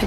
for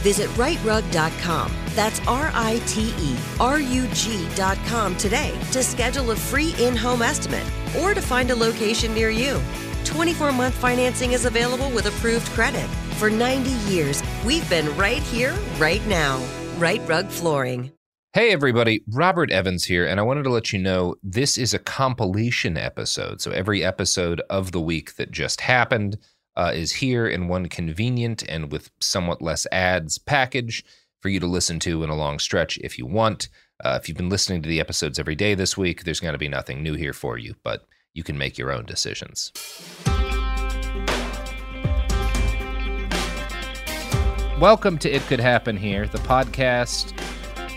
Visit rightrug.com. That's RITERUG.com today to schedule a free in-home estimate or to find a location near you. 24-month financing is available with approved credit. For 90 years, we've been right here, right now. Right Rug Flooring. Hey everybody, Robert Evans here, and I wanted to let you know this is a compilation episode. So every episode of the week that just happened is here in one convenient and with somewhat less ads package for you to listen to in a long stretch if you want. If you've been listening to the episodes every day this week, there's going to be nothing new here for you, but you can make your own decisions. Welcome to It Could Happen Here, the podcast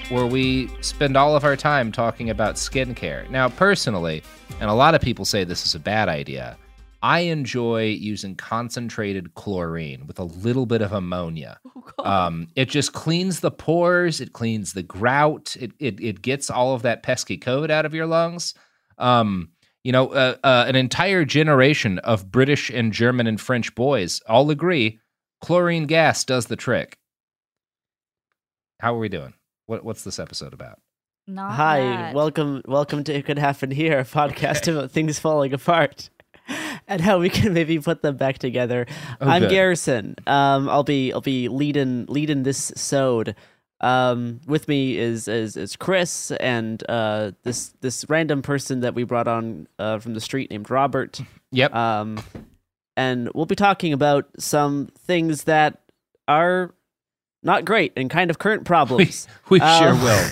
where we spend all of our time talking about skincare. Now, personally, and a lot of people say this is a bad idea, I enjoy using concentrated chlorine with a little bit of ammonia. Oh, it just cleans the pores. It cleans the grout. It gets all of that pesky COVID out of your lungs. An entire generation of British and German and French boys all agree chlorine gas does the trick. How are we doing? What's this episode about? Not Hi, bad. Welcome to It Could Happen Here, a podcast about things falling apart and how we can maybe put them back together. Okay. I'm Garrison. I'll be leading this sode. With me is Chris and this random person that we brought on from the street named Robert. Yep. And we'll be talking about some things that are not great and kind of current problems. We sure will.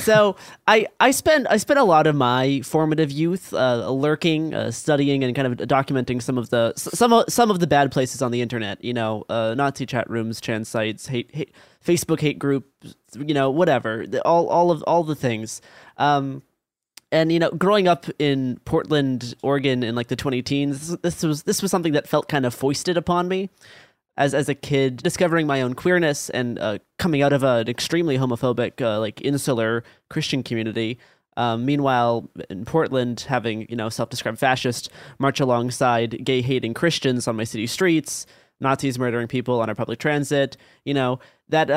So I spent a lot of my formative youth lurking, studying, and kind of documenting some of the bad places on the internet. You know, Nazi chat rooms, trans sites, hate Facebook hate groups. You know, whatever, all the things. And you know, growing up in Portland, Oregon, in like the 2010s, this was something that felt kind of foisted upon me. As a kid, discovering my own queerness and coming out of an extremely homophobic, insular Christian community. Meanwhile, in Portland, having, you know, self-described fascists march alongside gay-hating Christians on my city streets, Nazis murdering people on our public transit. You know, that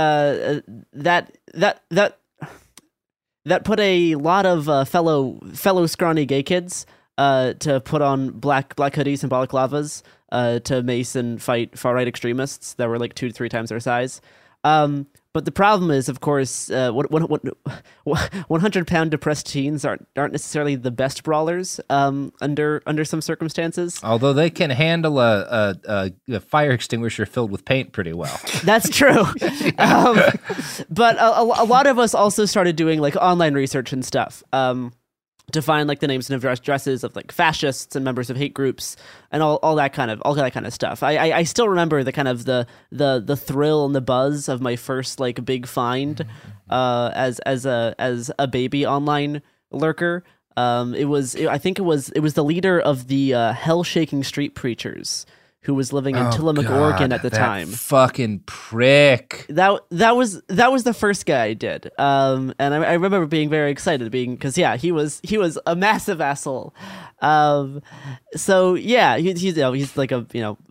put a lot of fellow scrawny gay kids to put on black hoodies and balaclavas. To mace and fight far-right extremists that were like 2 to 3 times their size. But the problem is, of course, 100-pound depressed teens aren't necessarily the best brawlers under some circumstances. Although they can handle a fire extinguisher filled with paint pretty well. That's true. But a lot of us also started doing like online research and stuff. To find like the names and addresses of like fascists and members of hate groups and all that kind of stuff. I still remember the kind of the thrill and the buzz of my first like big find as a baby online lurker. It was the leader of the hell-shaking street preachers who was living in Tillamook, Oregon at the time. Fucking prick. That was the first guy I did. And I remember being very excited because he was a massive asshole. He's like a,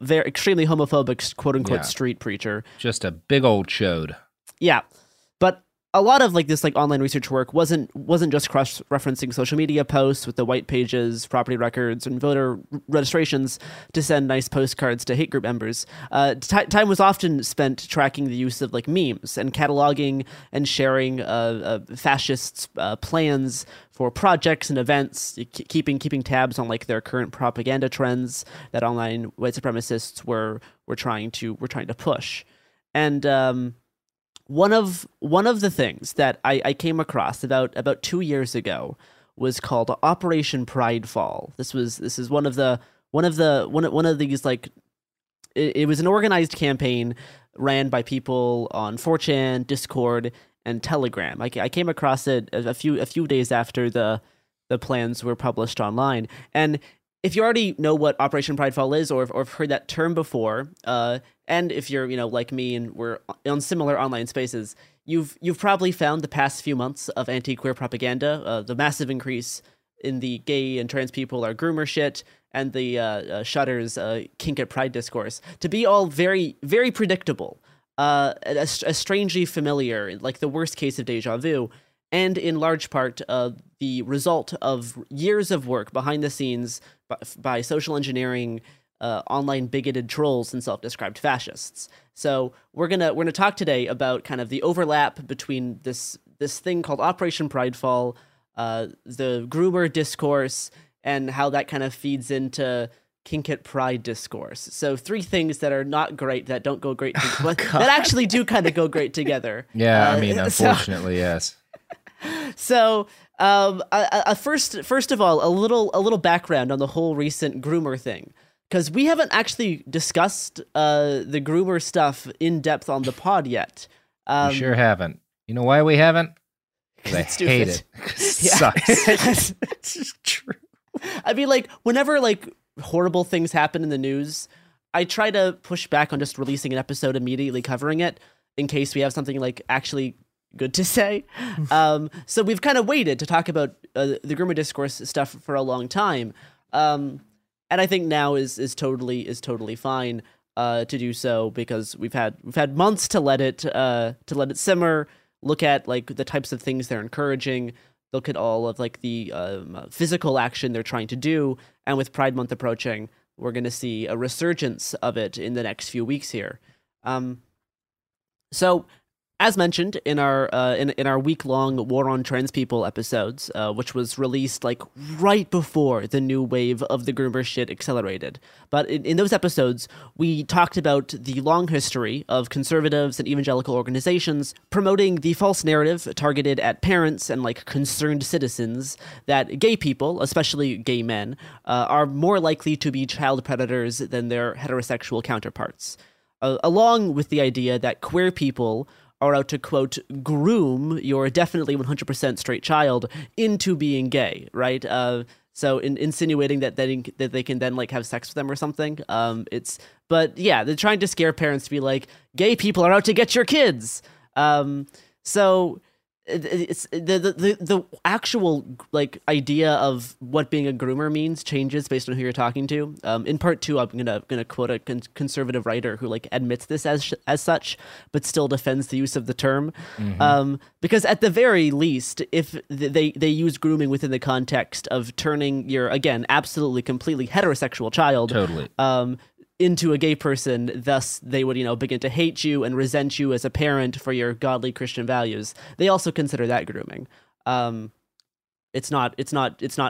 very extremely homophobic, quote unquote, street preacher. Just a big old chode. Yeah. But a lot of this online research work wasn't just cross-referencing social media posts with the white pages, property records, and voter registrations to send nice postcards to hate group members. Time was often spent tracking the use of memes and cataloging and sharing fascists' plans for projects and events, keeping tabs on their current propaganda trends that online white supremacists were trying to push, and. One of the things that I came across about 2 years ago was called Operation Pridefall. It was an organized campaign ran by people on 4chan, Discord, and Telegram. I came across it a few days after the plans were published online. And if you already know what Operation Pridefall is, or have heard that term before, and if you're like me and we're on similar online spaces, you've probably found the past few months of anti-queer propaganda, the massive increase in the gay and trans people are groomer shit, and the Shudder's kink at pride discourse to be all very, very predictable, a strangely familiar, the worst case of deja vu, and in large part the result of years of work behind the scenes by social engineering, online bigoted trolls and self-described fascists. So we're gonna talk today about kind of the overlap between this thing called Operation Pridefall, the groomer discourse, and how that kind of feeds into kink at pride discourse. So three things that are not great, that don't go great, that actually do kind of go great together. Yeah, unfortunately, yes. So, first of all, a little background on the whole recent groomer thing, because we haven't actually discussed the groomer stuff in depth on the pod yet. We sure haven't. You know why we haven't? Because I hate it. It sucks. It's just true. I mean, whenever horrible things happen in the news, I try to push back on just releasing an episode immediately covering it in case we have something actually good to say. So we've kind of waited to talk about the groomer discourse stuff for a long time, and I think now is totally fine to do so, because we've had months to let it simmer. Look at the types of things they're encouraging. Look at all of the physical action they're trying to do, and with Pride Month approaching, we're going to see a resurgence of it in the next few weeks here. So. As mentioned in our in our week-long War on Trans People episodes, which was released right before the new wave of the groomer shit accelerated. But in those episodes, we talked about the long history of conservatives and evangelical organizations promoting the false narrative targeted at parents and concerned citizens that gay people, especially gay men, are more likely to be child predators than their heterosexual counterparts, along with the idea that queer people are out to, quote, groom your definitely 100% straight child into being gay, right? So insinuating that they can then have sex with them or something. They're trying to scare parents to be gay people are out to get your kids. So it's the actual idea of what being a groomer means changes based on who you're talking to. In part two, I'm gonna quote a conservative writer who admits this as such, but still defends the use of the term. Mm-hmm. Because at the very least, if they use grooming within the context of turning your absolutely completely heterosexual child into a gay person, thus they would, begin to hate you and resent you as a parent for your godly Christian values. They also consider that grooming. It's not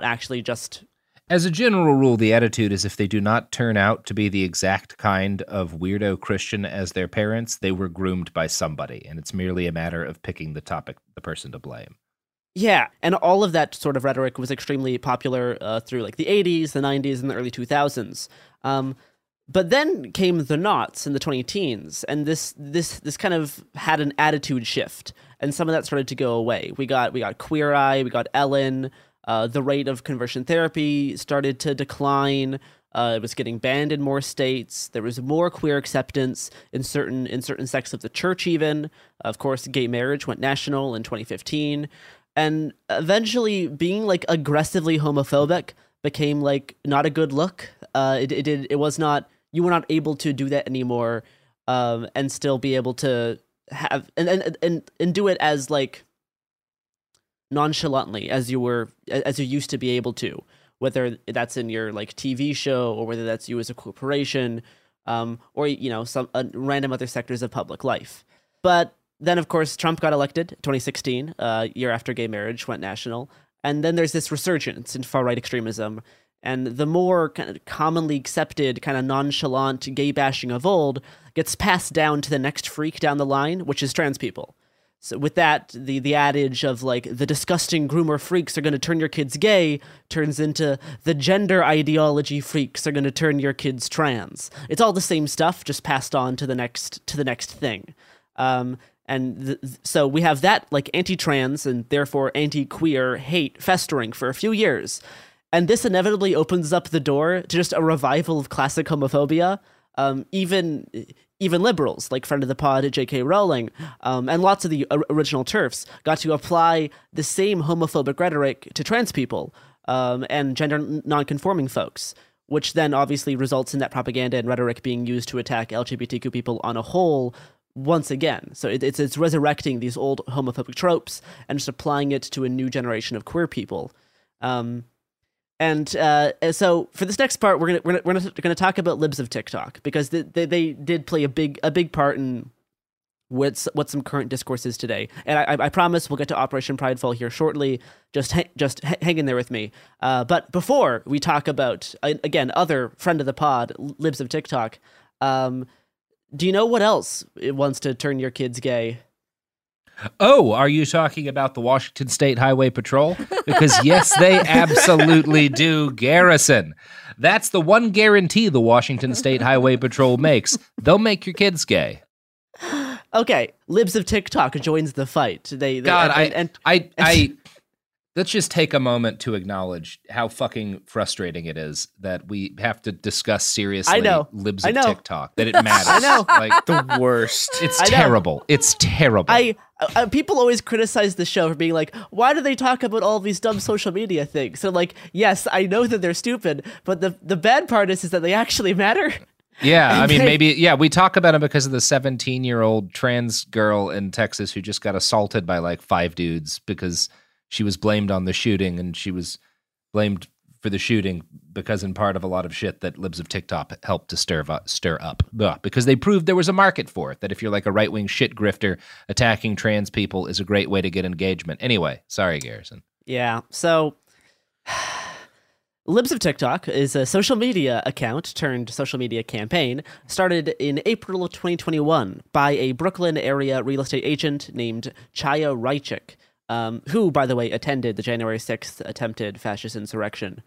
actually just. As a general rule, the attitude is if they do not turn out to be the exact kind of weirdo Christian as their parents, they were groomed by somebody, and it's merely a matter of picking the person to blame. Yeah, and all of that sort of rhetoric was extremely popular through the 80s, the 90s, and the early 2000s. But then came the Knots in the 2010s, and this kind of had an attitude shift, and some of that started to go away. We got Queer Eye, we got Ellen. The rate of conversion therapy started to decline. It was getting banned in more states. There was more queer acceptance in certain sects of the church even. Of course, gay marriage went national in 2015. And eventually being like aggressively homophobic became like not a good look. You were not able to do that anymore and still be able to have and do it as like nonchalantly as you used to be able to, whether that's in your like TV show or whether that's you as a corporation or, you know, some random other sectors of public life. But then, of course, Trump got elected 2016, year after gay marriage went national. And then there's this resurgence in far right extremism. And the more kind of commonly accepted kind of nonchalant gay bashing of old gets passed down to the next freak down the line, which is trans people. So with that, the adage of like the disgusting groomer freaks are going to turn your kids gay turns into the gender ideology freaks are going to turn your kids trans. It's all the same stuff, just passed on to the next thing. So we have that like anti-trans and therefore anti-queer hate festering for a few years. And this inevitably opens up the door to just a revival of classic homophobia. Even liberals, like friend of the pod, J.K. Rowling, and lots of the original TERFs got to apply the same homophobic rhetoric to trans people and gender nonconforming folks, which then obviously results in that propaganda and rhetoric being used to attack LGBTQ people on a whole once again. So it's resurrecting these old homophobic tropes and just applying it to a new generation of queer people. So for this next part, we're gonna talk about Libs of TikTok because they did play a big part in what some current discourse is today. And I promise we'll get to Operation Pridefall here shortly. Just hang in there with me. But before we talk about again other friend of the pod Libs of TikTok, do you know what else it wants to turn your kids gay? Oh, are you talking about the Washington State Highway Patrol? Because yes, they absolutely do, Garrison. That's the one guarantee the Washington State Highway Patrol makes. They'll make your kids gay. Okay, Libs of TikTok joins the fight. Let's just take a moment to acknowledge how fucking frustrating it is that we have to discuss seriously Libs of TikTok, that it matters. I know. Like the worst. It's terrible. It's terrible. People always criticize the show for being like, why do they talk about all these dumb social media things? So like, yes, I know that they're stupid, but the bad part is that they actually matter. Yeah, I mean, we talk about him because of the 17-year-old trans girl in Texas who just got assaulted by like 5 dudes because she was blamed on the shooting, and she was blamed for the shooting because in part of a lot of shit that Libs of TikTok helped to stir up. Ugh. Because they proved there was a market for it, that if you're like a right-wing shit grifter, attacking trans people is a great way to get engagement. Anyway, sorry, Garrison. Yeah, so Libs of TikTok is a social media account turned social media campaign started in April of 2021 by a Brooklyn area real estate agent named Chaya Raichik, who, by the way, attended the January 6th attempted fascist insurrection.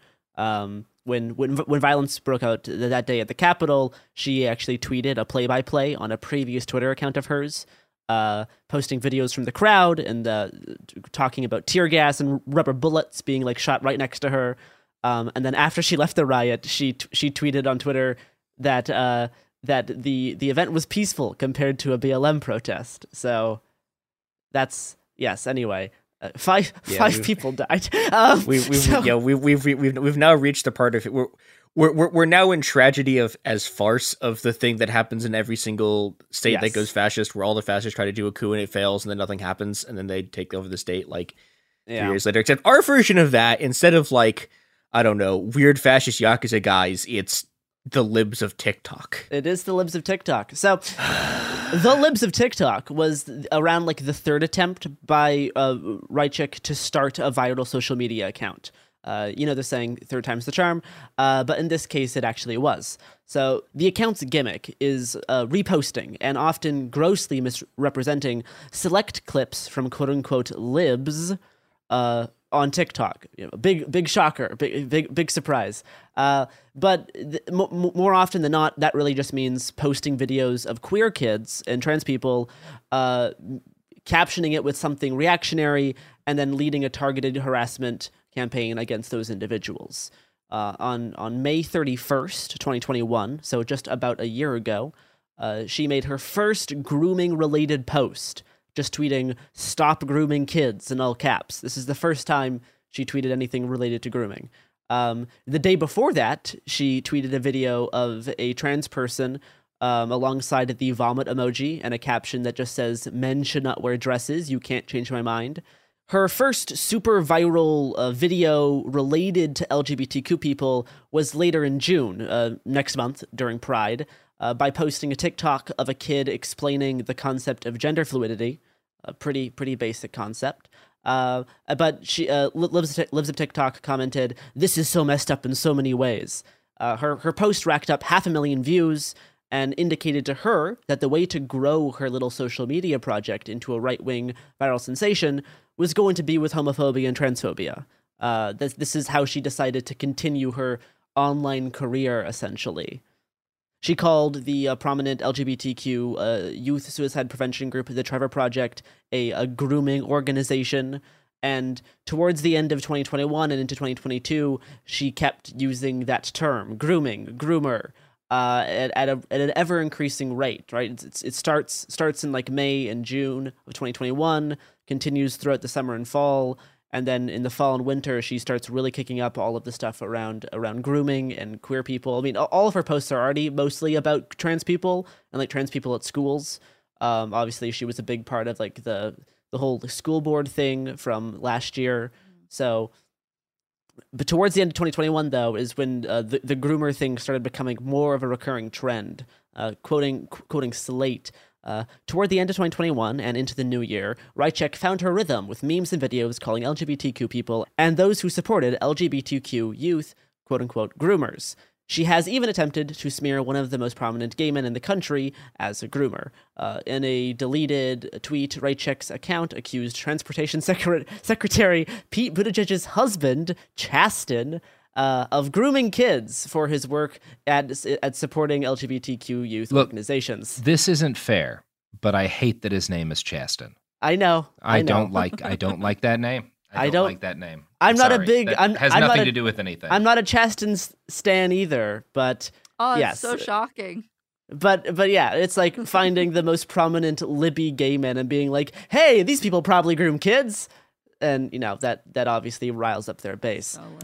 When violence broke out that day at the Capitol, she actually tweeted a play-by-play on a previous Twitter account of hers, posting videos from the crowd and talking about tear gas and rubber bullets being like shot right next to her. And then after she left the riot, she tweeted on Twitter that that the event was peaceful compared to a BLM protest. So that's... Yes. Anyway, five people died. We've now reached the part of it. We're now in tragedy of as farce of the thing that happens in every single state that goes fascist, where all the fascists try to do a coup and it fails, and then nothing happens, and then they take over the state like 3 years later. Except our version of that, instead of like I don't know, weird fascist yakuza guys, it's the Libs of TikTok. It is the Libs of TikTok. So the Libs of TikTok was around like the third attempt by Raichik to start a viral social media account. You know, they're saying third time's the charm, but in this case, it actually was. So the account's gimmick is reposting and often grossly misrepresenting select clips from quote unquote libs on TikTok. You know, big shocker, big surprise. But more often than not, that really just means posting videos of queer kids and trans people, captioning it with something reactionary, and then leading a targeted harassment campaign against those individuals. On May 31st, 2021, so just about a year ago, she made her first grooming-related post, just tweeting, "Stop grooming kids," in all caps. This is the first time she tweeted anything related to grooming. The day before that, she tweeted a video of a trans person alongside the vomit emoji and a caption that just says, "Men should not wear dresses. You can't change my mind." Her first super viral video related to LGBTQ people was later in June, next month, during Pride, by posting a TikTok of a kid explaining the concept of gender fluidity, a pretty basic concept. But she, Libs of TikTok, commented, "This is so messed up in so many ways." Her post racked up 500,000 views and indicated to her that the way to grow her little social media project into a right-wing viral sensation was going to be with homophobia and transphobia. This is how she decided to continue her online career, essentially. She called the prominent LGBTQ youth suicide prevention group, the Trevor Project, a grooming organization. And towards the end of 2021 and into 2022, she kept using that term, grooming, groomer, at an ever-increasing rate, right? It starts in like May and June of 2021, continues throughout the summer and fall, and then in the fall and winter, she starts really kicking up all of the stuff around grooming and queer people. I mean, all of her posts are already mostly about trans people and like trans people at schools. Obviously, she was a big part of like the whole school board thing from last year. So, but towards the end of 2021, though, is when the groomer thing started becoming more of a recurring trend. Quoting Slate. Toward the end of 2021 and into the new year, Raichik found her rhythm with memes and videos calling LGBTQ people and those who supported LGBTQ youth, quote-unquote, groomers. She has even attempted to smear one of the most prominent gay men in the country as a groomer. In a deleted tweet, Raichik's account accused Transportation Secretary Pete Buttigieg's husband, Chasten, of grooming kids for his work at supporting LGBTQ youth organizations. This isn't fair, but I hate that his name is Chasten. I know. I don't like that name. I don't like that name. I'm sorry, that has nothing to do with anything. I'm not a Chasten stan either, but yes. So shocking. But yeah, it's like finding the most prominent Libby gay men and being like, "Hey, these people probably groom kids," and you know that obviously riles up their base. Oh, wow.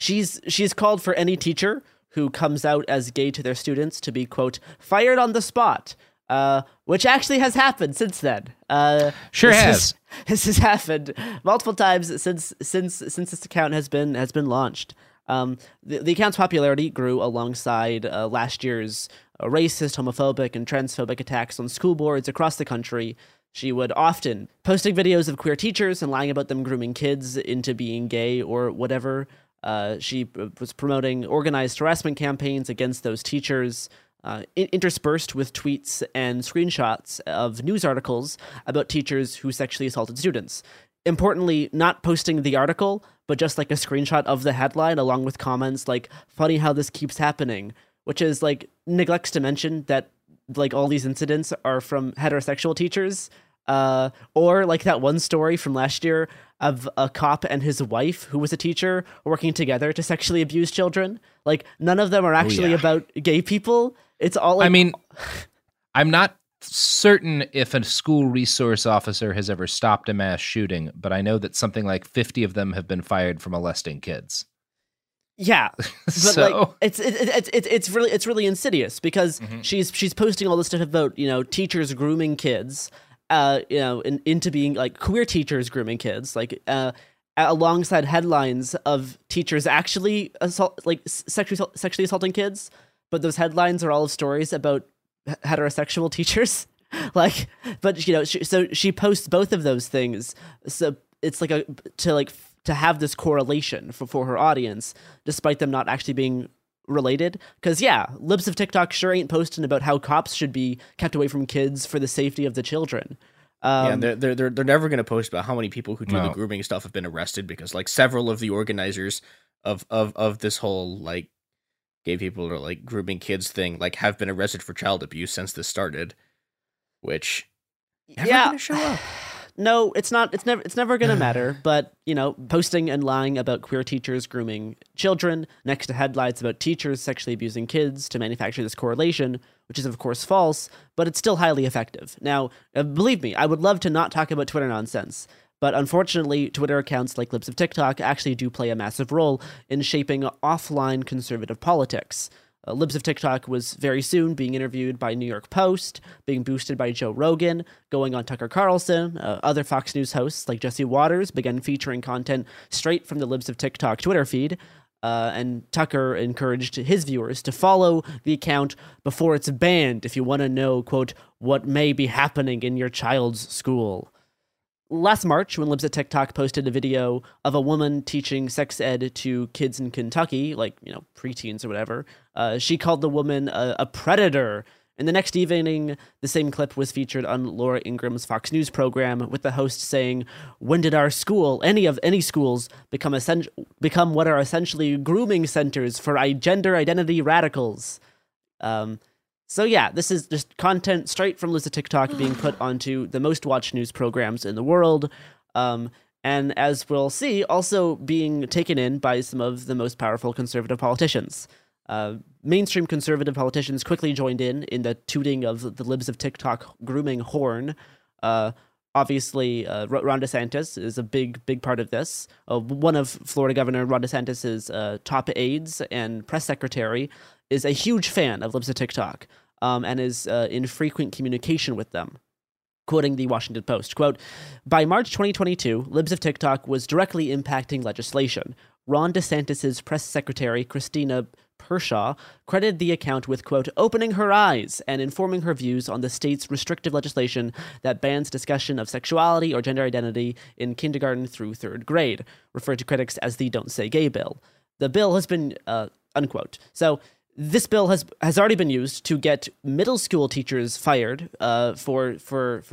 Yes. She's called for any teacher who comes out as gay to their students to be, quote, fired on the spot, which actually has happened since then. This has happened multiple times since this account has been launched. The account's popularity grew alongside last year's racist, homophobic, and transphobic attacks on school boards across the country. She would often posting videos of queer teachers and lying about them grooming kids into being gay or whatever. She was promoting organized harassment campaigns against those teachers, interspersed with tweets and screenshots of news articles about teachers who sexually assaulted students. Importantly, not posting the article, but just like a screenshot of the headline along with comments like, "Funny how this keeps happening," which is like neglects to mention that like all these incidents are from heterosexual teachers. Or like that one story from last year of a cop and his wife who was a teacher working together to sexually abuse children. Like none of them are actually about gay people. It's all like, I mean, I'm not certain if a school resource officer has ever stopped a mass shooting, but I know that something like 50 of them have been fired for molesting kids. Yeah, but so, like it's really insidious because she's posting all this stuff about, you know, teachers grooming kids. You know, into being like queer teachers grooming kids, like alongside headlines of teachers actually sexually assaulting kids, but those headlines are all of stories about heterosexual teachers. Like, but you know, she posts both of those things, so it's like to have this correlation for her audience, despite them not actually being related. Because yeah, Libs of TikTok sure ain't posting about how cops should be kept away from kids for the safety of the children. Yeah, they're never going to post about how many people who do the grooming stuff have been arrested, because like several of the organizers of this whole like gay people or like grooming kids thing like have been arrested for child abuse since this started, which never gonna show up. No, it's not. It's never going to matter. But, you know, posting and lying about queer teachers grooming children next to headlines about teachers sexually abusing kids to manufacture this correlation, which is, of course, false, but it's still highly effective. Now, believe me, I would love to not talk about Twitter nonsense. But unfortunately, Twitter accounts like Libs of TikTok actually do play a massive role in shaping offline conservative politics. Libs of TikTok was very soon being interviewed by New York Post, being boosted by Joe Rogan, going on Tucker Carlson. Other Fox News hosts like Jesse Waters began featuring content straight from the Libs of TikTok Twitter feed, and Tucker encouraged his viewers to follow the account before it's banned if you want to know, quote, what may be happening in your child's school. Last March, when Libs of TikTok posted a video of a woman teaching sex ed to kids in Kentucky, like, you know, preteens or whatever, she called the woman a predator. And the next evening, the same clip was featured on Laura Ingram's Fox News program, with the host saying, "When did our school, any schools, become what are essentially grooming centers for gender identity radicals?" So yeah, this is just content straight from Libs of TikTok being put onto the most watched news programs in the world, and as we'll see, also being taken in by some of the most powerful conservative politicians. Mainstream conservative politicians quickly joined in the tooting of the Libs of TikTok grooming horn. Obviously, Ron DeSantis is a big part of this. One of Florida Governor Ron DeSantis's top aides and press secretary is a huge fan of Libs of TikTok, and is in frequent communication with them. Quoting the Washington Post, quote, "By March 2022, Libs of TikTok was directly impacting legislation. Ron DeSantis's press secretary, Christina Pershaw, credited the account with, quote, opening her eyes and informing her views on the state's restrictive legislation that bans discussion of sexuality or gender identity in kindergarten through third grade, referred to critics as the Don't Say Gay bill. The bill has been, unquote." So this bill has already been used to get middle school teachers fired for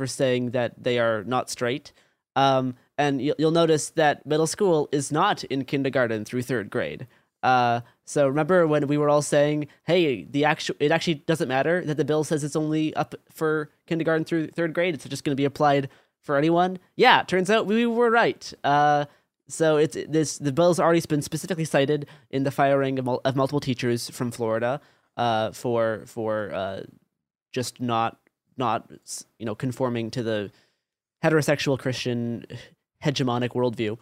saying that they are not straight. And you'll notice that middle school is not in kindergarten through third grade. So remember when we were all saying, hey, it actually doesn't matter that the bill says it's only up for kindergarten through third grade. It's just going to be applied for anyone. Yeah, turns out we were right. So the bill's already been specifically cited in the firing of multiple teachers from Florida for just not you know, conforming to the heterosexual Christian hegemonic worldview.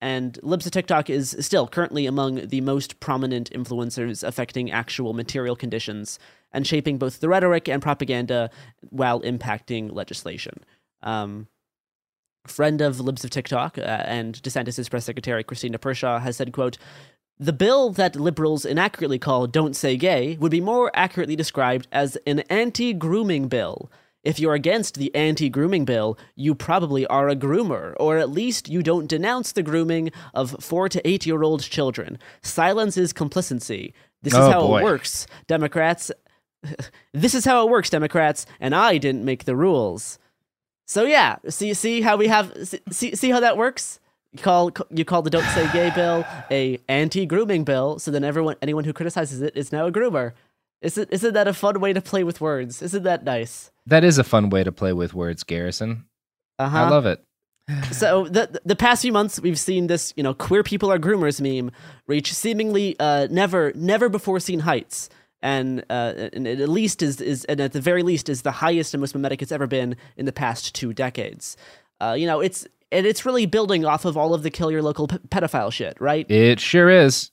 And Libs of TikTok is still currently among the most prominent influencers affecting actual material conditions and shaping both the rhetoric and propaganda while impacting legislation. Friend of Libs of TikTok and DeSantis' press secretary, Christina Pershaw, has said, quote, "The bill that liberals inaccurately call Don't Say Gay would be more accurately described as an anti-grooming bill. If you're against the anti-grooming bill, you probably are a groomer, or at least you don't denounce the grooming of 4 to 8-year-old children. Silence is complicity. This is how it works, Democrats, and I didn't make the rules." So yeah, see how we have see how that works. You call the Don't Say Gay bill a anti-grooming bill, so then anyone who criticizes it is now a groomer. Isn't that a fun way to play with words? Isn't that nice? That is a fun way to play with words, Garrison. I love it. So the past few months, we've seen this, you know, queer people are groomers meme reach seemingly never before seen heights. And it at the very least is the highest and most mimetic it's ever been in the past 2 decades. You know, it's really building off of all of the kill your local pedophile shit, right? It sure is.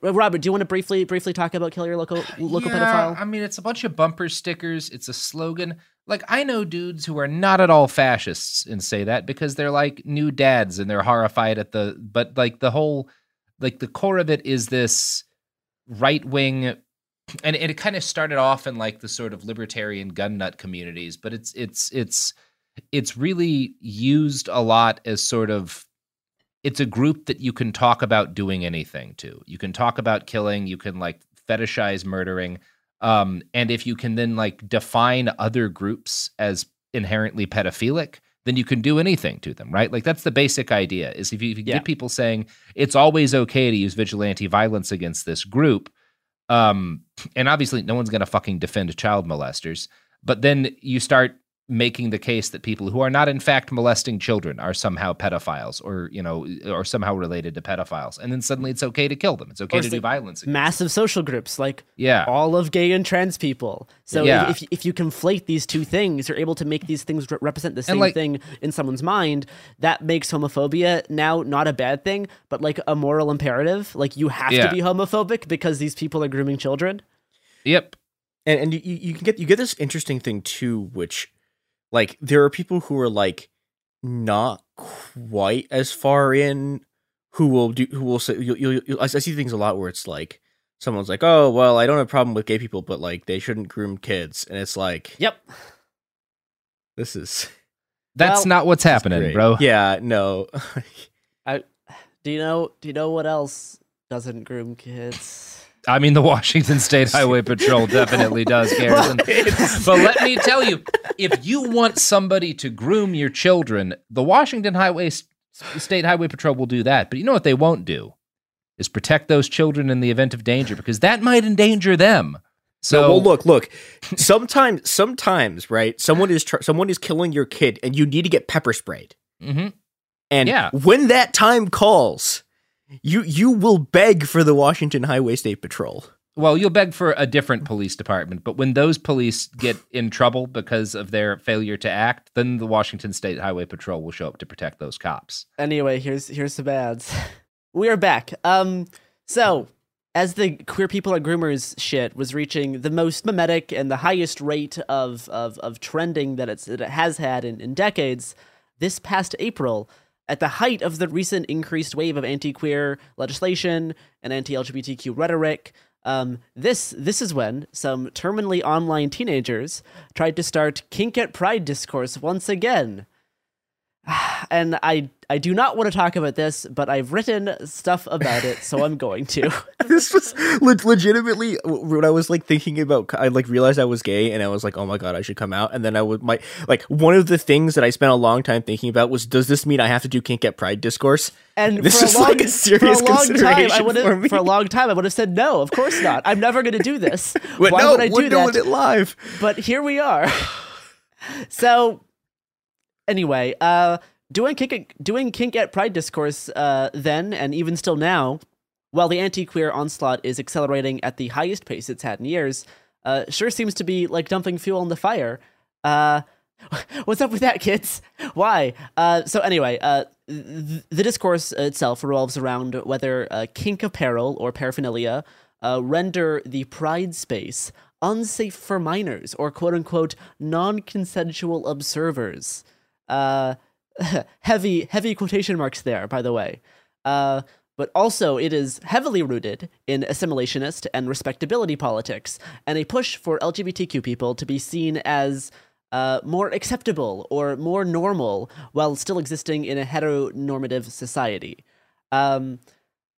Robert, do you want to briefly talk about kill your local pedophile? I mean, it's a bunch of bumper stickers. It's a slogan. Like, I know dudes who are not at all fascists and say that because they're like new dads and they're horrified at the core of it is this right wing. And it kind of started off in like the sort of libertarian gun nut communities, but it's really used a lot as sort of, it's a group that you can talk about doing anything to. You can talk about killing, you can like fetishize murdering, and if you can then like define other groups as inherently pedophilic, then you can do anything to them, right? Like, that's the basic idea, is if you get people saying it's always okay to use vigilante violence against this group, and obviously no one's going to fucking defend child molesters, but then you start making the case that people who are not in fact molesting children are somehow pedophiles or, you know, or somehow related to pedophiles. And then suddenly it's okay to kill them. It's okay to do violence against massive social groups, like all of gay and trans people. So if you conflate these two things, you're able to make these things represent the same thing in someone's mind. That makes homophobia now not a bad thing, but like a moral imperative. Like, you have to be homophobic because these people are grooming children. Yep. And you can get, you get this interesting thing too, which, like, there are people who are, like, not quite as far in who will say, I see things a lot where it's like, someone's like, oh, well, I don't have a problem with gay people, but, like, they shouldn't groom kids. And it's like, yep. That's not what's happening, bro. Yeah, no. Do you know what else doesn't groom kids? I mean, the Washington State Highway Patrol definitely does, Garrison. But let me tell you, if you want somebody to groom your children, the Washington State Highway Patrol will do that. But you know what they won't do is protect those children in the event of danger, because that might endanger them. So, no, well, look. Sometimes, right? Someone is killing your kid, and you need to get pepper sprayed. Mm-hmm. And when that time calls, You will beg for the Washington Highway State Patrol. Well, you'll beg for a different police department, but when those police get in trouble because of their failure to act, then the Washington State Highway Patrol will show up to protect those cops. Anyway, here's the bads. We are back. So, as the queer people are groomers shit was reaching the most mimetic and the highest rate of trending that it has had in decades, this past April, at the height of the recent increased wave of anti-queer legislation and anti-LGBTQ rhetoric, this is when some terminally online teenagers tried to start kink at pride discourse once again. And I do not want to talk about this, but I've written stuff about it, so I'm going to. This was legitimately when I was like thinking about, I like realized I was gay, and I was like, oh my god, I should come out. And then one of the things that I spent a long time thinking about was, does this mean I have to do kink at pride discourse? And this is like a serious consideration for me. For a long time, I would have said no, of course not. I'm never going to do this. Why would I do that? Doing it live. But here we are. So. Anyway, doing kink at pride discourse then and even still now, while the anti-queer onslaught is accelerating at the highest pace it's had in years, sure seems to be like dumping fuel on the fire. What's up with that, kids? Why? So anyway, the discourse itself revolves around whether kink apparel or paraphernalia render the pride space unsafe for minors or quote-unquote non-consensual observers. Heavy quotation marks there, by the way. But also it is heavily rooted in assimilationist and respectability politics and a push for LGBTQ people to be seen as more acceptable or more normal while still existing in a heteronormative society. And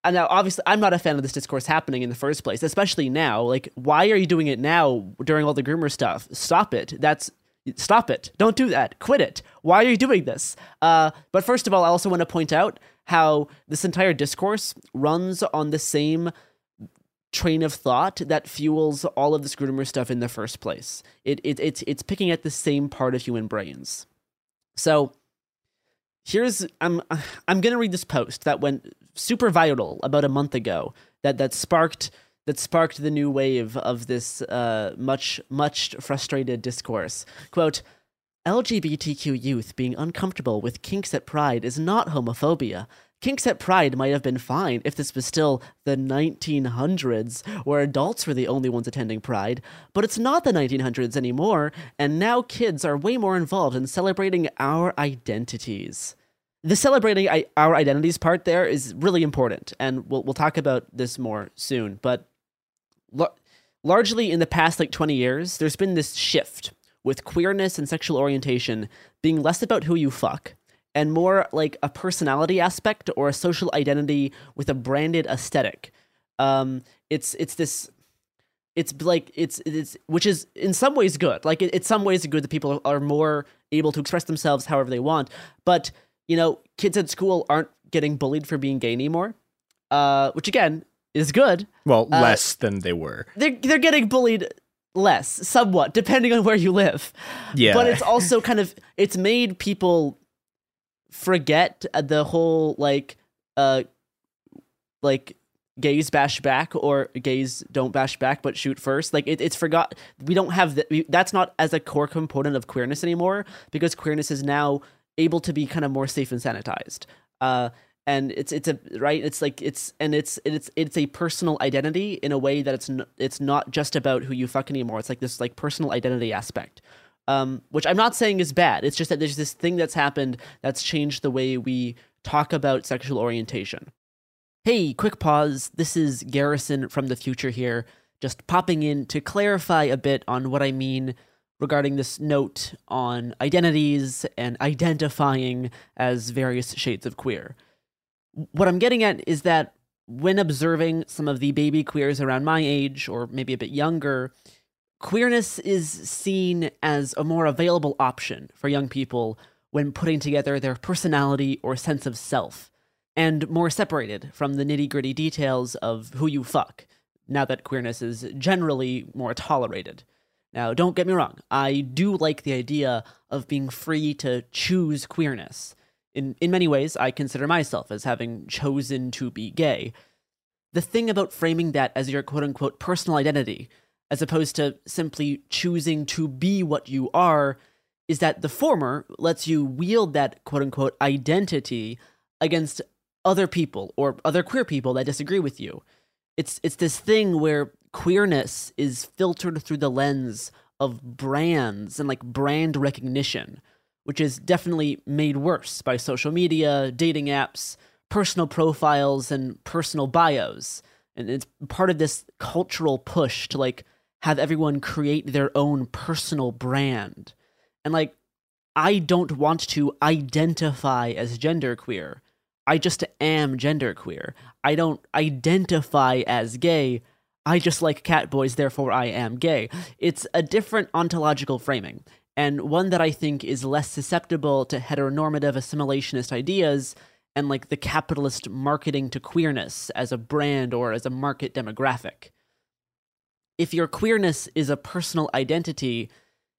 now, obviously, I'm not a fan of this discourse happening in the first place, especially now. Like, why are you doing it now during all the groomer stuff? Stop it. Don't do that. Quit it. Why are you doing this? But first of all, I also want to point out how this entire discourse runs on the same train of thought that fuels all of this groomer stuff in the first place. It's picking at the same part of human brains. So I'm going to read this post that went super viral about a month ago that sparked the new wave of this much frustrated discourse. Quote, LGBTQ youth being uncomfortable with kinks at pride is not homophobia. Kinks at pride might have been fine if this was still the 1900s, where adults were the only ones attending pride, but it's not the 1900s anymore, and now kids are way more involved in celebrating our identities. The celebrating our identities part there is really important, and we'll talk about this more soon, but largely in the past like 20 years, there's been this shift with queerness and sexual orientation being less about who you fuck and more like a personality aspect or a social identity with a branded aesthetic. It's which is in some ways good. Like, it's some ways good that people are more able to express themselves however they want. But, you know, kids at school aren't getting bullied for being gay anymore, which, again, is good. Well, less than they were. They're getting bullied less, somewhat, depending on where you live. Yeah. But it's also kind of, it's made people forget the whole, like gays bash back, or gays don't bash back but shoot first. Like, it's forgot. We don't have that. That's not as a core component of queerness anymore, because queerness is now able to be kind of more safe and sanitized. And it's a personal identity in a way that it's not just about who you fuck anymore. It's like this like personal identity aspect, which I'm not saying is bad. It's just that there's this thing that's happened that's changed the way we talk about sexual orientation. Hey, quick pause. This is Garrison from the future here, just popping in to clarify a bit on what I mean regarding this note on identities and identifying as various shades of queer. What I'm getting at is that when observing some of the baby queers around my age, or maybe a bit younger, queerness is seen as a more available option for young people when putting together their personality or sense of self, and more separated from the nitty-gritty details of who you fuck, now that queerness is generally more tolerated. Now, don't get me wrong, I do like the idea of being free to choose queerness. In many ways, I consider myself as having chosen to be gay. The thing about framing that as your quote-unquote personal identity, as opposed to simply choosing to be what you are, is that the former lets you wield that quote-unquote identity against other people or other queer people that disagree with you. It's this thing where queerness is filtered through the lens of brands and like brand recognition, which is definitely made worse by social media, dating apps, personal profiles, and personal bios. And it's part of this cultural push to like have everyone create their own personal brand. And like, I don't want to identify as genderqueer. I just am genderqueer. I don't identify as gay. I just like catboys, therefore I am gay. It's a different ontological framing, and one that I think is less susceptible to heteronormative assimilationist ideas and like the capitalist marketing to queerness as a brand or as a market demographic. If your queerness is a personal identity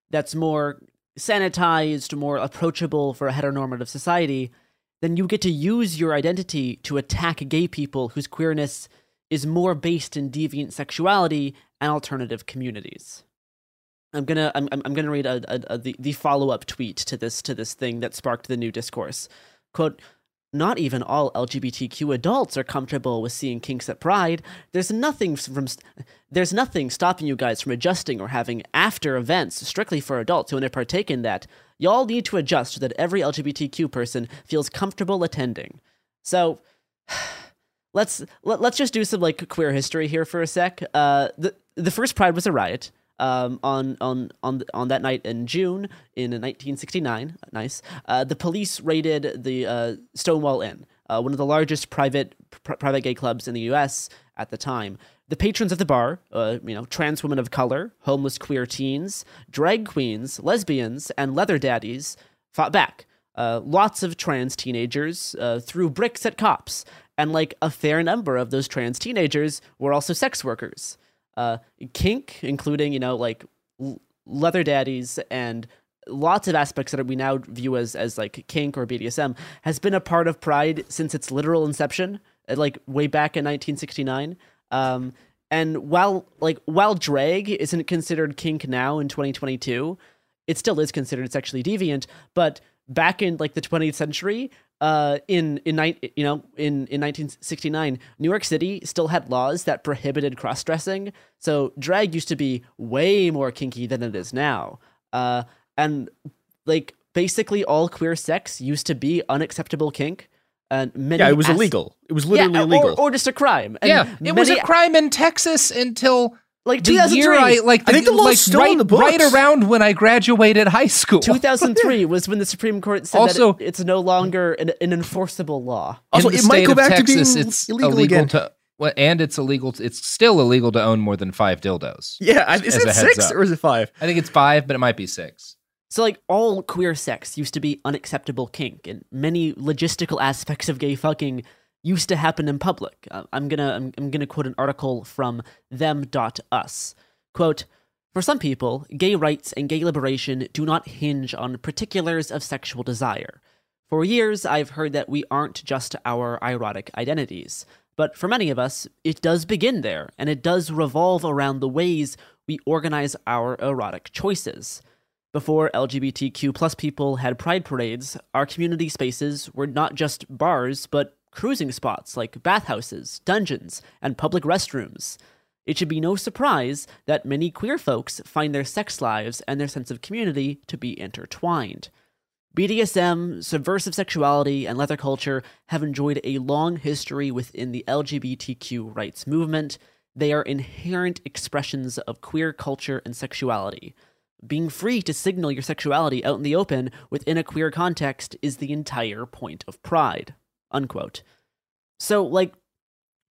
that's more sanitized, more approachable for a heteronormative society, then you get to use your identity to attack gay people whose queerness is more based in deviant sexuality and alternative communities. I'm gonna read the follow-up tweet to this thing that sparked the new discourse. Quote, "Not even all LGBTQ adults are comfortable with seeing kinks at Pride. There's nothing stopping you guys from adjusting or having after events strictly for adults who want to partake in that. Y'all need to adjust so that every LGBTQ person feels comfortable attending." So let's just do some like queer history here for a sec. The first Pride was a riot on that night in June in 1969. Nice. The police raided the Stonewall Inn, one of the largest private gay clubs in the U.S. at the time. The patrons of the bar, trans women of color, homeless queer teens, drag queens, lesbians, and leather daddies fought back. Lots of trans teenagers threw bricks at cops, and like a fair number of those trans teenagers were also sex workers. Kink, including, leather daddies and lots of aspects that we now view as like kink or BDSM, has been a part of Pride since its literal inception, like way back in 1969. And while drag isn't considered kink now in 2022, it still is considered sexually deviant. But back in like the 20th century, in 1969, New York City still had laws that prohibited cross-dressing, so drag used to be way more kinky than it is now. And like basically all queer sex used to be unacceptable kink. And it was illegal. It was literally illegal, or just a crime. And it was a crime in Texas until like 2003. I think the law was still in the books right around when I graduated high school. 2003 was when the Supreme Court said that it's no longer an enforceable law. Also, it might go back to being illegal again. And it's illegal. It's still illegal to own more than 5 dildos. Yeah, is it 6 or is it 5? I think it's 5, but it might be 6. So, like, all queer sex used to be unacceptable kink, and many logistical aspects of gay fucking used to happen in public. I'm gonna quote an article from them.us. Quote, "For some people, gay rights and gay liberation do not hinge on particulars of sexual desire. For years, I've heard that we aren't just our erotic identities. But for many of us, it does begin there, and it does revolve around the ways we organize our erotic choices. Before LGBTQ+ people had pride parades, our community spaces were not just bars, but cruising spots like bathhouses, dungeons, and public restrooms. It should be no surprise that many queer folks find their sex lives and their sense of community to be intertwined. BDSM, subversive sexuality, and leather culture have enjoyed a long history within the LGBTQ rights movement. They are inherent expressions of queer culture and sexuality. Being free to signal your sexuality out in the open within a queer context is the entire point of pride." Unquote. So, like,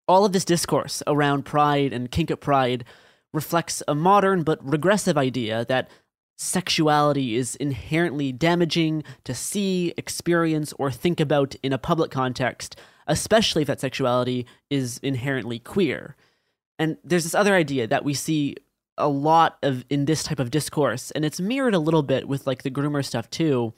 all of this discourse around pride and kink at pride reflects a modern but regressive idea that sexuality is inherently damaging to see, experience, or think about in a public context, especially if that sexuality is inherently queer. And there's this other idea that we see a lot of in this type of discourse, and it's mirrored a little bit with, like, the groomer stuff too,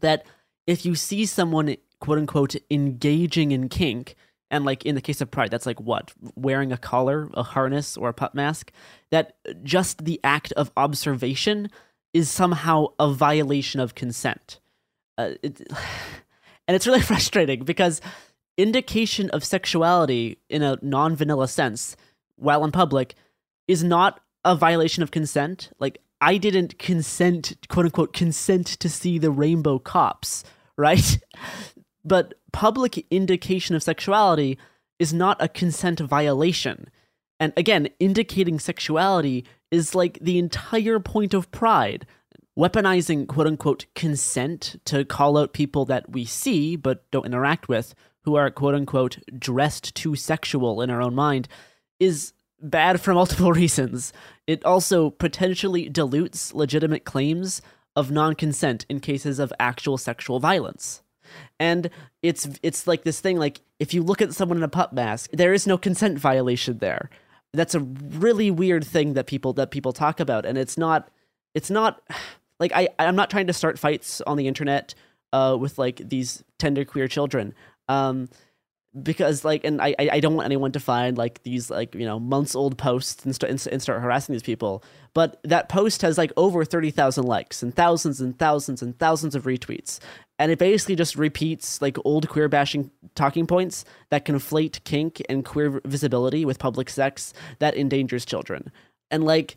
that if you see someone, quote-unquote, engaging in kink, and, like, in the case of pride, that's, like, what? Wearing a collar, a harness, or a pup mask? That just the act of observation is somehow a violation of consent. And it's really frustrating because indication of sexuality in a non-vanilla sense, while in public, is not a violation of consent. Like, I didn't consent, quote-unquote, consent to see the Rainbow Cops, right? But public indication of sexuality is not a consent violation. And again, indicating sexuality is, like, the entire point of pride. Weaponizing, quote-unquote, consent to call out people that we see but don't interact with, who are, quote-unquote, dressed too sexual in our own mind, is bad for multiple reasons. It also potentially dilutes legitimate claims of non-consent in cases of actual sexual violence. And it's like this thing, like, if you look at someone in a pup mask, there is no consent violation there. That's a really weird thing that people talk about. And it's not like I'm not trying to start fights on the internet with, like, these tender queer children. Because, like, and I don't want anyone to find, like, these, like, you know, months old posts and start harassing these people. But that post has, like, over 30,000 likes and thousands and thousands and thousands of retweets. And it basically just repeats, like, old queer bashing talking points that conflate kink and queer visibility with public sex that endangers children. And, like,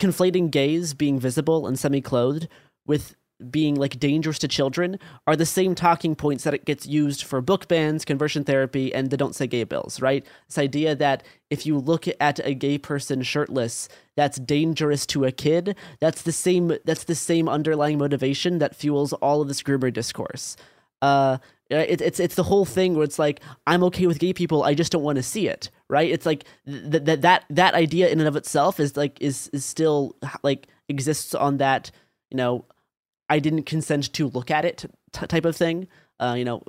conflating gays being visible and semi-clothed with being, like, dangerous to children are the same talking points that it gets used for book bans, conversion therapy, and the Don't Say Gay bills, right? This idea that if you look at a gay person shirtless, that's dangerous to a kid, that's the same underlying motivation that fuels all of this groomer discourse. It's the whole thing where it's like, I'm okay with gay people, I just don't want to see it, right? It's like that idea in and of itself is, like, is still, like, exists on that, you know, I didn't consent to look at it type of thing. You know,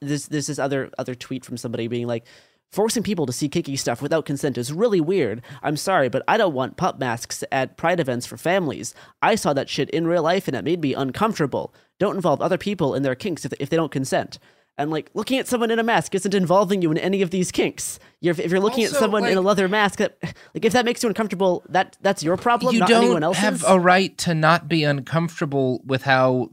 there's this other tweet from somebody being like, forcing people to see kinky stuff without consent is really weird. I'm sorry, but I don't want pup masks at pride events for families. I saw that shit in real life and it made me uncomfortable. Don't involve other people in their kinks if they don't consent. And, like, looking at someone in a mask isn't involving you in any of these kinks. If you're looking also at someone, like, in a leather mask, that, like, if that makes you uncomfortable, that's your problem, not anyone else's. You don't have a right to not be uncomfortable with how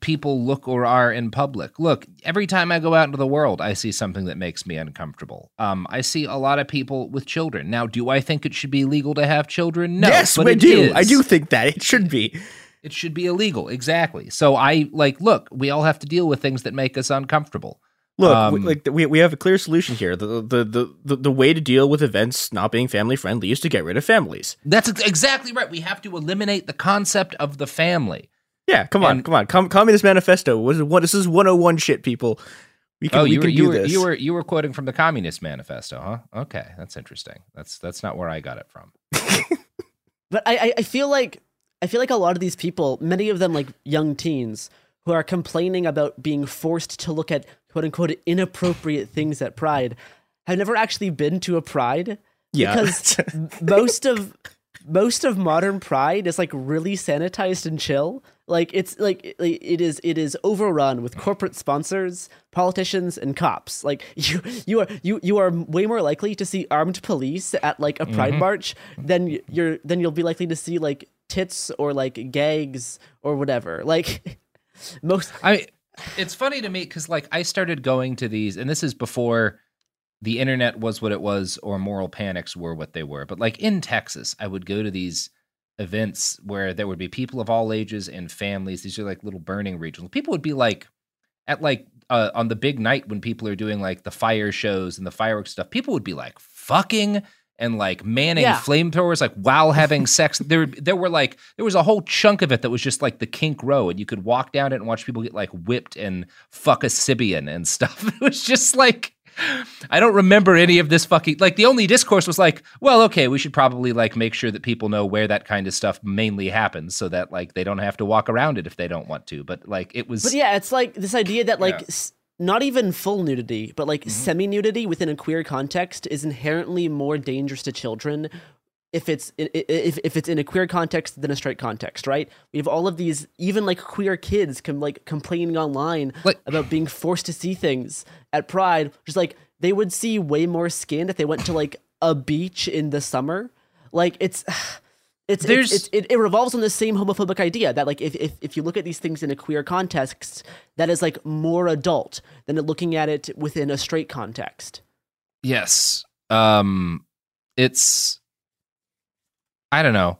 people look or are in public. Look, every time I go out into the world, I see something that makes me uncomfortable. I see a lot of people with children. Now, do I think it should be legal to have children? No, yes, but I do. Is. I do think that it should be. It should be illegal, exactly. So I, like, look, we all have to deal with things that make us uncomfortable. Look, we have a clear solution here. The way to deal with events not being family-friendly is to get rid of families. That's exactly right. We have to eliminate the concept of the family. Yeah, come on. Communist Manifesto. This is 101 shit, people. We can do this. You were quoting from the Communist Manifesto, huh? Okay, that's interesting. That's not where I got it from. But I feel like I feel like a lot of these people, many of them like young teens, who are complaining about being forced to look at quote unquote inappropriate things at Pride, have never actually been to a Pride. Yeah. Because most of modern Pride is like really sanitized and chill. Like it's like it is overrun with corporate sponsors, politicians, and cops. Like you are way more likely to see armed police at like a Pride march than you'll be likely to see like tits or like gags or whatever. Like most. It's funny to me because like I started going to these, and this is before the internet was what it was or moral panics were what they were. But like in Texas, I would go to these events where there would be people of all ages and families. These are like little burning regions. People would be like at like on the big night when people are doing like the fire shows and the fireworks stuff, people would be like fucking and like manning flamethrowers like while having sex. There was a whole chunk of it that was just like the kink row, and you could walk down it and watch people get like whipped and fuck a Sibian and stuff. It was just like, I don't remember any of this fucking, like the only discourse was like, well, okay, we should probably like make sure that people know where that kind of stuff mainly happens so that like they don't have to walk around it if they don't want to. But like it was. But yeah, it's like this idea that like not even full nudity, but like semi-nudity within a queer context is inherently more dangerous to children if it's in a queer context than a straight context, right? We have all of these, even like queer kids complaining online about being forced to see things at Pride, just like they would see way more skin if they went to like a beach in the summer. Like it revolves on the same homophobic idea that like if you look at these things in a queer context, that is like more adult than looking at it within a straight context. Yes. It's, I don't know.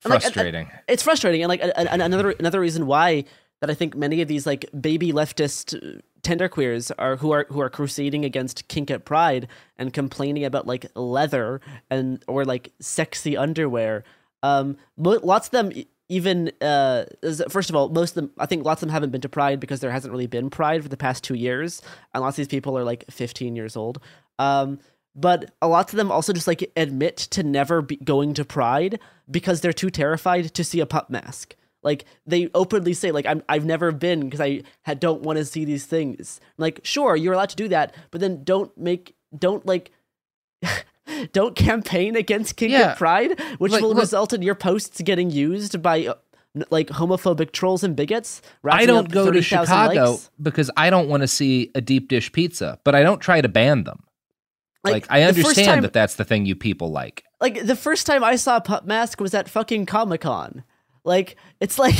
Frustrating. Like, it's frustrating. And like another reason why that I think many of these like baby leftist tenderqueers who are crusading against kink at Pride and complaining about like leather and or like sexy underwear. Lots of them even first of all, most of them, I think lots of them haven't been to Pride because there hasn't really been Pride for the past 2 years. And lots of these people are like 15 years old. But a lot of them also just like admit to never going to Pride because they're too terrified to see a pup mask. Like they openly say like, I've never been because I don't want to see these things. I'm like, sure, you're allowed to do that, but then don't campaign against kink at Pride, which like, will result in your posts getting used by like homophobic trolls and bigots. I don't go to Chicago because I don't want to see a deep dish pizza, but I don't try to ban them. Like I understand that that's the thing you people like. Like, the first time I saw a pup mask was at fucking Comic-Con. Like, it's like,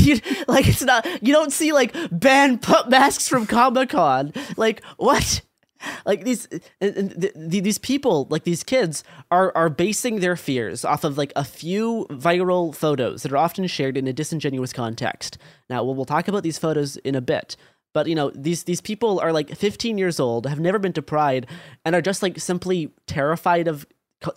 you, like, it's not, you don't see, like, ban pup masks from Comic-Con. Like, what? Like, these people, like, these kids are basing their fears off of, like, a few viral photos that are often shared in a disingenuous context. Now, we'll talk about these photos in a bit. But, you know, these people are like 15 years old, have never been to Pride, and are just like simply terrified of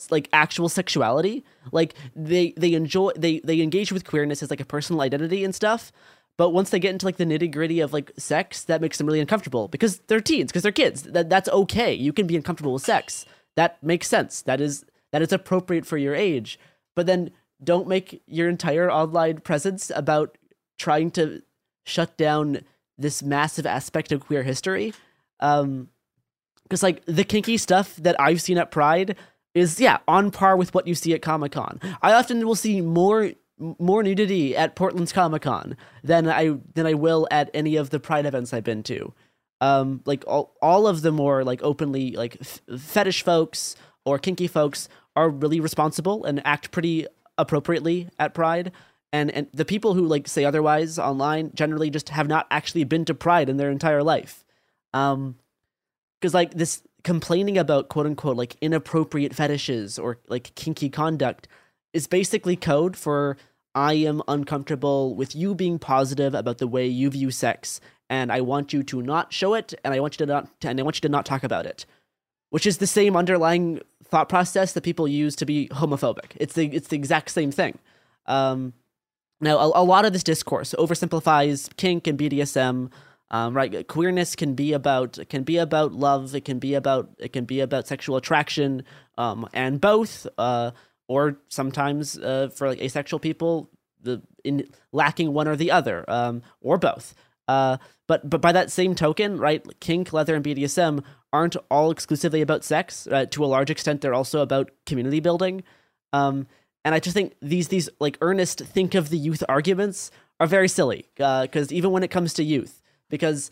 like actual sexuality. Like they engage with queerness as like a personal identity and stuff. But once they get into like the nitty gritty of like sex, that makes them really uncomfortable because they're teens, because they're kids. That's okay. You can be uncomfortable with sex. That makes sense. That is appropriate for your age. But then don't make your entire online presence about trying to shut down this massive aspect of queer history. Because like the kinky stuff that I've seen at Pride is on par with what you see at Comic-Con. I often will see more nudity at Portland's Comic-Con than I will at any of the Pride events I've been to. Like all of the more like openly like fetish folks or kinky folks are really responsible and act pretty appropriately at Pride. And the people who like say otherwise online generally just have not actually been to Pride in their entire life. Because like this complaining about quote unquote like inappropriate fetishes or like kinky conduct is basically code for I am uncomfortable with you being positive about the way you view sex, and I want you to not show it, and I want you to not talk about it. Which is the same underlying thought process that people use to be homophobic. It's the exact same thing. Now, a lot of this discourse oversimplifies kink and BDSM, right? Queerness can be about love. It can be about sexual attraction, and both. or sometimes for like asexual people, lacking one or the other, or both. But by that same token, right, kink, leather, and BDSM aren't all exclusively about sex. To a large extent, they're also about community building. And I just think these like earnest think of the youth arguments are very silly, because even when it comes to youth, because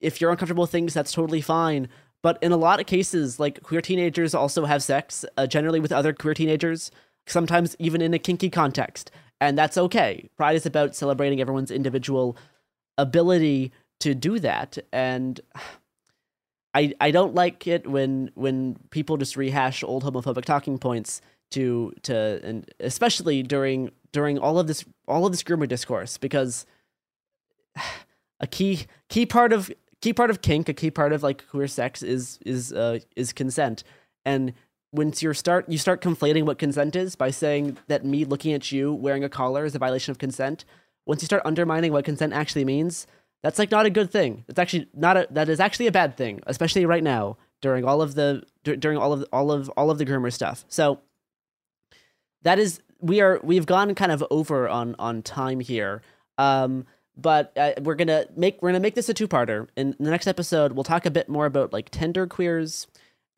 if you're uncomfortable with things, that's totally fine. But in a lot of cases, like, queer teenagers also have sex, generally with other queer teenagers, sometimes even in a kinky context. And that's okay. Pride is about celebrating everyone's individual ability to do that. And I don't like it when people just rehash old homophobic talking points to and especially during all of this groomer discourse, because a key part of kink, a key part of like queer sex is consent. And once you start conflating what consent is by saying that me looking at you wearing a collar is a violation of consent, once you start undermining what consent actually means, that's like not a good thing. It's actually that is actually a bad thing, especially right now during all of the groomer stuff. So that is, we've gone kind of over on time here. But we're gonna make this a two-parter. In the next episode, we'll talk a bit more about like tender queers,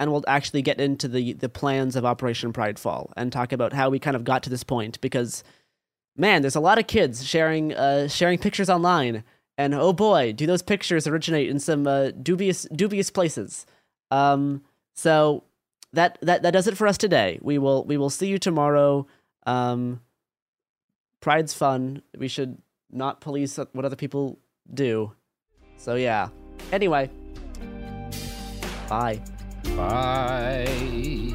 and we'll actually get into the plans of Operation Pridefall and talk about how we kind of got to this point. Because, man, there's a lot of kids sharing pictures online, and oh boy, do those pictures originate in some dubious places. So that does it for us today. We will see you tomorrow. Pride's fun. We should not police what other people do. So yeah. Anyway. Bye. Bye.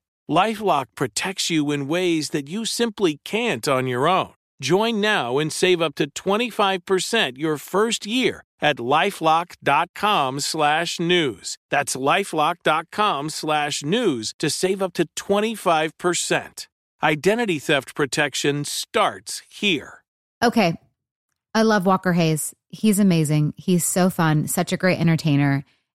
LifeLock protects you in ways that you simply can't on your own. Join now and save up to 25% your first year at LifeLock.com/news. That's LifeLock.com/news to save up to 25%. Identity theft protection starts here. Okay. I love Walker Hayes. He's amazing. He's so fun. Such a great entertainer.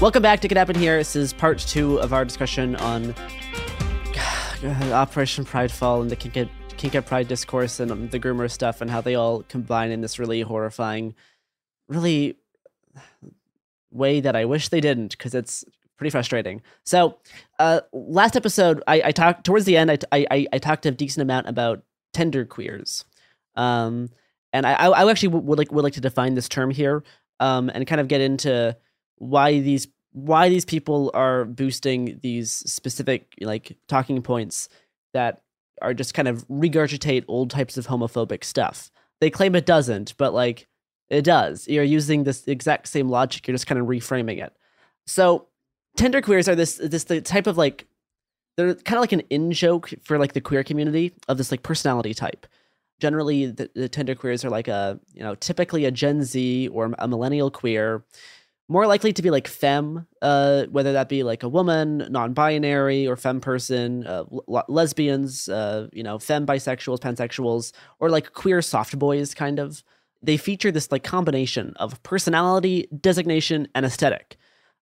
Welcome back to It Could Happen Here. This is part two of our discussion on Operation Pridefall and the Kinka Pride discourse and the groomer stuff and how they all combine in this really horrifying, really way that I wish they didn't, because it's pretty frustrating. So last episode, I talked towards the end. I talked a decent amount about tenderqueers, and I actually would like to define this term here and kind of get into why these people are boosting these specific like talking points that are just kind of regurgitate old types of homophobic stuff. They claim it doesn't, but like it does. You're using this exact same logic. You're just kind of reframing it. So tenderqueers are this the type of like, they're kind of like an in joke for like the queer community of this like personality type. Generally, the tenderqueers are like typically a Gen Z or a millennial queer. More likely to be like femme, whether that be like a woman, non-binary, or femme person, lesbians, femme bisexuals, pansexuals, or like queer soft boys kind of. They feature this like combination of personality, designation, and aesthetic.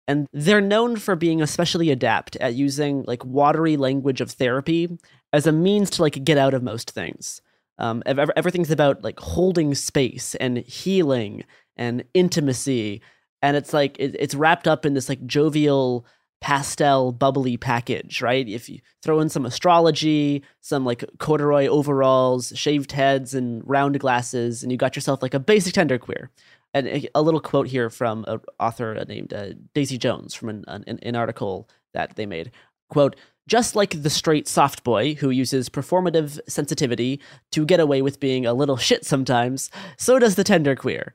And they're known for being especially adept at using like watery language of therapy as a means to like get out of most things. Everything's about like holding space and healing and intimacy. And it's like it's wrapped up in this like jovial, pastel, bubbly package, right? If you throw in some astrology, some like corduroy overalls, shaved heads, and round glasses, and you got yourself like a basic tenderqueer. And a little quote here from an author named Daisy Jones from an article that they made. Quote, "Just like the straight soft boy who uses performative sensitivity to get away with being a little shit sometimes, so does the tenderqueer."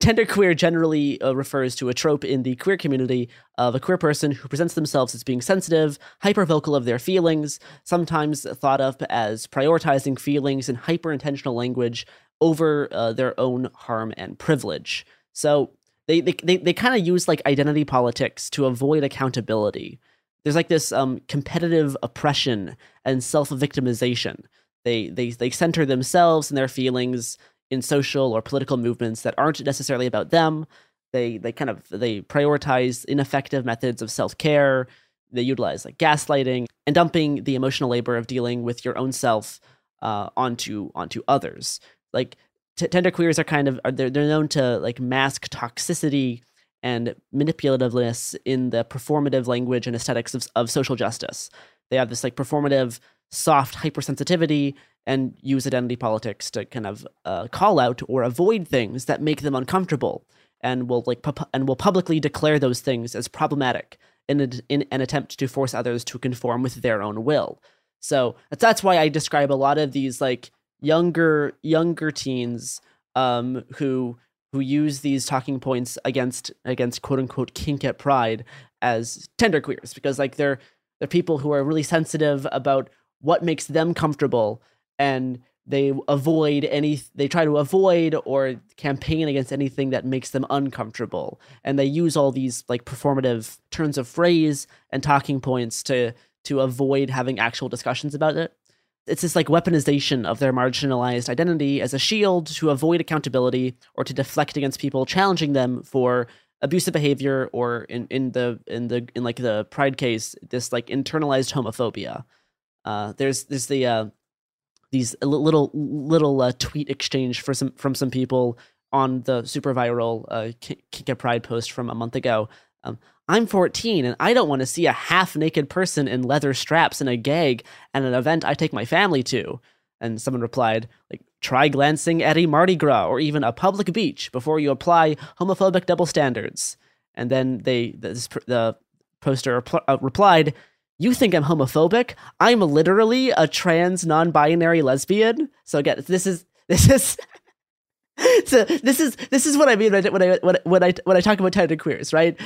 Tenderqueer generally refers to a trope in the queer community of a queer person who presents themselves as being sensitive, hyper-vocal of their feelings, sometimes thought of as prioritizing feelings and hyper-intentional language over their own harm and privilege. So they kind of use like identity politics to avoid accountability. There's like this competitive oppression and self-victimization. They center themselves and their feelings in social or political movements that aren't necessarily about them. They prioritize ineffective methods of self-care. They utilize like gaslighting and dumping the emotional labor of dealing with your own self onto others. Like tenderqueers are they're known to like mask toxicity and manipulativeness in the performative language and aesthetics of social justice. They have this like performative soft hypersensitivity and use identity politics to kind of call out or avoid things that make them uncomfortable, and will publicly declare those things as problematic in an attempt to force others to conform with their own will. So that's why I describe a lot of these like younger teens who use these talking points against quote unquote Kinka pride as tenderqueers, because like they're people who are really sensitive about what makes them comfortable, and they try to avoid or campaign against anything that makes them uncomfortable. And they use all these like performative turns of phrase and talking points to avoid having actual discussions about it. It's this like weaponization of their marginalized identity as a shield to avoid accountability or to deflect against people challenging them for abusive behavior, or in the Pride case, this like internalized homophobia. There's these little tweet exchange from some people on the super viral Kinka Pride post from a month ago. I'm 14 and I don't want to see a half naked person in leather straps and a gag at an event I take my family to. And someone replied, like, try glancing at a Mardi Gras or even a public beach before you apply homophobic double standards. And then the poster replied, you think I'm homophobic? I'm literally a trans non-binary lesbian. So again, this is So this is what I mean when I talk about talented queers, right?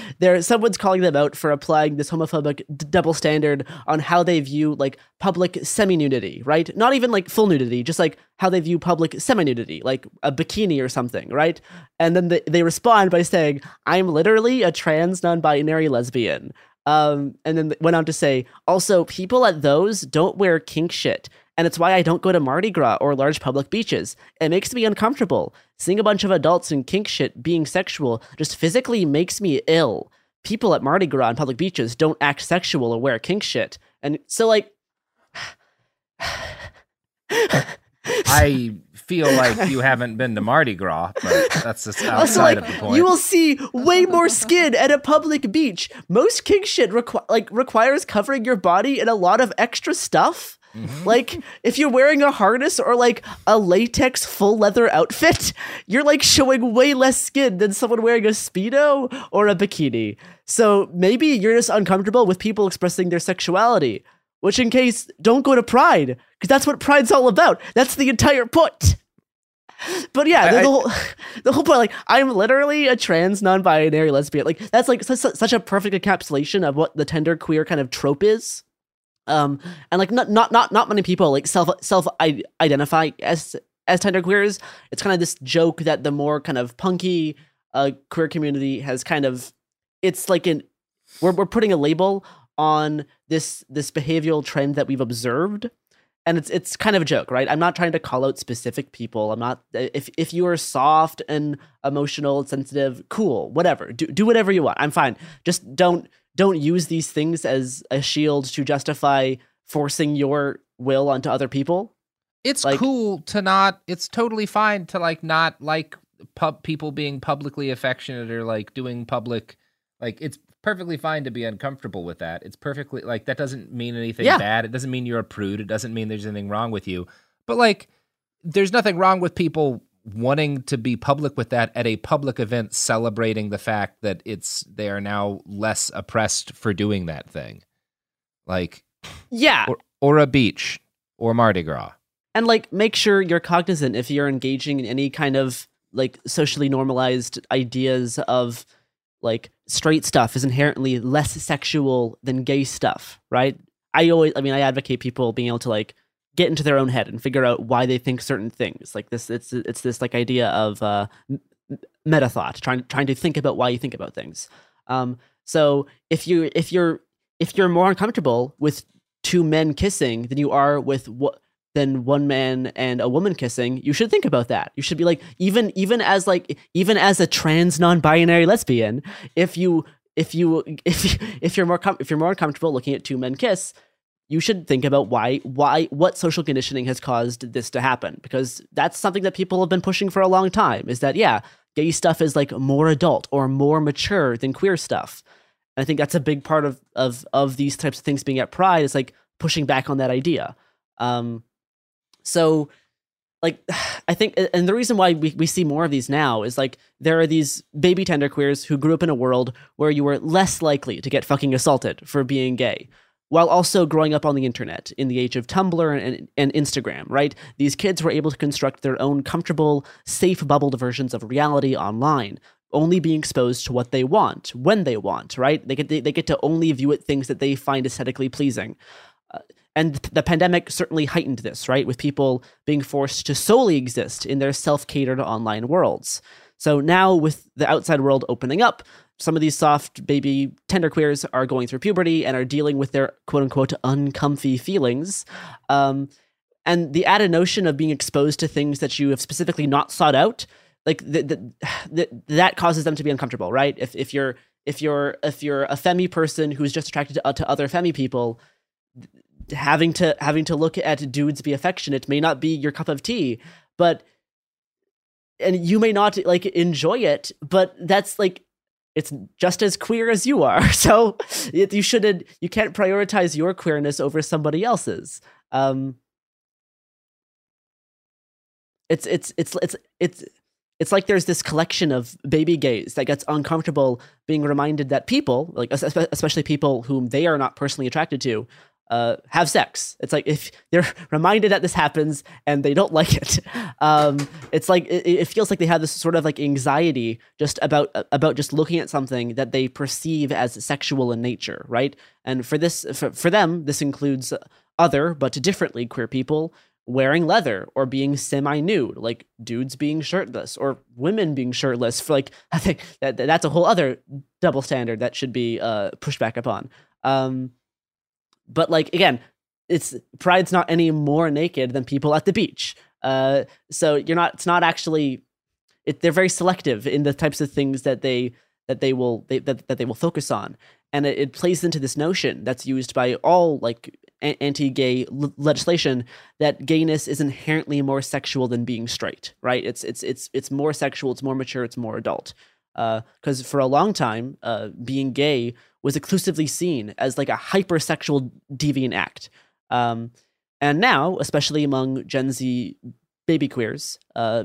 Someone's calling them out for applying this homophobic double standard on how they view like public semi-nudity, right? Not even like full nudity, just like how they view public semi-nudity, like a bikini or something, right? And then they respond by saying, "I'm literally a trans non-binary lesbian," and then went on to say, "Also, people at those don't wear kink shit. And it's why I don't go to Mardi Gras or large public beaches. It makes me uncomfortable. Seeing a bunch of adults in kink shit being sexual just physically makes me ill. People at Mardi Gras and public beaches don't act sexual or wear kink shit." And so, like... I feel like you haven't been to Mardi Gras, but that's just outside also, like, of the point. You will see way more skin at a public beach. Most kink shit requires covering your body and a lot of extra stuff. Mm-hmm. Like, if you're wearing a harness or, like, a latex full leather outfit, you're, like, showing way less skin than someone wearing a Speedo or a bikini. So maybe you're just uncomfortable with people expressing their sexuality, which in case, don't go to Pride, because that's what Pride's all about. That's the entire point. But yeah, the whole point, like, I'm literally a trans non-binary lesbian. Like, that's, like, such a perfect encapsulation of what the tender queer kind of trope is. And like not many people like self identify as genderqueers. It's kind of this joke that the more kind of punky queer community has kind of, it's like we're putting a label on this behavioral trend that we've observed, and it's kind of a joke, right? I'm not trying to call out specific people. I'm not, if you are soft and emotional and sensitive, cool, whatever, do whatever you want. I'm fine. Just don't use these things as a shield to justify forcing your will onto other people. It's like, cool to not, it's totally fine to like not like people being publicly affectionate or like doing public, like it's perfectly fine to be uncomfortable with that. It's perfectly like, that doesn't mean anything bad. It doesn't mean you're a prude. It doesn't mean there's anything wrong with you, but like there's nothing wrong with people wanting to be public with that at a public event, celebrating the fact that they are now less oppressed for doing that thing. Like, yeah. Or a beach or Mardi Gras. And like, make sure you're cognizant if you're engaging in any kind of like socially normalized ideas of like straight stuff is inherently less sexual than gay stuff, right? I advocate people being able to like get into their own head and figure out why they think certain things. Like this, it's this like idea of meta thought, trying to think about why you think about things. So if you're more uncomfortable with two men kissing than you are with than one man and a woman kissing, you should think about that. You should be like, even as a trans non-binary lesbian, if you're more uncomfortable looking at two men kiss, you should think about what social conditioning has caused this to happen, because that's something that people have been pushing for a long time, is that, yeah, gay stuff is like more adult or more mature than queer stuff. And I think that's a big part of these types of things being at Pride, is like pushing back on that idea. So like, I think, and the reason why we see more of these now is like, there are these baby tender queers who grew up in a world where you were less likely to get fucking assaulted for being gay, while also growing up on the internet in the age of Tumblr and Instagram, right? These kids were able to construct their own comfortable, safe, bubbled versions of reality online, only being exposed to what they want, when they want, right? They get to only view it things that they find aesthetically pleasing. And the pandemic certainly heightened this, right? With people being forced to solely exist in their self-catered online worlds. So now with the outside world opening up, some of these soft baby tenderqueers are going through puberty and are dealing with their quote-unquote uncomfy feelings. And the added notion of being exposed to things that you have specifically not sought out, like that causes them to be uncomfortable, right? If you're a femi person who's just attracted to other femi people, having to look at dudes be affectionate may not be your cup of tea, and you may not like enjoy it, but that's like, it's just as queer as you are. So you can't prioritize your queerness over somebody else's. It's like there's this collection of baby gays that gets uncomfortable being reminded that people, like especially people whom they are not personally attracted to, have sex. It's like if they're reminded that this happens and they don't like it. It's like it feels like they have this sort of like anxiety just about just looking at something that they perceive as sexual in nature, right? And for this, for them, this includes other but differently queer people wearing leather or being semi-nude, like dudes being shirtless or women being shirtless. For like, I think that's a whole other double standard that should be pushed back upon. But like, again, it's pride's not any more naked than people at the beach. So you're not, it's not actually, they're very selective in the types of things that they will focus on. And it plays into this notion that's used by all like anti-gay legislation that gayness is inherently more sexual than being straight, right? It's more sexual, it's more mature, it's more adult. Because for a long time, being gay was exclusively seen as like a hypersexual deviant act. And now, especially among Gen Z baby queers,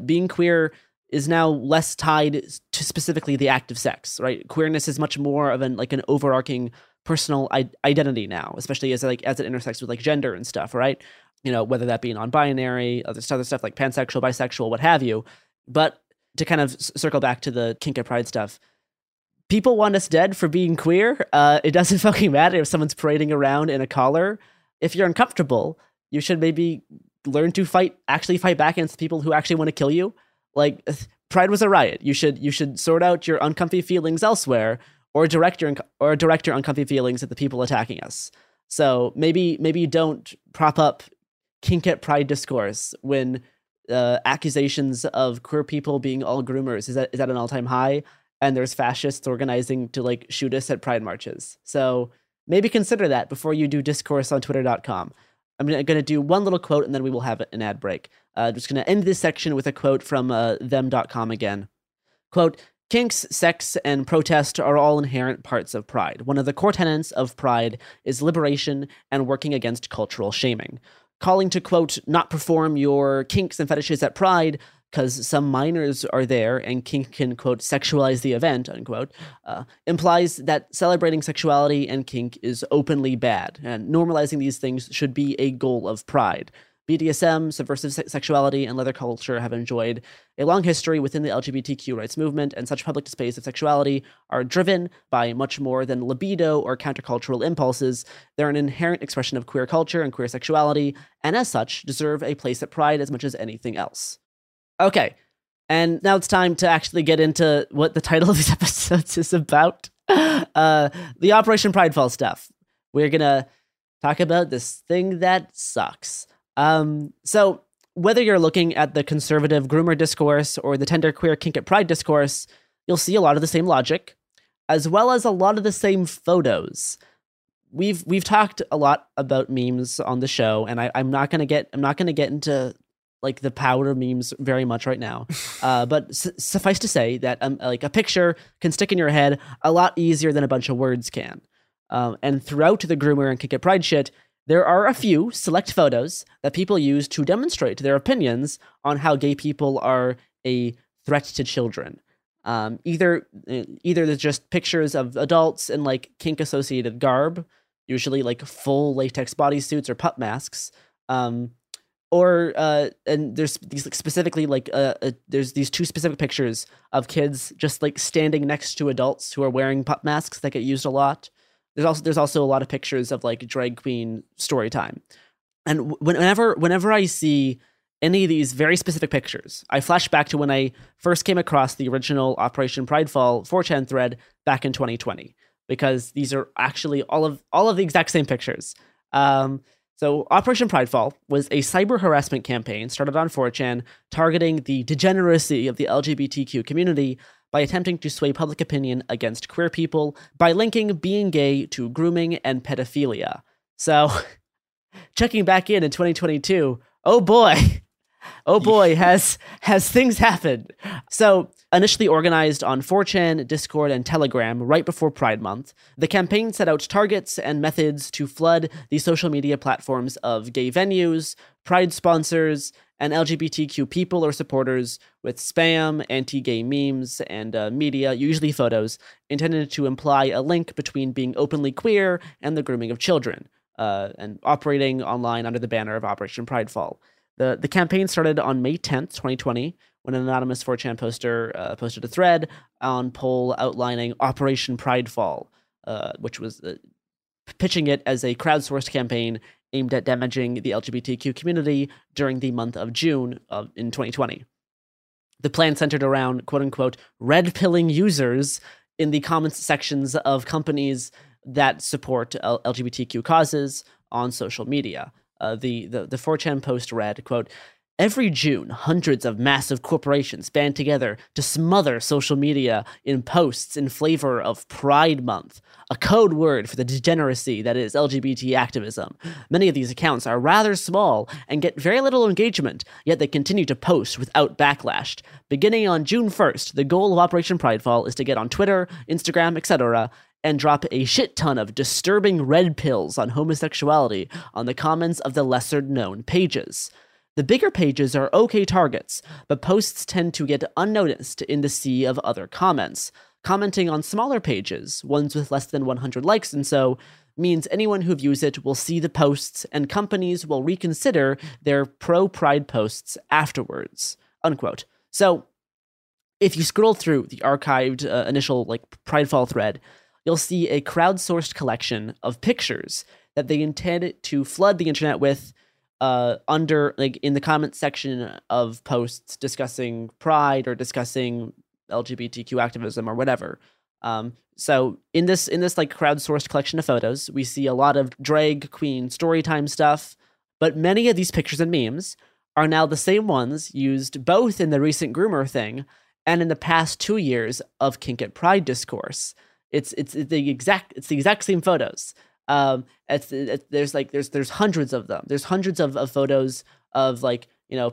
being queer is now less tied to specifically the act of sex, right? Queerness is much more of an overarching personal identity now, especially as it intersects with like gender and stuff, right? You know, whether that be non-binary, other stuff like pansexual, bisexual, what have you. But to kind of circle back to the kink at pride stuff, people want us dead for being queer. It doesn't fucking matter if someone's parading around in a collar. If you're uncomfortable, you should maybe learn to actually fight back against people who actually want to kill you. Like, pride was a riot. You should sort out your uncomfy feelings elsewhere, or direct your uncomfy feelings at the people attacking us. So maybe you don't prop up kink at pride discourse when accusations of queer people being all groomers is at an all-time high. And there's fascists organizing to like shoot us at pride marches. So maybe consider that before you do discourse on twitter.com. I'm going to do one little quote and then we will have an ad break. I'm just going to end this section with a quote from them.com again. Quote, "Kinks, sex, and protest are all inherent parts of pride. One of the core tenets of pride is liberation and working against cultural shaming. Calling to, quote, not perform your kinks and fetishes at pride because some minors are there and kink can, quote, sexualize the event, unquote, implies that celebrating sexuality and kink is openly bad, and normalizing these things should be a goal of pride. BDSM, subversive sexuality, and leather culture have enjoyed a long history within the LGBTQ rights movement, and such public displays of sexuality are driven by much more than libido or countercultural impulses. They're an inherent expression of queer culture and queer sexuality, and as such, deserve a place at pride as much as anything else." Okay, and now it's time to actually get into what the title of these episodes is about. The Operation Pridefall stuff. We're going to talk about this thing that sucks. So whether you're looking at the conservative groomer discourse or the tender queer kink at pride discourse, you'll see a lot of the same logic, as well as a lot of the same photos. We've talked a lot about memes on the show, and I'm not going to get into like the power of memes very much right now. But suffice to say that like a picture can stick in your head a lot easier than a bunch of words can. And throughout the groomer and kink at pride shit, there are a few select photos that people use to demonstrate their opinions on how gay people are a threat to children. Either there's just pictures of adults in like kink associated garb, usually like full latex bodysuits or pup masks. And there's these like, specifically like there's these two specific pictures of kids just like standing next to adults who are wearing pup masks that get used a lot. There's also a lot of pictures of like drag queen story time, and whenever I see any of these very specific pictures, I flash back to when I first came across the original Operation Pridefall 4chan thread back in 2020, because these are actually all of the exact same pictures. So Operation Pridefall was a cyber harassment campaign started on 4chan targeting the degeneracy of the LGBTQ community by attempting to sway public opinion against queer people by linking being gay to grooming and pedophilia. So checking back in 2022, oh boy, has things happened. So initially organized on 4chan, Discord, and Telegram right before Pride Month, the campaign set out targets and methods to flood the social media platforms of gay venues, Pride sponsors, and LGBTQ people or supporters with spam, anti-gay memes, and media, usually photos, intended to imply a link between being openly queer and the grooming of children. and operating online under the banner of Operation Pridefall. The campaign started on May 10th, 2020, when an anonymous 4chan poster posted a thread on poll outlining Operation Pridefall, which was pitching it as a crowdsourced campaign aimed at damaging the LGBTQ community during the month of June in 2020. The plan centered around, quote-unquote, red-pilling users in the comments sections of companies that support LGBTQ causes on social media. The 4chan post read, quote, "Every June, hundreds of massive corporations band together to smother social media in posts in flavor of Pride Month, a code word for the degeneracy that is LGBT activism. Many of these accounts are rather small and get very little engagement, yet they continue to post without backlash. Beginning on June 1st, the goal of Operation Pridefall is to get on Twitter, Instagram, etc., and drop a shit ton of disturbing red pills on homosexuality on the comments of the lesser-known pages. The bigger pages are okay targets, but posts tend to get unnoticed in the sea of other comments. Commenting on smaller pages, ones with less than 100 likes and so, means anyone who views it will see the posts and companies will reconsider their pro-pride posts afterwards." Unquote. So, if you scroll through the archived initial Pridefall thread, you'll see a crowdsourced collection of pictures that they intend to flood the internet with in the comments section of posts discussing pride or discussing LGBTQ activism or whatever. So in this crowdsourced collection of photos, we see a lot of drag queen story time stuff, but many of these pictures and memes are now the same ones used both in the recent groomer thing and in the past 2 years of Kink at Pride discourse. It's the exact same photos. There's hundreds of them. There's hundreds of photos of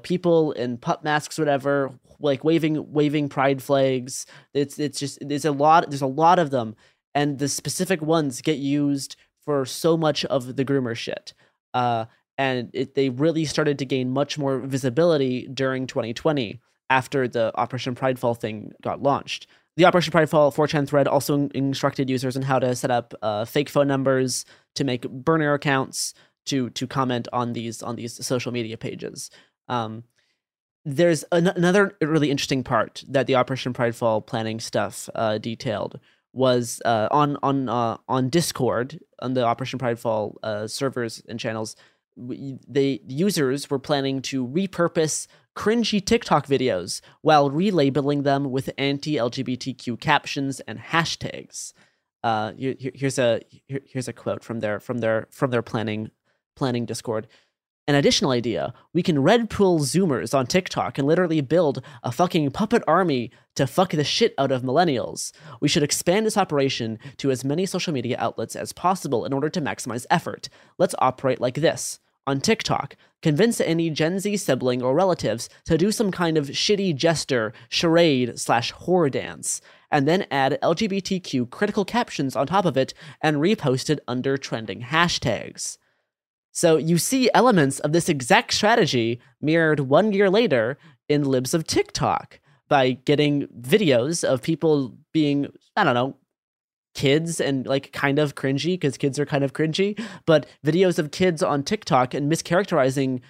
people in pup masks, whatever, waving pride flags. There's a lot of them, and the specific ones get used for so much of the groomer shit. And they really started to gain much more visibility during 2020 after the Operation Pridefall thing got launched. The Operation Pridefall 4chan thread also instructed users on how to set up fake phone numbers, to make burner accounts, to comment on these social media pages. There's another really interesting part that the Operation Pridefall planning stuff detailed was on Discord, on the Operation Pridefall servers and channels. The users were planning to repurpose cringy TikTok videos while relabeling them with anti-LGBTQ captions and hashtags. Here's a quote from their planning Discord. "An additional idea: we can red pill Zoomers on TikTok and literally build a fucking puppet army to fuck the shit out of millennials. We should expand this operation to as many social media outlets as possible in order to maximize effort. Let's operate like this. On TikTok, convince any Gen Z sibling or relatives to do some kind of shitty gesture, charade/horror dance, and then add LGBTQ critical captions on top of it and repost it under trending hashtags." So you see elements of this exact strategy mirrored 1 year later in Libs of TikTok by getting videos of people being, I don't know, kids and kind of cringy, because kids are kind of cringy, but videos of kids on TikTok and mischaracterizing,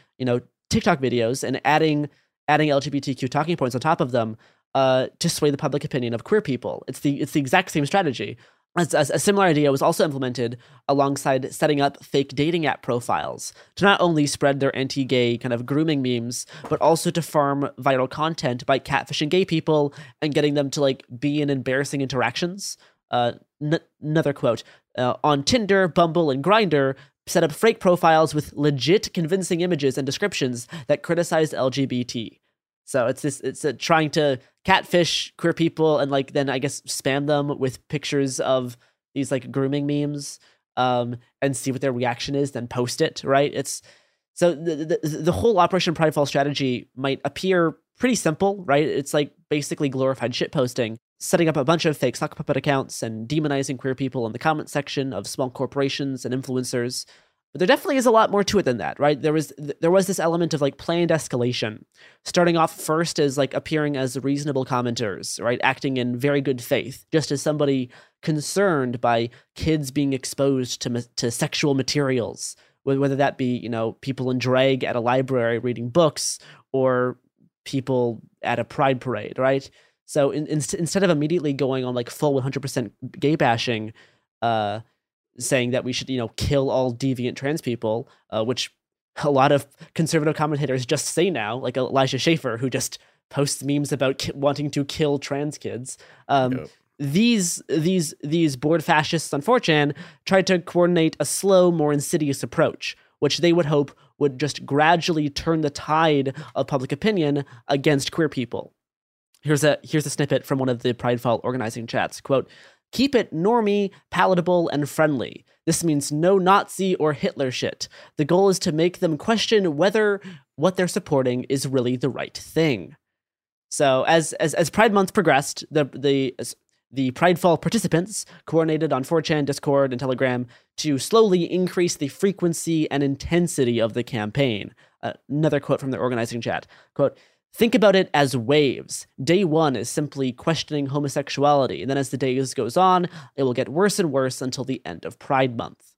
TikTok videos and adding LGBTQ talking points on top of them to sway the public opinion of queer people. It's the exact same strategy. A similar idea was also implemented alongside setting up fake dating app profiles to not only spread their anti-gay kind of grooming memes, but also to farm viral content by catfishing gay people and getting them to be in embarrassing interactions. Another quote, "On Tinder, Bumble, and Grindr, set up fake profiles with legit convincing images and descriptions that criticize LGBT." So it's trying to catfish queer people and then I guess spam them with pictures of these grooming memes and see what their reaction is, then post it, right? So the whole Operation Pridefall strategy might appear pretty simple, right? It's basically glorified shit posting, setting up a bunch of fake sock puppet accounts and demonizing queer people in the comment section of small corporations and influencers. But there definitely is a lot more to it than that, right? There was this element of like planned escalation, starting off first as like appearing as reasonable commenters, right? Acting in very good faith, just as somebody concerned by kids being exposed to sexual materials, whether that be, you know, people in drag at a library reading books or people at a pride parade, right? So instead of immediately going on like full 100% gay bashing, saying that we should, you know, kill all deviant trans people, which a lot of conservative commentators just say now, like Elijah Schaefer, who just posts memes about wanting to kill trans kids. Yep. These bored fascists on 4chan tried to coordinate a slow, more insidious approach, which they would hope would just gradually turn the tide of public opinion against queer people. Here's a snippet from one of the Pridefall organizing chats. Quote, "Keep it normie, palatable, and friendly. This means no Nazi or Hitler shit. The goal is to make them question whether what they're supporting is really the right thing." So as Pride Month progressed, the Pridefall participants coordinated on 4chan, Discord, and Telegram to slowly increase the frequency and intensity of the campaign. Another quote from the organizing chat. Quote, "Think about it as waves. Day one is simply questioning homosexuality, and then as the days goes on, it will get worse and worse until the end of Pride Month."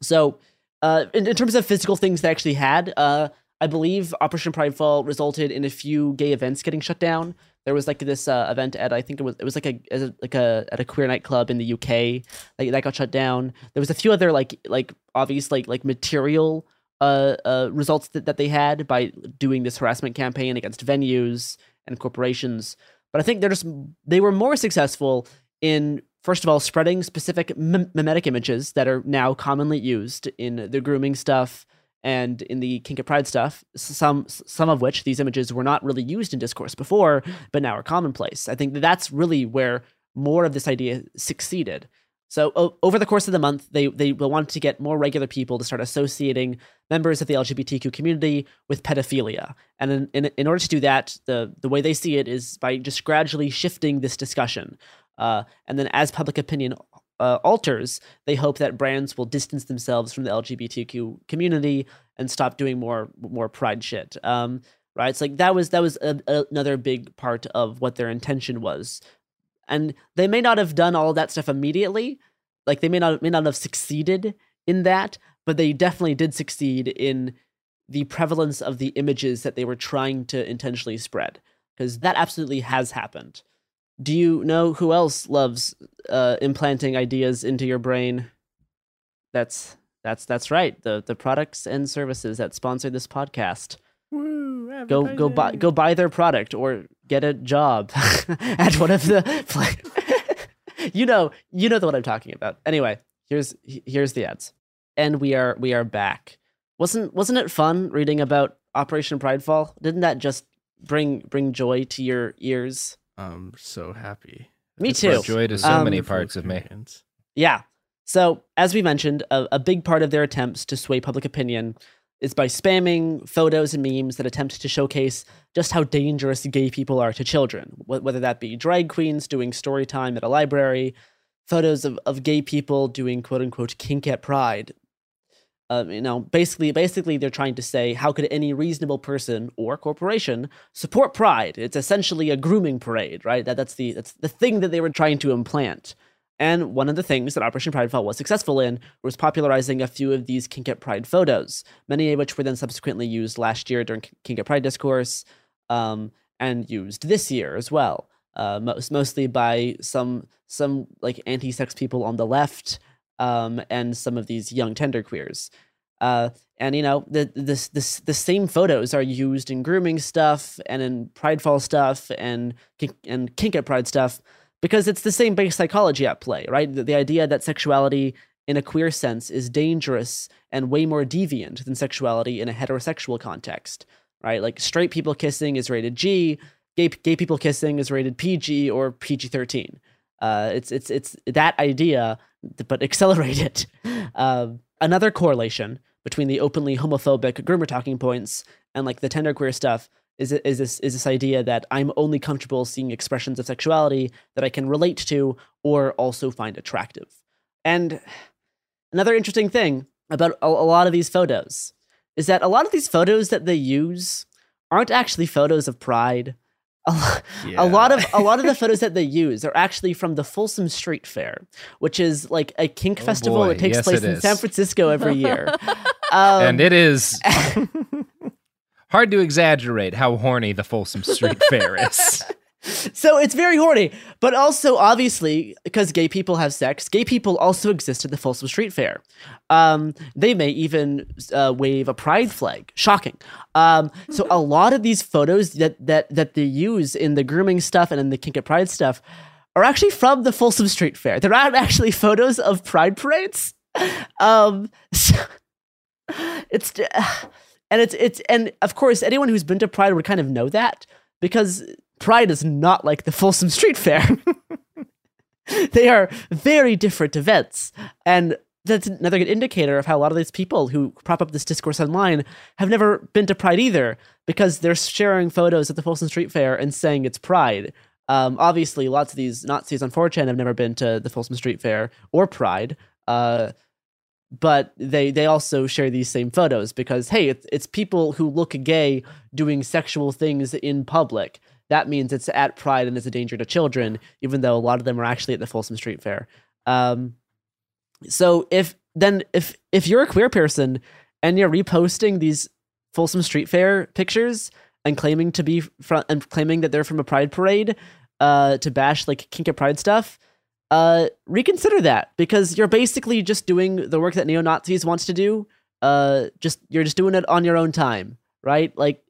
So, in terms of physical things they actually had, I believe Operation Pridefall resulted in a few gay events getting shut down. There was like this event at, I think it was at a queer nightclub in the UK that got shut down. There was a few other like obvious like material results that they had by doing this harassment campaign against venues and corporations. But I think they were more successful in, first of all, spreading specific mimetic images that are now commonly used in the grooming stuff and in the Kink at Pride stuff, some of which these images were not really used in discourse before, but now are commonplace. I think that's really where more of this idea succeeded. So over the course of the month, they will want to get more regular people to start associating members of the LGBTQ community with pedophilia. And in order to do that, the way they see it is by just gradually shifting this discussion. And then as public opinion alters, they hope that brands will distance themselves from the LGBTQ community and stop doing more pride shit. Right? So like that was another big part of what their intention was. And they may not have done all of that stuff immediately, like they may not have succeeded in that, but they definitely did succeed in the prevalence of the images that they were trying to intentionally spread, because that absolutely has happened. Do you know who else loves implanting ideas into your brain? That's right. The products and services that sponsor this podcast. Woo, go buy their product or get a job at one of the you know what I'm talking about. Anyway, here's the ads. And we are back. Wasn't it fun reading about Operation Pridefall? Didn't that just bring joy to your ears? I'm so happy. Me too. Brought joy to so many parts of me. Yeah. So, as we mentioned, a big part of their attempts to sway public opinion is by spamming photos and memes that attempt to showcase just how dangerous gay people are to children, whether that be drag queens doing story time at a library, photos of gay people doing quote-unquote kink at pride. Basically they're trying to say, how could any reasonable person or corporation support pride? It's essentially a grooming parade, right? That's the thing that they were trying to implant. And one of the things that Operation Pridefall was successful in was popularizing a few of these Kink at Pride photos, many of which were then subsequently used last year during Kink at Pride discourse, and used this year as well, mostly by some like anti-sex people on the left, and some of these young tenderqueers. And you know, the same photos are used in grooming stuff and in Pridefall stuff and Kink at Pride stuff, because it's the same base psychology at play, right? The idea that sexuality in a queer sense is dangerous and way more deviant than sexuality in a heterosexual context, right? Like straight people kissing is rated G, gay people kissing is rated PG or PG-13. It's that idea, but accelerated. Another correlation between the openly homophobic groomer talking points and like the tenderqueer stuff is this idea that I'm only comfortable seeing expressions of sexuality that I can relate to or also find attractive. And another interesting thing about a lot of these photos is that a lot of these photos that they use aren't actually photos of Pride. A lot of the photos that they use are actually from the Folsom Street Fair, which is like a kink festival that takes place in San Francisco every year. And it is hard to exaggerate how horny the Folsom Street Fair is. So it's very horny, but also obviously because gay people have sex, gay people also exist at the Folsom Street Fair. They may even wave a pride flag. Shocking. So a lot of these photos that they use in the grooming stuff and in the kink at pride stuff are actually from the Folsom Street Fair. They're not actually photos of pride parades. So it's and of course anyone who's been to Pride would kind of know that because Pride is not like the Folsom Street Fair. They are very different events. And that's another good indicator of how a lot of these people who prop up this discourse online have never been to Pride either, because they're sharing photos at the Folsom Street Fair and saying it's Pride. Obviously, lots of these Nazis on 4chan have never been to the Folsom Street Fair or Pride, but they also share these same photos because, hey, it's people who look gay doing sexual things in public. That means it's at Pride and it's a danger to children, even though a lot of them are actually at the Folsom Street Fair. So if you're a queer person and you're reposting these Folsom Street Fair pictures and claiming to be claiming that they're from a Pride parade to bash like kink at Pride stuff, reconsider that, because you're basically just doing the work that neo-Nazis wants to do. You're just doing it on your own time, right? Like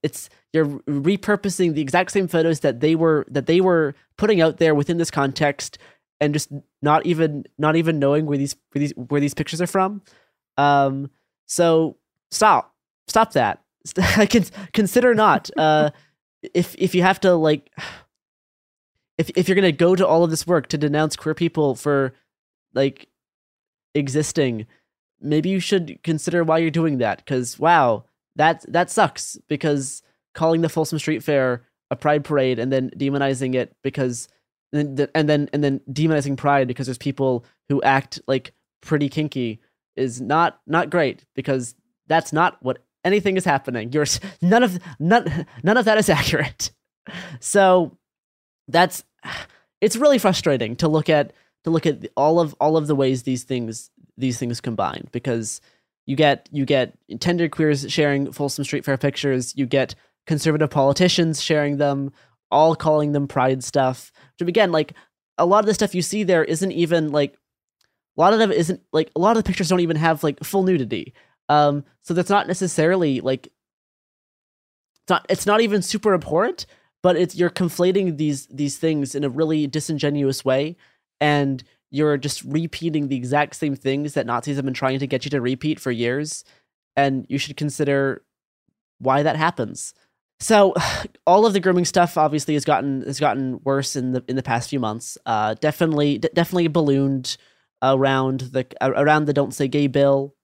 you're repurposing the exact same photos that they were putting out there within this context, and just not even knowing where these pictures are from. So stop that. Consider not. If you have to, like, if you're gonna go to all of this work to denounce queer people for like existing, maybe you should consider why you're doing that. Because wow, that sucks. Because calling the Folsom Street Fair a pride parade and then demonizing it because demonizing Pride because there's people who act like pretty kinky is not great, because that's not what anything is happening. None of that is accurate. So it's really frustrating to look at all of the ways these things combine, because you get genderqueers sharing Folsom Street Fair pictures, you get conservative politicians sharing them, all calling them Pride stuff. But again, like, a lot of the stuff you see there a lot of the pictures don't even have like full nudity. So that's not necessarily like, it's not even super abhorrent, but you're conflating these things in a really disingenuous way. And you're just repeating the exact same things that Nazis have been trying to get you to repeat for years. And you should consider why that happens. So all of the grooming stuff obviously has gotten worse in the past few months. Definitely ballooned around the Don't Say Gay bill,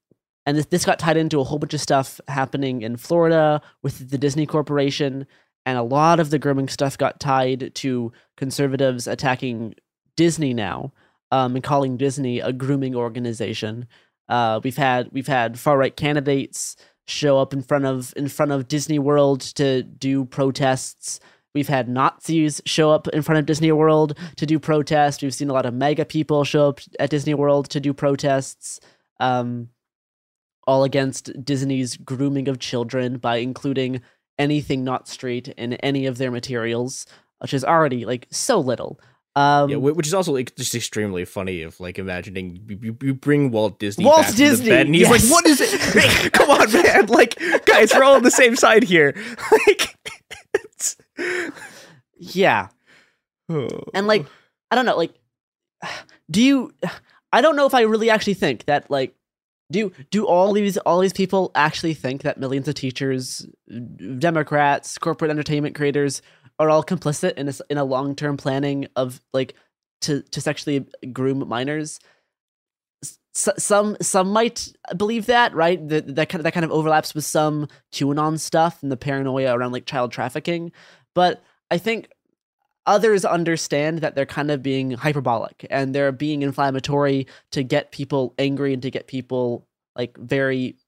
and this got tied into a whole bunch of stuff happening in Florida with the Disney Corporation, and a lot of the grooming stuff got tied to conservatives attacking Disney now, and calling Disney a grooming organization. We've had far right candidates show up in front of Disney World to do protests. We've had Nazis show up in front of Disney World to do protests. We've seen a lot of MAGA people show up at Disney World to do protests, all against Disney's grooming of children by including anything not straight in any of their materials, which is already like so little. Which is also like just extremely funny. Of like imagining you bring Walt Disney back to the bed, and he's like, "What is it? Come on, man! Like, guys, we're all on the same side here." Like, And like, I don't know. Like, do you? I don't know if I really actually think that. Like, do all these people actually think that millions of teachers, Democrats, corporate entertainment creators are all complicit in a long-term planning of like to sexually groom minors? Some might believe that, right? That kind of overlaps with some QAnon stuff and the paranoia around like child trafficking. But I think others understand that they're kind of being hyperbolic and they're being inflammatory to get people angry and to get people like very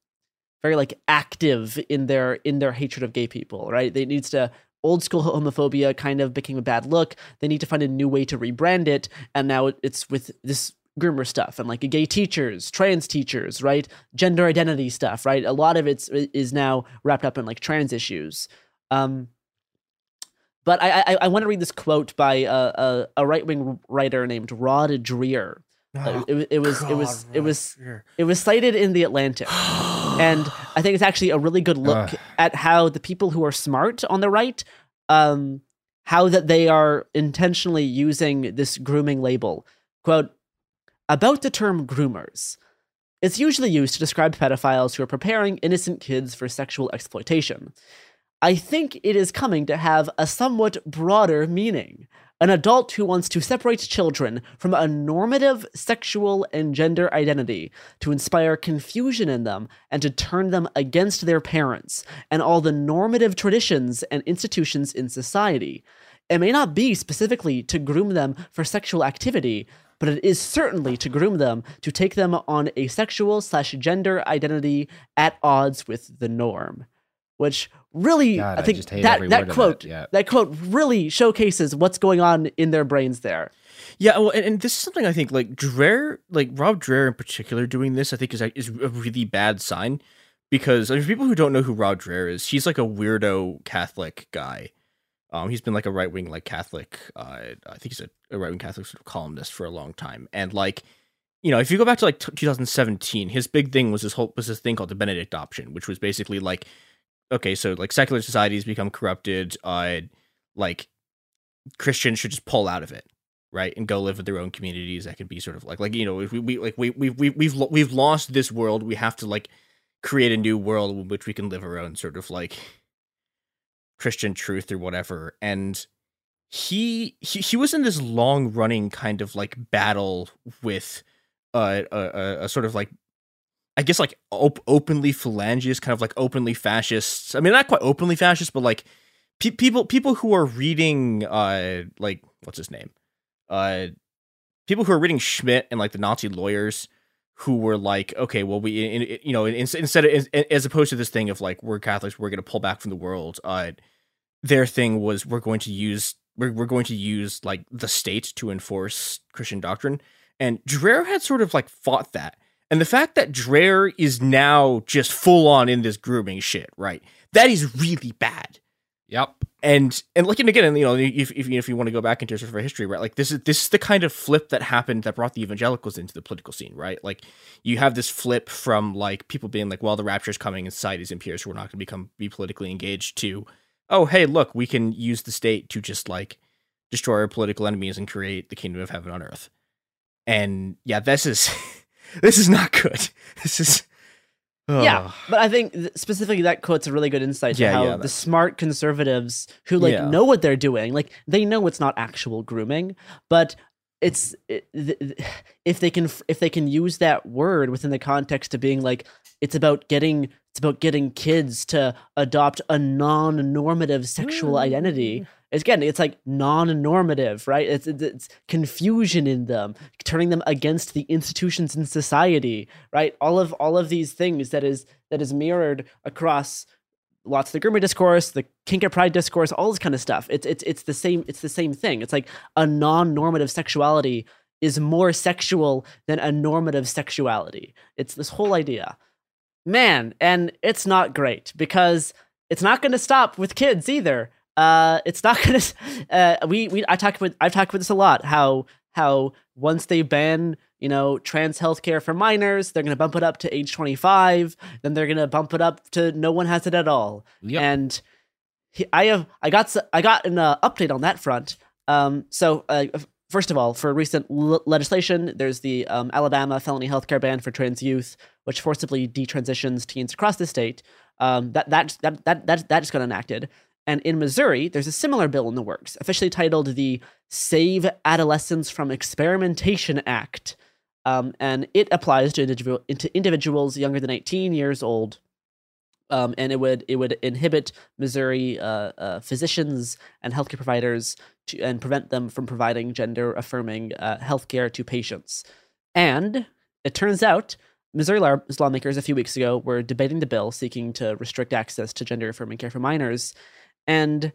like active in their hatred of gay people, right? It needs to, old school homophobia kind of became a bad look. They need to find a new way to rebrand it, and now it's with this groomer stuff and like gay teachers, trans teachers, right? Gender identity stuff, right? A lot of it is now wrapped up in like trans issues. But I want to read this quote by a right-wing writer named Rod Dreher. It was cited in The Atlantic, and I think it's actually a really good look at how the people who are smart on the right, how that they are intentionally using this grooming label. Quote, about the term groomers, it's usually used to describe pedophiles who are preparing innocent kids for sexual exploitation. I think it is coming to have a somewhat broader meaning. An adult who wants to separate children from a normative sexual and gender identity, to inspire confusion in them and to turn them against their parents and all the normative traditions and institutions in society. It may not be specifically to groom them for sexual activity, but it is certainly to groom them to take them on a sexual/gender identity at odds with the norm. Which really, God, I think that quote really showcases what's going on in their brains there. Yeah, well, and this is something I think like Dreher, like Rob Dreher in particular, doing this, I think is a really bad sign, because for people who don't know who Rod Dreher is, he's like a weirdo Catholic guy. He's been like a right wing like Catholic. I think he's a right wing Catholic sort of columnist for a long time, and like, you know, if you go back to like 2017, his big thing was this thing called the Benedict option, which was basically like, okay, so like secular societies become corrupted, like Christians should just pull out of it, right, and go live in their own communities. That could be sort of like you know, if we've lost this world, we have to like create a new world in which we can live our own sort of like Christian truth or whatever. And he was in this long running kind of like battle with a sort of like, I guess like openly phalangists, kind of like openly fascists. I mean, not quite openly fascists, but like people who are reading like what's his name, people who are reading Schmidt and like the Nazi lawyers, who were like, okay, well, as opposed to this thing of like, we're Catholics, we're going to pull back from the world. Their thing was, we're going to use like the state to enforce Christian doctrine. And Dreher had sort of like fought that. And the fact that Dreher is now just full on in this grooming shit, right? That is really bad. Yep. And like, and again, you know, if you want to go back into sort of history, right? Like this is the kind of flip that happened that brought the evangelicals into the political scene, right? Like you have this flip from like people being like, well, the rapture's coming and society's impaired, so we're not going to be politically engaged, to, oh, hey, look, we can use the state to just like destroy our political enemies and create the kingdom of heaven on earth. And yeah, this is. This is not good. This is... Oh. Yeah, but I think specifically that quote's a really good insight to how the smart conservatives who like know what they're doing, like they know it's not actual grooming, but if they can use that word within the context of being like, it's about getting kids to adopt a non-normative sexual identity. Again, it's like non-normative, right? It's confusion in them, turning them against the institutions in society, right? All of these things that is mirrored across lots of the groomer discourse, the kink and pride discourse, all this kind of stuff. It's the same thing. It's like a non-normative sexuality is more sexual than a normative sexuality. It's this whole idea, man, and it's not great because it's not going to stop with kids either. It's not gonna. I've talked about this a lot. How once they ban, you know, trans healthcare for minors, they're gonna bump it up to age 25. Then they're gonna bump it up to no one has it at all. Yep. And I got an update on that front. So first of all, for recent legislation, there's the Alabama felony healthcare ban for trans youth, which forcibly detransitions teens across the state. That just got enacted. And in Missouri, there's a similar bill in the works, officially titled the Save Adolescents from Experimentation Act. And it applies to individuals younger than 18 years old. And it would inhibit Missouri physicians and healthcare providers and prevent them from providing gender-affirming healthcare to patients. And it turns out Missouri lawmakers a few weeks ago were debating the bill seeking to restrict access to gender-affirming care for minors, and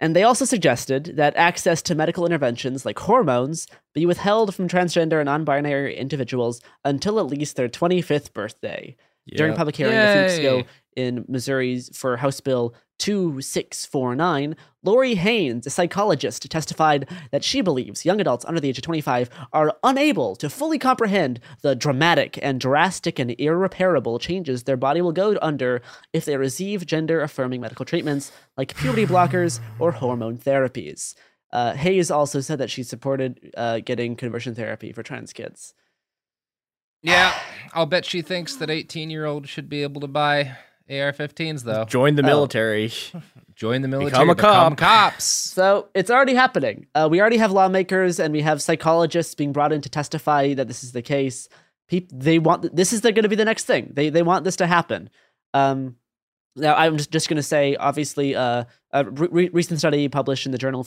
they also suggested that access to medical interventions like hormones be withheld from transgender and non-binary individuals until at least their 25th birthday. Yep. During public hearing a few weeks ago in Missouri for House Bill 2649, Lori Haynes, a psychologist, testified that she believes young adults under the age of 25 are unable to fully comprehend the dramatic and drastic and irreparable changes their body will go under if they receive gender-affirming medical treatments like puberty blockers or hormone therapies. Hayes also said that she supported getting conversion therapy for trans kids. Yeah, I'll bet she thinks that 18-year-olds should be able to buy AR-15s, though. Join the military. Join the military. Become cops. So it's already happening. We already have lawmakers and we have psychologists being brought in to testify that this is the case. This is going to be the next thing. They want this to happen. Now I'm just going to say, obviously, a recent study published in the Journal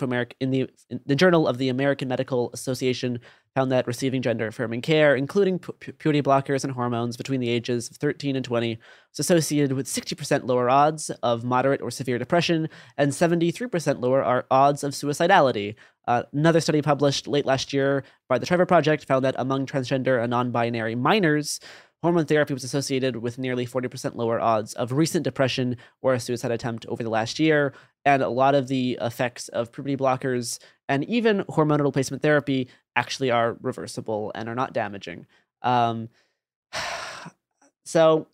of the American Medical Association found that receiving gender-affirming care, including puberty blockers and hormones between the ages of 13 and 20, was associated with 60% lower odds of moderate or severe depression and 73% lower odds of suicidality. Another study published late last year by the Trevor Project found that among transgender and non-binary minors, hormone therapy was associated with nearly 40% lower odds of recent depression or a suicide attempt over the last year, and a lot of the effects of puberty blockers and even hormonal replacement therapy actually are reversible and are not damaging. So, I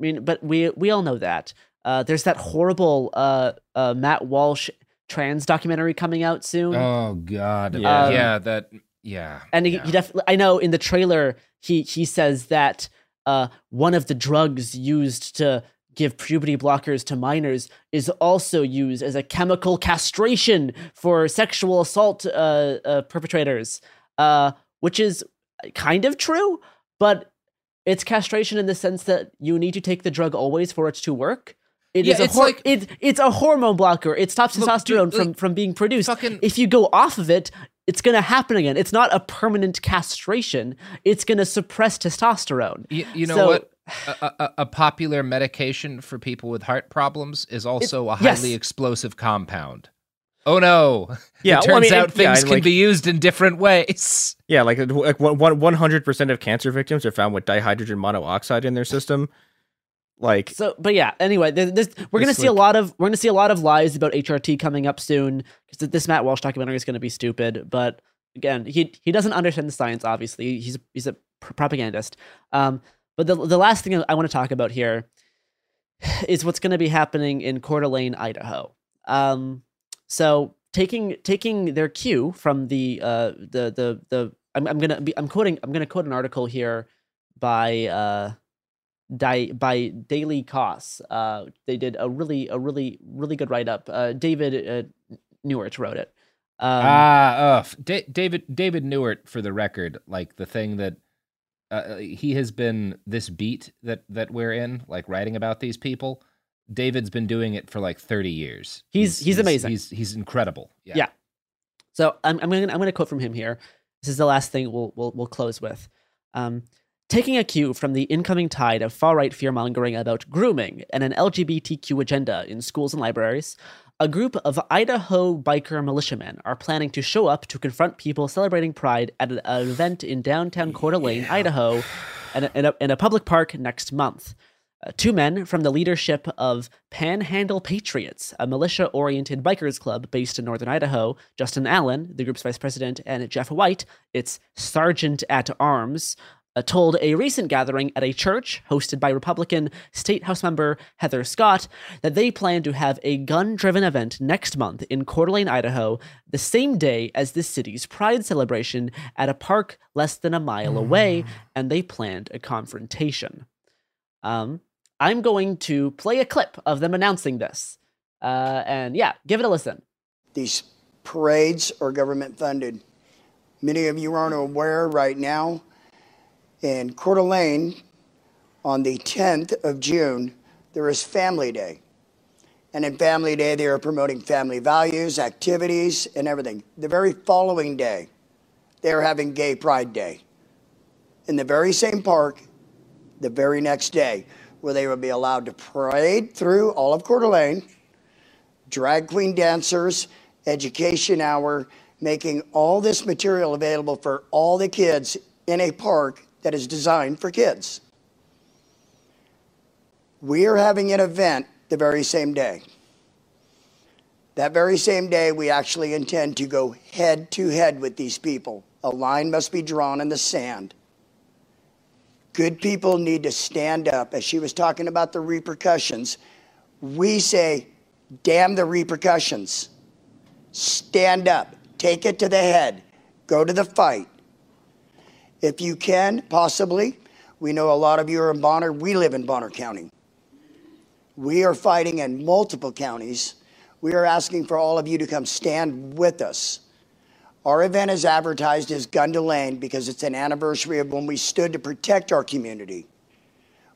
mean, but we all know that. There's that horrible Matt Walsh trans documentary coming out soon. Oh, God. He definitely, I know in the trailer, he says that one of the drugs used to give puberty blockers to minors is also used as a chemical castration for sexual assault perpetrators, which is kind of true, but it's castration in the sense that you need to take the drug always for it to work. It's a hormone blocker. It stops testosterone from being produced. If you go off of it, it's going to happen again. It's not a permanent castration. It's going to suppress testosterone. You know what? A popular medication for people with heart problems is also a highly explosive compound. Oh, no. Yeah, it turns out things can be used in different ways. Yeah, like 100% of cancer victims are found with dihydrogen monoxide in their system. Anyway, we're gonna see a lot of lies about HRT coming up soon because this Matt Walsh documentary is gonna be stupid. But again, he doesn't understand the science. Obviously, he's a propagandist. But the last thing I want to talk about here is what's gonna be happening in Coeur d'Alene, Idaho. So taking their cue from I'm gonna quote an article here by Daily Kos. They did a really good write-up. David Neiwart wrote it. David Neiwart, for the record, like the thing that he has been, this beat that we're in, like writing about these people, David's been doing it for like 30 years. He's amazing. He's incredible. Yeah. So I'm gonna quote from him here. This is the last thing we'll close with. Taking a cue from the incoming tide of far-right fear-mongering about grooming and an LGBTQ agenda in schools and libraries, a group of Idaho biker militiamen are planning to show up to confront people celebrating Pride at an event in downtown Coeur d'Alene, Idaho, and in a public park next month. Two men from the leadership of Panhandle Patriots, a militia-oriented bikers club based in northern Idaho, Justin Allen, the group's vice president, and Jeff White, its sergeant-at-arms, told a recent gathering at a church hosted by Republican State House member Heather Scott that they plan to have a gun-driven event next month in Coeur d'Alene, Idaho, the same day as the city's Pride celebration at a park less than a mile away, and they planned a confrontation. I'm going to play a clip of them announcing this. Give it a listen. These parades are government-funded. Many of you aren't aware right now, in Coeur d'Alene, on the 10th of June, there is Family Day. And in Family Day, they are promoting family values, activities, and everything. The very following day, they are having Gay Pride Day. in the very same park the very next day, where they would be allowed to parade through all of Coeur d'Alene, drag queen dancers, education hour, making all this material available for all the kids in a park that is designed for kids. We are having an event the very same day. That very same day, we actually intend to go head to head with these people. A line must be drawn in the sand. Good people need to stand up. As she was talking about the repercussions, we say, damn the repercussions. Stand up, take it to the head, go to the fight. If you can, possibly, we know a lot of you are in Bonner. We live in Bonner County. We are fighting in multiple counties. We are asking for all of you to come stand with us. Our event is advertised as Gun to Lane because it's an anniversary of when we stood to protect our community.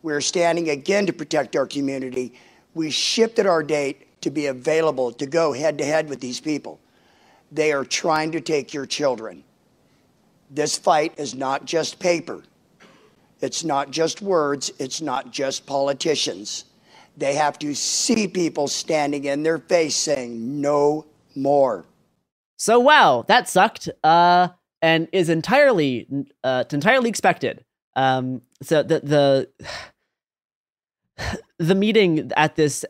We're standing again to protect our community. We shifted our date to be available to go head-to-head with these people. They are trying to take your children. This fight is not just paper. It's not just words. It's not just politicians. They have to see people standing in their face saying, no more. So, wow, that sucked and is entirely expected. So the meeting at this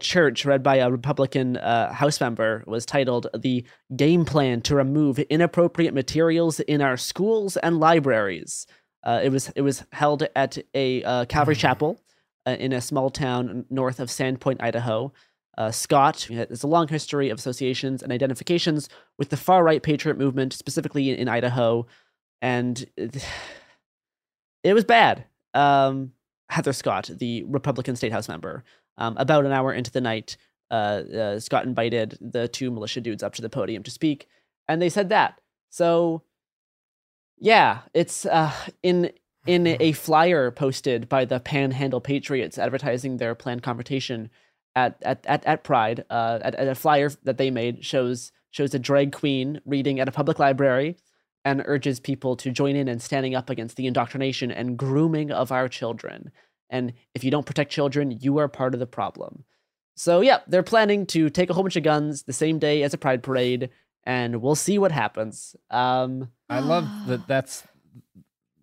church led by a Republican House member was titled "The Game Plan to Remove Inappropriate Materials in Our Schools and Libraries." It was held at a Calvary Chapel in a small town north of Sandpoint, Idaho. Scott has a long history of associations and identifications with the far-right patriot movement, specifically in Idaho, and it was bad. Heather Scott, the Republican State House member, about an hour into the night, Scott invited the two militia dudes up to the podium to speak, and they said that. So, yeah, it's in a flyer posted by the Panhandle Patriots advertising their planned confrontation at Pride, at a flyer that they made shows a drag queen reading at a public library and urges people to join in and standing up against the indoctrination and grooming of our children. And if you don't protect children, you are part of the problem. So yeah, they're planning to take a whole bunch of guns the same day as a Pride parade, and we'll see what happens. I love that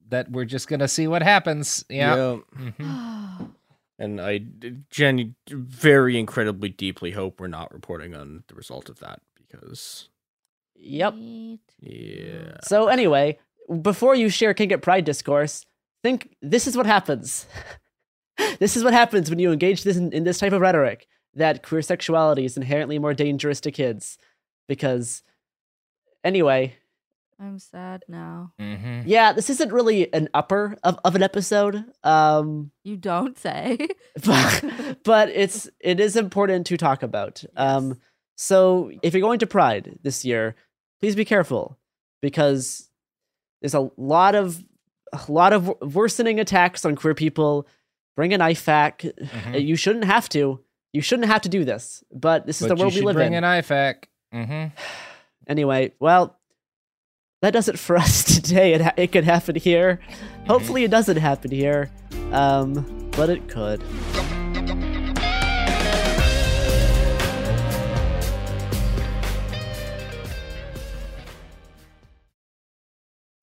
that we're just going to see what happens. Yeah. Mm-hmm. And I very incredibly deeply hope we're not reporting on the result of that, because. Yep. Yeah. So anyway, before you share Kink at Pride discourse, think this is what happens. This is what happens when you engage this in this type of rhetoric, that queer sexuality is inherently more dangerous to kids, because anyway. I'm sad now. Mm-hmm. Yeah, this isn't really an upper of an episode. You don't say. but it is important to talk about. Yes. So if you're going to Pride this year, please be careful, because there's a lot of worsening attacks on queer people. Bring a knife hack. Mm-hmm. You shouldn't have to. You shouldn't have to do this. But this is the world we live in. Bring a knife hack. Mm-hmm. Anyway, well. That does it for us today. It could happen here. Hopefully it doesn't happen here, but it could.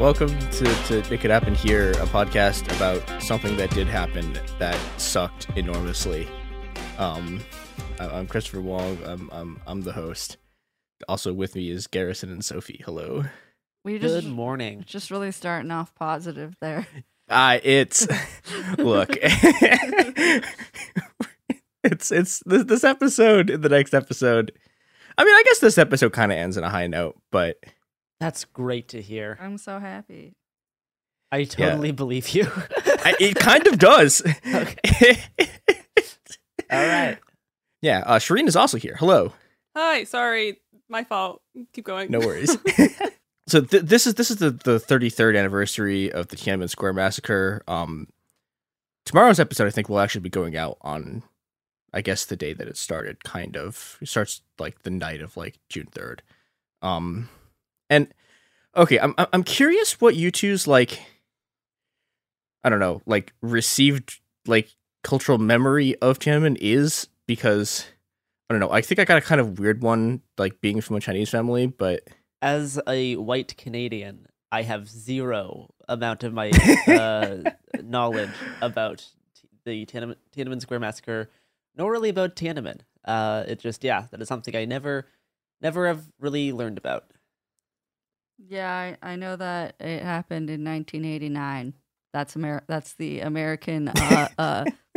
Welcome to It Could Happen Here, a podcast about something that did happen that sucked enormously. I'm Christopher Wong. I'm the host. Also with me is Garrison and Sophie. Hello. Good morning. Just really starting off positive there. It's look. it's this episode. The next episode. I mean, I guess this episode kind of ends on a high note, but. That's great to hear. I'm so happy. I totally believe you. It kind of does. Okay. All right. Yeah. Shireen is also here. Hello. Hi. Sorry. My fault. Keep going. No worries. So this is the 33rd anniversary of the Tiananmen Square massacre. Tomorrow's episode, I think, will actually be going out on, I guess, the day that it started. Kind of. It starts like the night of like June 3rd. And okay, I'm curious what you two's like, I don't know, like received like cultural memory of Tiananmen is, because I don't know. I think I got a kind of weird one, like being from a Chinese family, but as a white Canadian, I have zero amount of my knowledge about the Tiananmen Square massacre, nor really about Tiananmen. It just that is something I never have really learned about. Yeah, I know that it happened in 1989. That's the American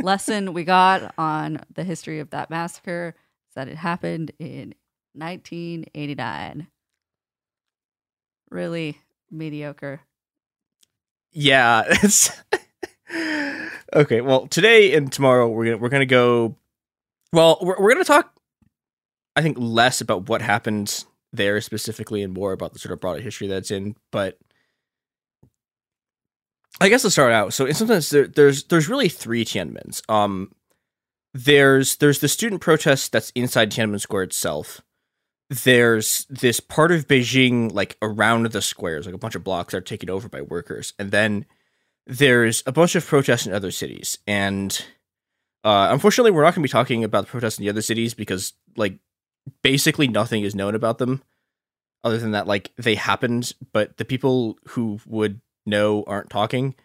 lesson we got on the history of that massacre, is that it happened in 1989. Really mediocre. Yeah. Okay, well, today and tomorrow we're going to go, well, we're going to talk, I think, less about what happened there specifically and more about the sort of broader history that's in, but I guess let's start out. So in some sense, there's really three Tiananmens. There's the student protest that's inside Tiananmen Square itself. There's this part of Beijing, like around the squares, like a bunch of blocks that are taken over by workers. And then there's a bunch of protests in other cities. And unfortunately, we're not going to be talking about the protests in the other cities because, like, basically nothing is known about them other than that, like, they happened, but the people who would know aren't talking.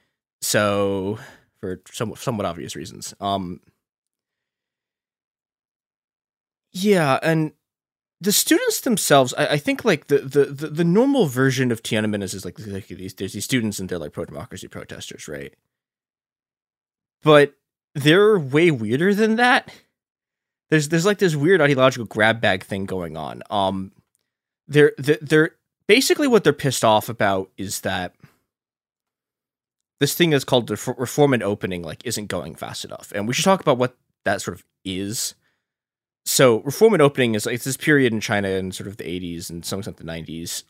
So for somewhat obvious reasons. Yeah. And the students themselves, I think, like, the normal version of Tiananmen is like there's these students and they're like pro-democracy protesters. Right. But they're way weirder than that. There's like this weird ideological grab bag thing going on. They're basically what they're pissed off about is that this thing that's called reform and opening like isn't going fast enough, and we should talk about what that sort of is. So reform and opening is like it's this period in China in sort of the 80s and some extent the 90s.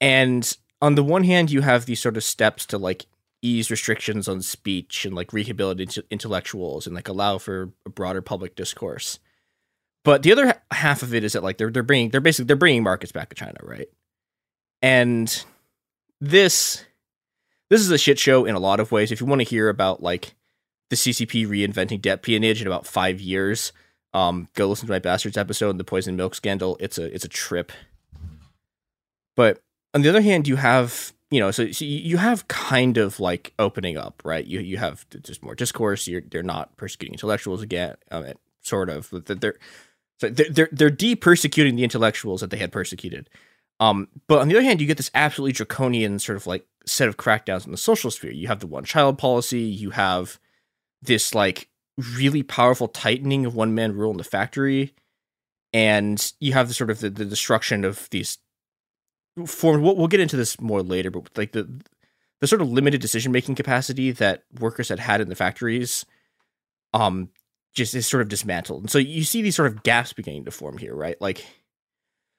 And on the one hand, you have these sort of steps to like ease restrictions on speech and like rehabilitate intellectuals and like allow for a broader public discourse. But the other half of it is that like they're basically bringing markets back to China, right? And this is a shit show in a lot of ways. If you want to hear about like the CCP reinventing debt peonage in about 5 years, go listen to my Bastards episode on the poison milk scandal. It's a trip. But on the other hand, you have, you know, so you have kind of like opening up, right? You have just more discourse. They're not persecuting intellectuals again, sort of. They're de-persecuting the intellectuals that they had persecuted. But on the other hand, you get this absolutely draconian sort of like set of crackdowns in the social sphere. You have the one-child policy. You have this like really powerful tightening of one-man rule in the factory, and you have the sort of the destruction of these formed. We'll get into this more later, but like the sort of limited decision-making capacity that workers had in the factories, just is sort of dismantled. And so you see these sort of gaps beginning to form here, right? Like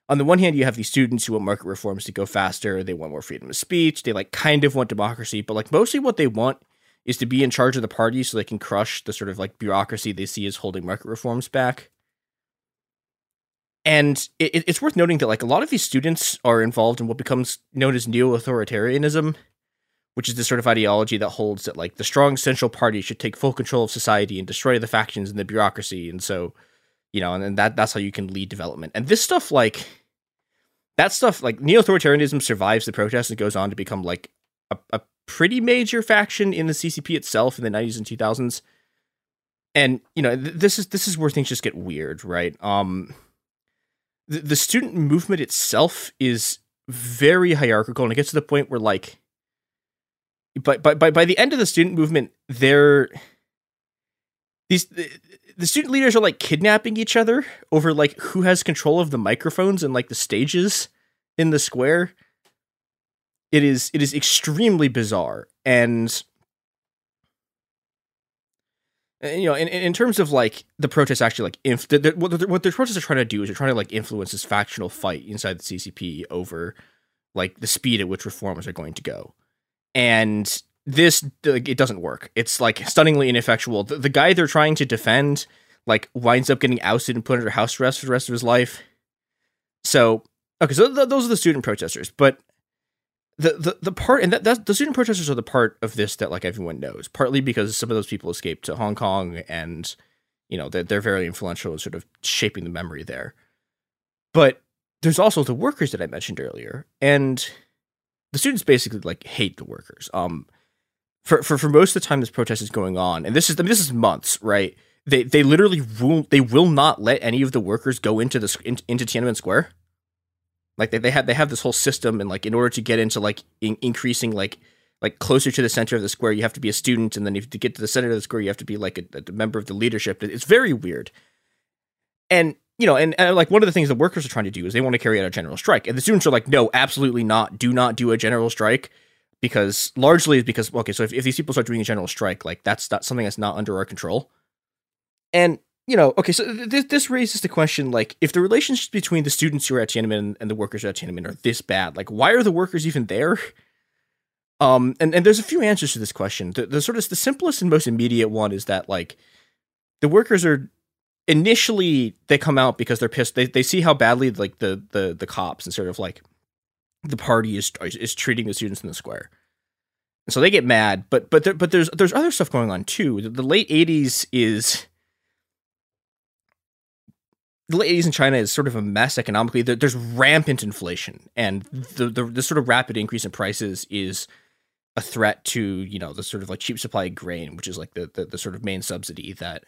on the one hand, you have these students who want market reforms to go faster. They want more freedom of speech. They like kind of want democracy, but like mostly what they want is to be in charge of the party so they can crush the sort of like bureaucracy they see as holding market reforms back. And it's worth noting that like a lot of these students are involved in what becomes known as neo-authoritarianism, which is this sort of ideology that holds that like the strong central party should take full control of society and destroy the factions and the bureaucracy. And so, you know, and that's how you can lead development. And this stuff like neo-authoritarianism survives the protests and goes on to become like a pretty major faction in the CCP itself in the 90s and 2000s. And, you know, this is where things just get weird, right? The student movement itself is very hierarchical, and it gets to the point where like by the end of the student movement, the student leaders are like kidnapping each other over like who has control of the microphones and like the stages in the square. It is extremely bizarre. And you know, in terms of like the protests, actually, like what the protests are trying to do is they're trying to like influence this factional fight inside the CCP over like the speed at which reforms are going to go, and this it doesn't work. It's like stunningly ineffectual. The guy they're trying to defend like winds up getting ousted and put under house arrest for the rest of his life. So those are the student protesters, but the part, and that's the student protesters are the part of this that like everyone knows, partly because some of those people escaped to Hong Kong, and you know they're very influential in sort of shaping the memory there. But there's also the workers that I mentioned earlier, and the students basically like hate the workers. For most of the time this protest is going on, and this is months, right? They literally will not let any of the workers go into Tiananmen Square. Like they have this whole system, and like in order to get into like increasing like closer to the center of the square, you have to be a student, and then if to get to the center of the square, you have to be like a member of the leadership. It's very weird, and you know, and like one of the things the workers are trying to do is they want to carry out a general strike, and the students are like, no, absolutely not, do not do a general strike, because largely is because okay, so if these people start doing a general strike, like that's not something that's not under our control, and. You know, okay, so this raises the question, like, if the relationships between the students who are at Tiananmen and the workers at Tiananmen are this bad, like, why are the workers even there? And there's a few answers to this question. The sort of the simplest and most immediate one is that, like, the workers are initially they come out because they're pissed. They see how badly like the cops and sort of like the party is treating the students in the square. And so they get mad, but there's other stuff going on too. The late 80s is. The late 80s in China is sort of a mess economically. There's rampant inflation, and the sort of rapid increase in prices is a threat to, you know, the sort of like cheap supply of grain, which is like the sort of main subsidy that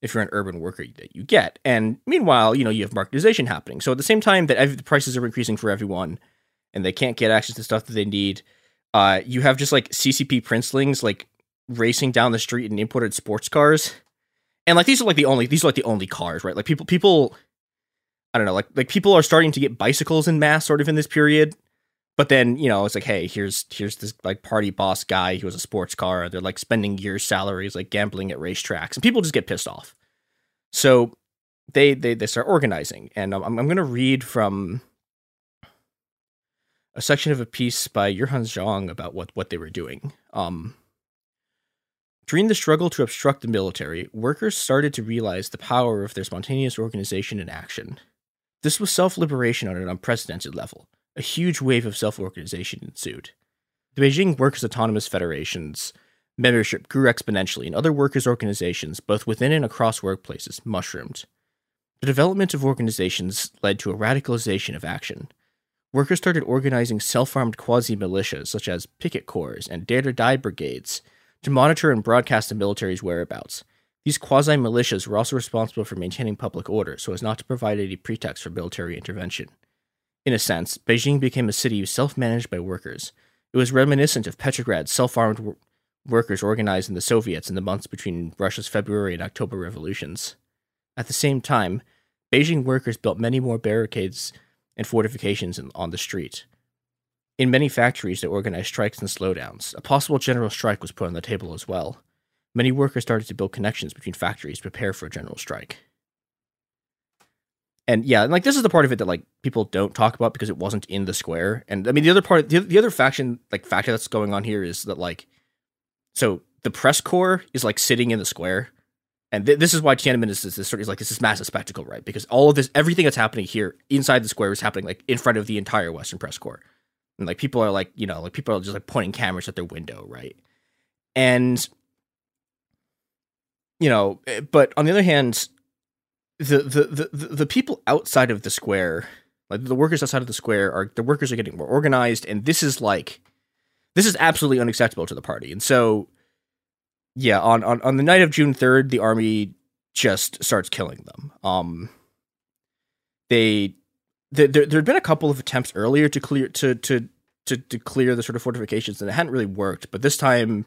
if you're an urban worker that you get. And meanwhile, you know, you have marketization happening. So at the same time that the prices are increasing for everyone and they can't get access to stuff that they need, you have just like CCP princelings like racing down the street in imported sports cars. And like these are like the only cars, right? Like people I don't know, like people are starting to get bicycles en masse sort of in this period. But then, you know, it's like, hey, here's this like party boss guy who has a sports car. They're like spending years' salaries, like gambling at racetracks, and people just get pissed off. So they start organizing, and I'm going to read from a section of a piece by Yohan Zhang about what they were doing. During the struggle to obstruct the military, workers started to realize the power of their spontaneous organization and action. This was self-liberation on an unprecedented level. A huge wave of self-organization ensued. The Beijing Workers' Autonomous Federation's membership grew exponentially, and other workers' organizations, both within and across workplaces, mushroomed. The development of organizations led to a radicalization of action. Workers started organizing self-armed quasi-militias, such as picket corps and dare-to-die brigades, to monitor and broadcast the military's whereabouts. These quasi-militias were also responsible for maintaining public order, so as not to provide any pretext for military intervention. In a sense, Beijing became a city self-managed by workers. It was reminiscent of Petrograd's self-armed workers organized in the Soviets in the months between Russia's February and October revolutions. At the same time, Beijing workers built many more barricades and fortifications on the street. In many factories, they organized strikes and slowdowns. A possible general strike was put on the table as well. Many workers started to build connections between factories to prepare for a general strike. And yeah, and like this is the part of it that like people don't talk about because it wasn't in the square. And I mean, the other part, the other faction, like factor that's going on here is that like, so the press corps is like sitting in the square, and this is why Tiananmen is like this massive spectacle, right? Because all of this, everything that's happening here inside the square is happening like in front of the entire Western press corps, and like people are like, you know, like people are just like pointing cameras at their window, right? And you know, but on the other hand, The people outside of the square, like the workers outside of the square, are getting more organized, and this is absolutely unacceptable to the party. And so, yeah, on the night of June 3rd, the army just starts killing them. There had been a couple of attempts earlier to clear the sort of fortifications, and it hadn't really worked. But this time,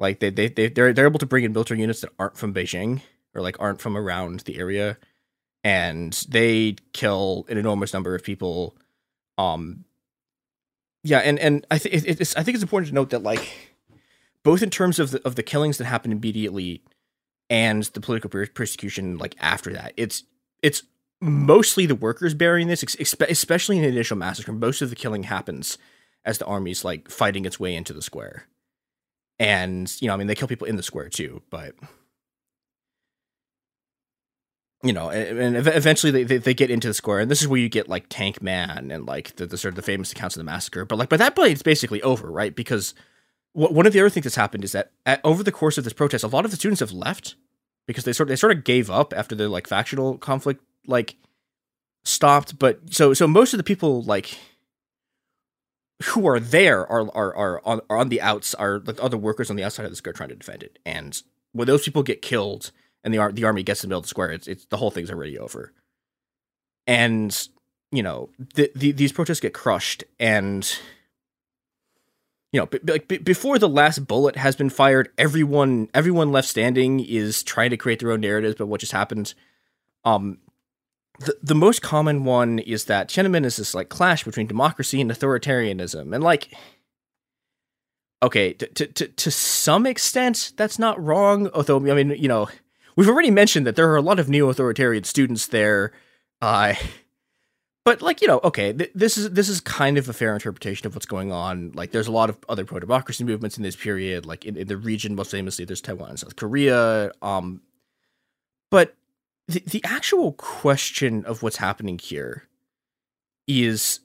like they're able to bring in military units that aren't from Beijing, or like aren't from around the area, and they kill an enormous number of people. I think it's important to note that like both in terms of the killings that happened immediately and the political persecution like after that, it's mostly the workers bearing this, especially in the initial massacre. Most of the killing happens as the army's like fighting its way into the square, and you know, I mean, they kill people in the square too, but. You know, and eventually they get into the square, and this is where you get like Tank Man and like the sort of the famous accounts of the massacre. But like by that point, it's basically over, right? Because one of the other things that's happened is that over the course of this protest, a lot of the students have left because they sort of gave up after the like factional conflict like stopped. But so most of the people like who are there are the workers on the outside of the square trying to defend it, and when those people get killed. And the army gets in the middle of the square. It's the whole thing's already over, and you know these protests get crushed. And you know, before the last bullet has been fired, everyone left standing is trying to create their own narratives about what just happened. The most common one is that Tiananmen is this like clash between democracy and authoritarianism, and like. Okay, to some extent that's not wrong. Although I mean, you know. We've already mentioned that there are a lot of neo-authoritarian students there, but like you know, okay, this is kind of a fair interpretation of what's going on. Like, there's a lot of other pro-democracy movements in this period, like in the region. Most famously, there's Taiwan and South Korea. But the actual question of what's happening here is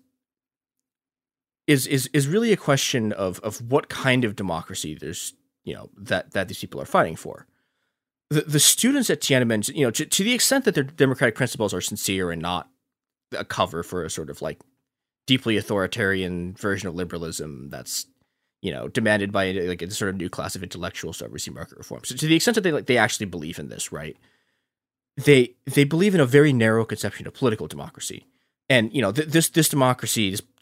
really a question of what kind of democracy there's you know that these people are fighting for. The students at Tiananmen, you know, to the extent that their democratic principles are sincere and not a cover for a sort of like deeply authoritarian version of liberalism that's, you know, demanded by like a sort of new class of intellectuals to oversee market reform. So to the extent that they like they actually believe in this, right? They believe in a very narrow conception of political democracy, and you know this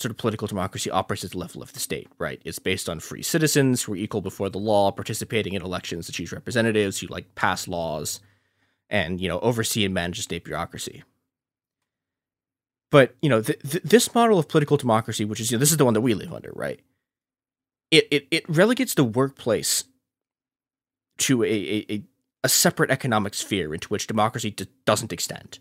sort of political democracy operates at the level of the state, right? It's based on free citizens who are equal before the law, participating in elections to choose representatives who like pass laws, and you know oversee and manage the state bureaucracy. But, you know, this model of political democracy, which is, you know, this is the one that we live under, right? It relegates the workplace to a separate economic sphere into which democracy doesn't extend.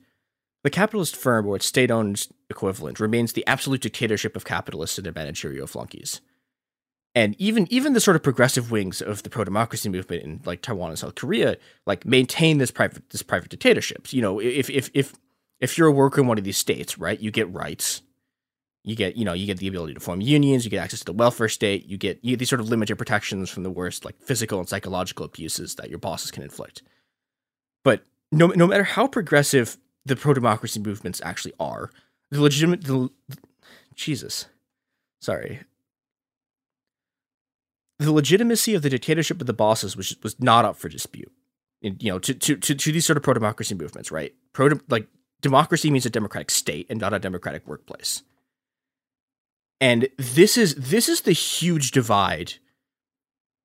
The capitalist firm or its state-owned equivalent remains the absolute dictatorship of capitalists and their managerial flunkies. And even the sort of progressive wings of the pro-democracy movement in like Taiwan and South Korea like maintain this private dictatorship. You know, if you're a worker in one of these states, right, you get rights, you get the ability to form unions, you get access to the welfare state, you get these sort of limited protections from the worst like physical and psychological abuses that your bosses can inflict. But no matter how progressive the pro-democracy movements actually are, the legitimacy of the dictatorship of the bosses was not up for dispute, to these sort of pro-democracy movements, right? Democracy means a democratic state and not a democratic workplace. And this is the huge divide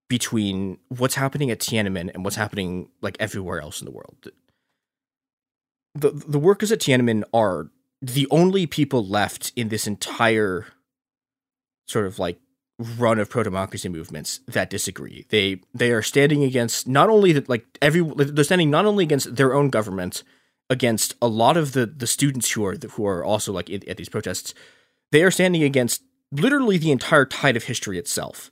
between what's happening at Tiananmen and what's happening like everywhere else in the world. The workers at Tiananmen are the only people left in this entire sort of like run of pro-democracy movements that disagree. They are standing against not only they're standing not only against their own government, against a lot of the students who are also like at these protests. They are standing against literally the entire tide of history itself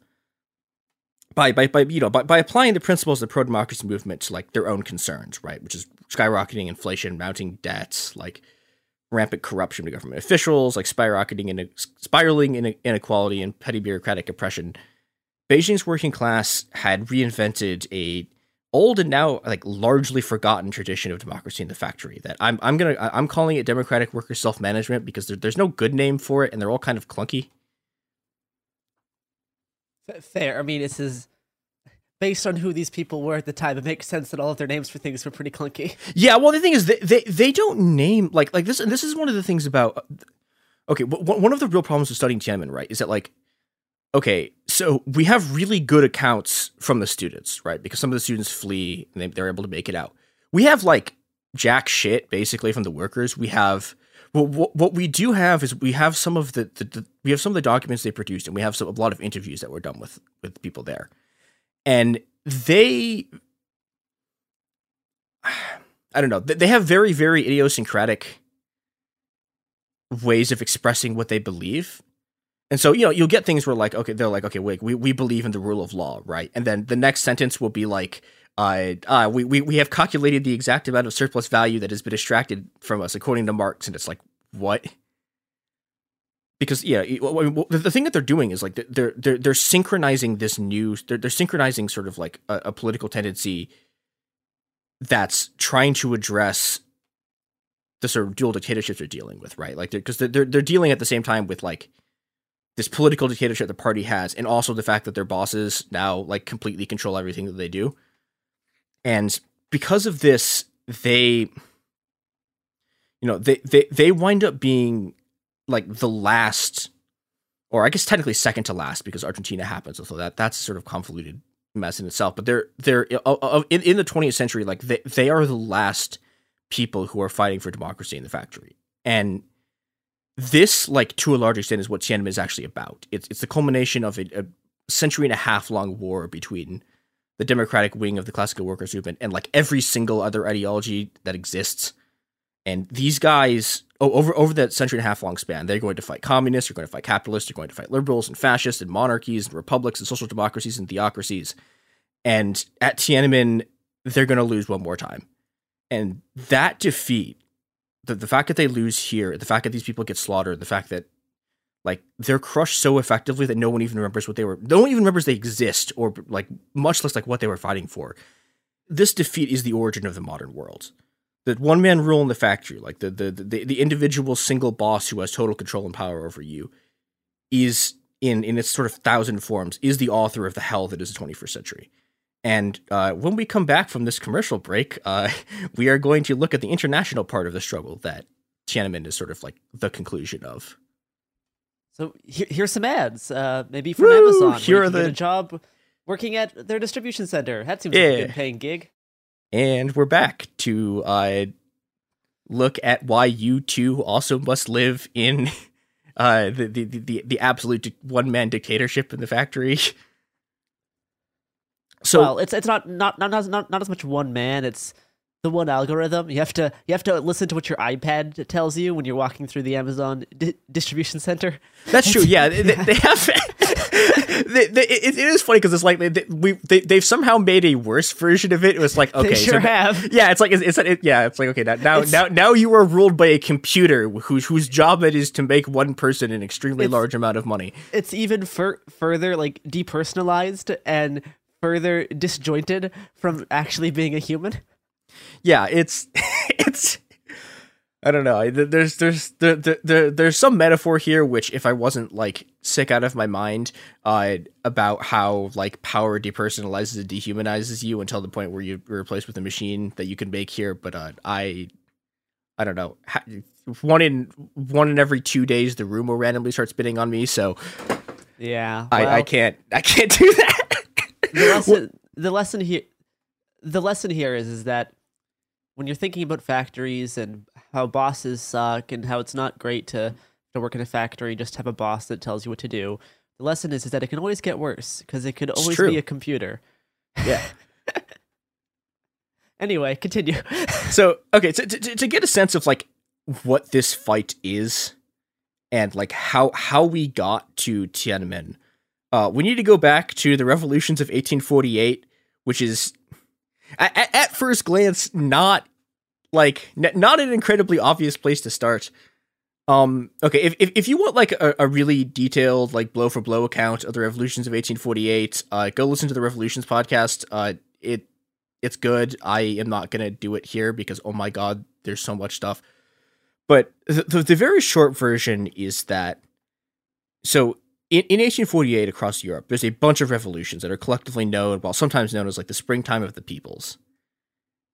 by applying the principles of the pro-democracy movement to like their own concerns, right? Which is skyrocketing inflation, mounting debts, like rampant corruption to government officials, like spiraling inequality and petty bureaucratic oppression. Beijing's working class had reinvented a old and now like largely forgotten tradition of democracy in the factory that I'm calling it democratic worker self-management because there's no good name for it and they're all kind of clunky. Fair. I mean, this is based on who these people were at the time. It makes sense that all of their names for things were pretty clunky. Yeah. Well, the thing is, they don't name like this. And this is one of the things about. Okay, one of the real problems with studying Tiananmen, right, is that like. Okay, so we have really good accounts from the students, right? Because some of the students flee and they're able to make it out. We have like jack shit basically from the workers. We have what we do have is we have some of the documents they produced, and we have a lot of interviews that were done with people there, and they have very, very idiosyncratic ways of expressing what they believe. And so, you know, you'll get things where like, okay, they're like, okay, wait, we believe in the rule of law, right? And then the next sentence will be like, we have calculated the exact amount of surplus value that has been extracted from us according to Marx. And it's like, what? Because, yeah, the thing that they're doing is like they're synchronizing this news. They're synchronizing sort of like a political tendency that's trying to address the sort of dual dictatorships they're dealing with, right? Like because they're dealing at the same time with like this political dictatorship the party has, and also the fact that their bosses now like completely control everything that they do. And because of this, they wind up being like the last, or I guess technically second to last, because Argentina happens. So that's sort of convoluted mess in itself, but they're in the 20th century, like they are the last people who are fighting for democracy in the factory. And this, like, to a large extent, is what Tiananmen is actually about. It's the culmination of a century and a half long war between the democratic wing of the classical workers movement and like every single other ideology that exists. And these guys, over that century and a half long span, they're going to fight communists, they're going to fight capitalists, they're going to fight liberals and fascists and monarchies and republics and social democracies and theocracies. And at Tiananmen, they're going to lose one more time. And that defeat, the fact that they lose here, the fact that these people get slaughtered, the fact that like they're crushed so effectively that no one even remembers they exist, or like much less like what they were fighting for. This defeat is the origin of the modern world. The one man rule in the factory, like the individual single boss who has total control and power over you, is in its sort of thousand forms, is the author of the hell that is the 21st century. And when we come back from this commercial break, we are going to look at the international part of the struggle that Tiananmen is sort of like the conclusion of. So here's some ads, maybe from Amazon. Here are a job working at their distribution center. That seems like a good paying gig. And we're back to look at why you too also must live in the absolute one-man dictatorship in the factory. So, well, it's not as much one man. It's the one algorithm. You have to listen to what your iPad tells you when you're walking through the Amazon distribution center. That's true. Yeah, they have. It is funny because it's like they've somehow made a worse version of it. It was like, okay, they sure have. Yeah, it's like okay, now you are ruled by a computer whose job it is to make one person an extremely large amount of money. It's even further like depersonalized and further disjointed from actually being a human. Yeah, it's I don't know. There's some metaphor here, which if I wasn't like sick out of my mind about how like power depersonalizes and dehumanizes you until the point where you're replaced with a machine that you can make here. But I don't know. One in every 2 days, the room will randomly start spitting on me. So yeah, well, I can't do that. The lesson here is that when you're thinking about factories and how bosses suck and how it's not great to work in a factory, just have a boss that tells you what to do. The lesson is that it can always get worse because it could always be a computer. Yeah. Anyway, continue. So, okay, to get a sense of like what this fight is and like how we got to Tiananmen, we need to go back to the revolutions of 1848, which is at first glance not like not an incredibly obvious place to start. Okay, if you want like a really detailed like blow for blow account of the revolutions of 1848, go listen to the Revolutions podcast. It's good. I am not gonna do it here because oh my god, there's so much stuff. But the very short version is that so. In 1848 across Europe, there's a bunch of revolutions that are collectively known, well, sometimes known as like the Springtime of the Peoples.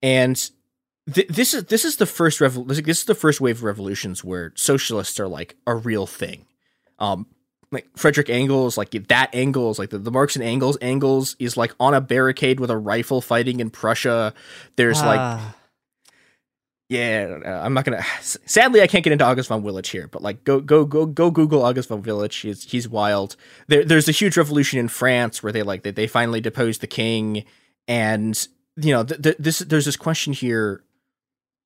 And this is the first revolution. This is the first wave of revolutions where socialists are like a real thing. Like Frederick Engels, like that Engels, like the Marx and Engels. Engels is like on a barricade with a rifle fighting in Prussia. There's like, yeah, I'm not gonna. Sadly, I can't get into August von Willich here, but like, go Google August von Willich. He's wild. There's a huge revolution in France where they finally deposed the king, and you know, there's this question here,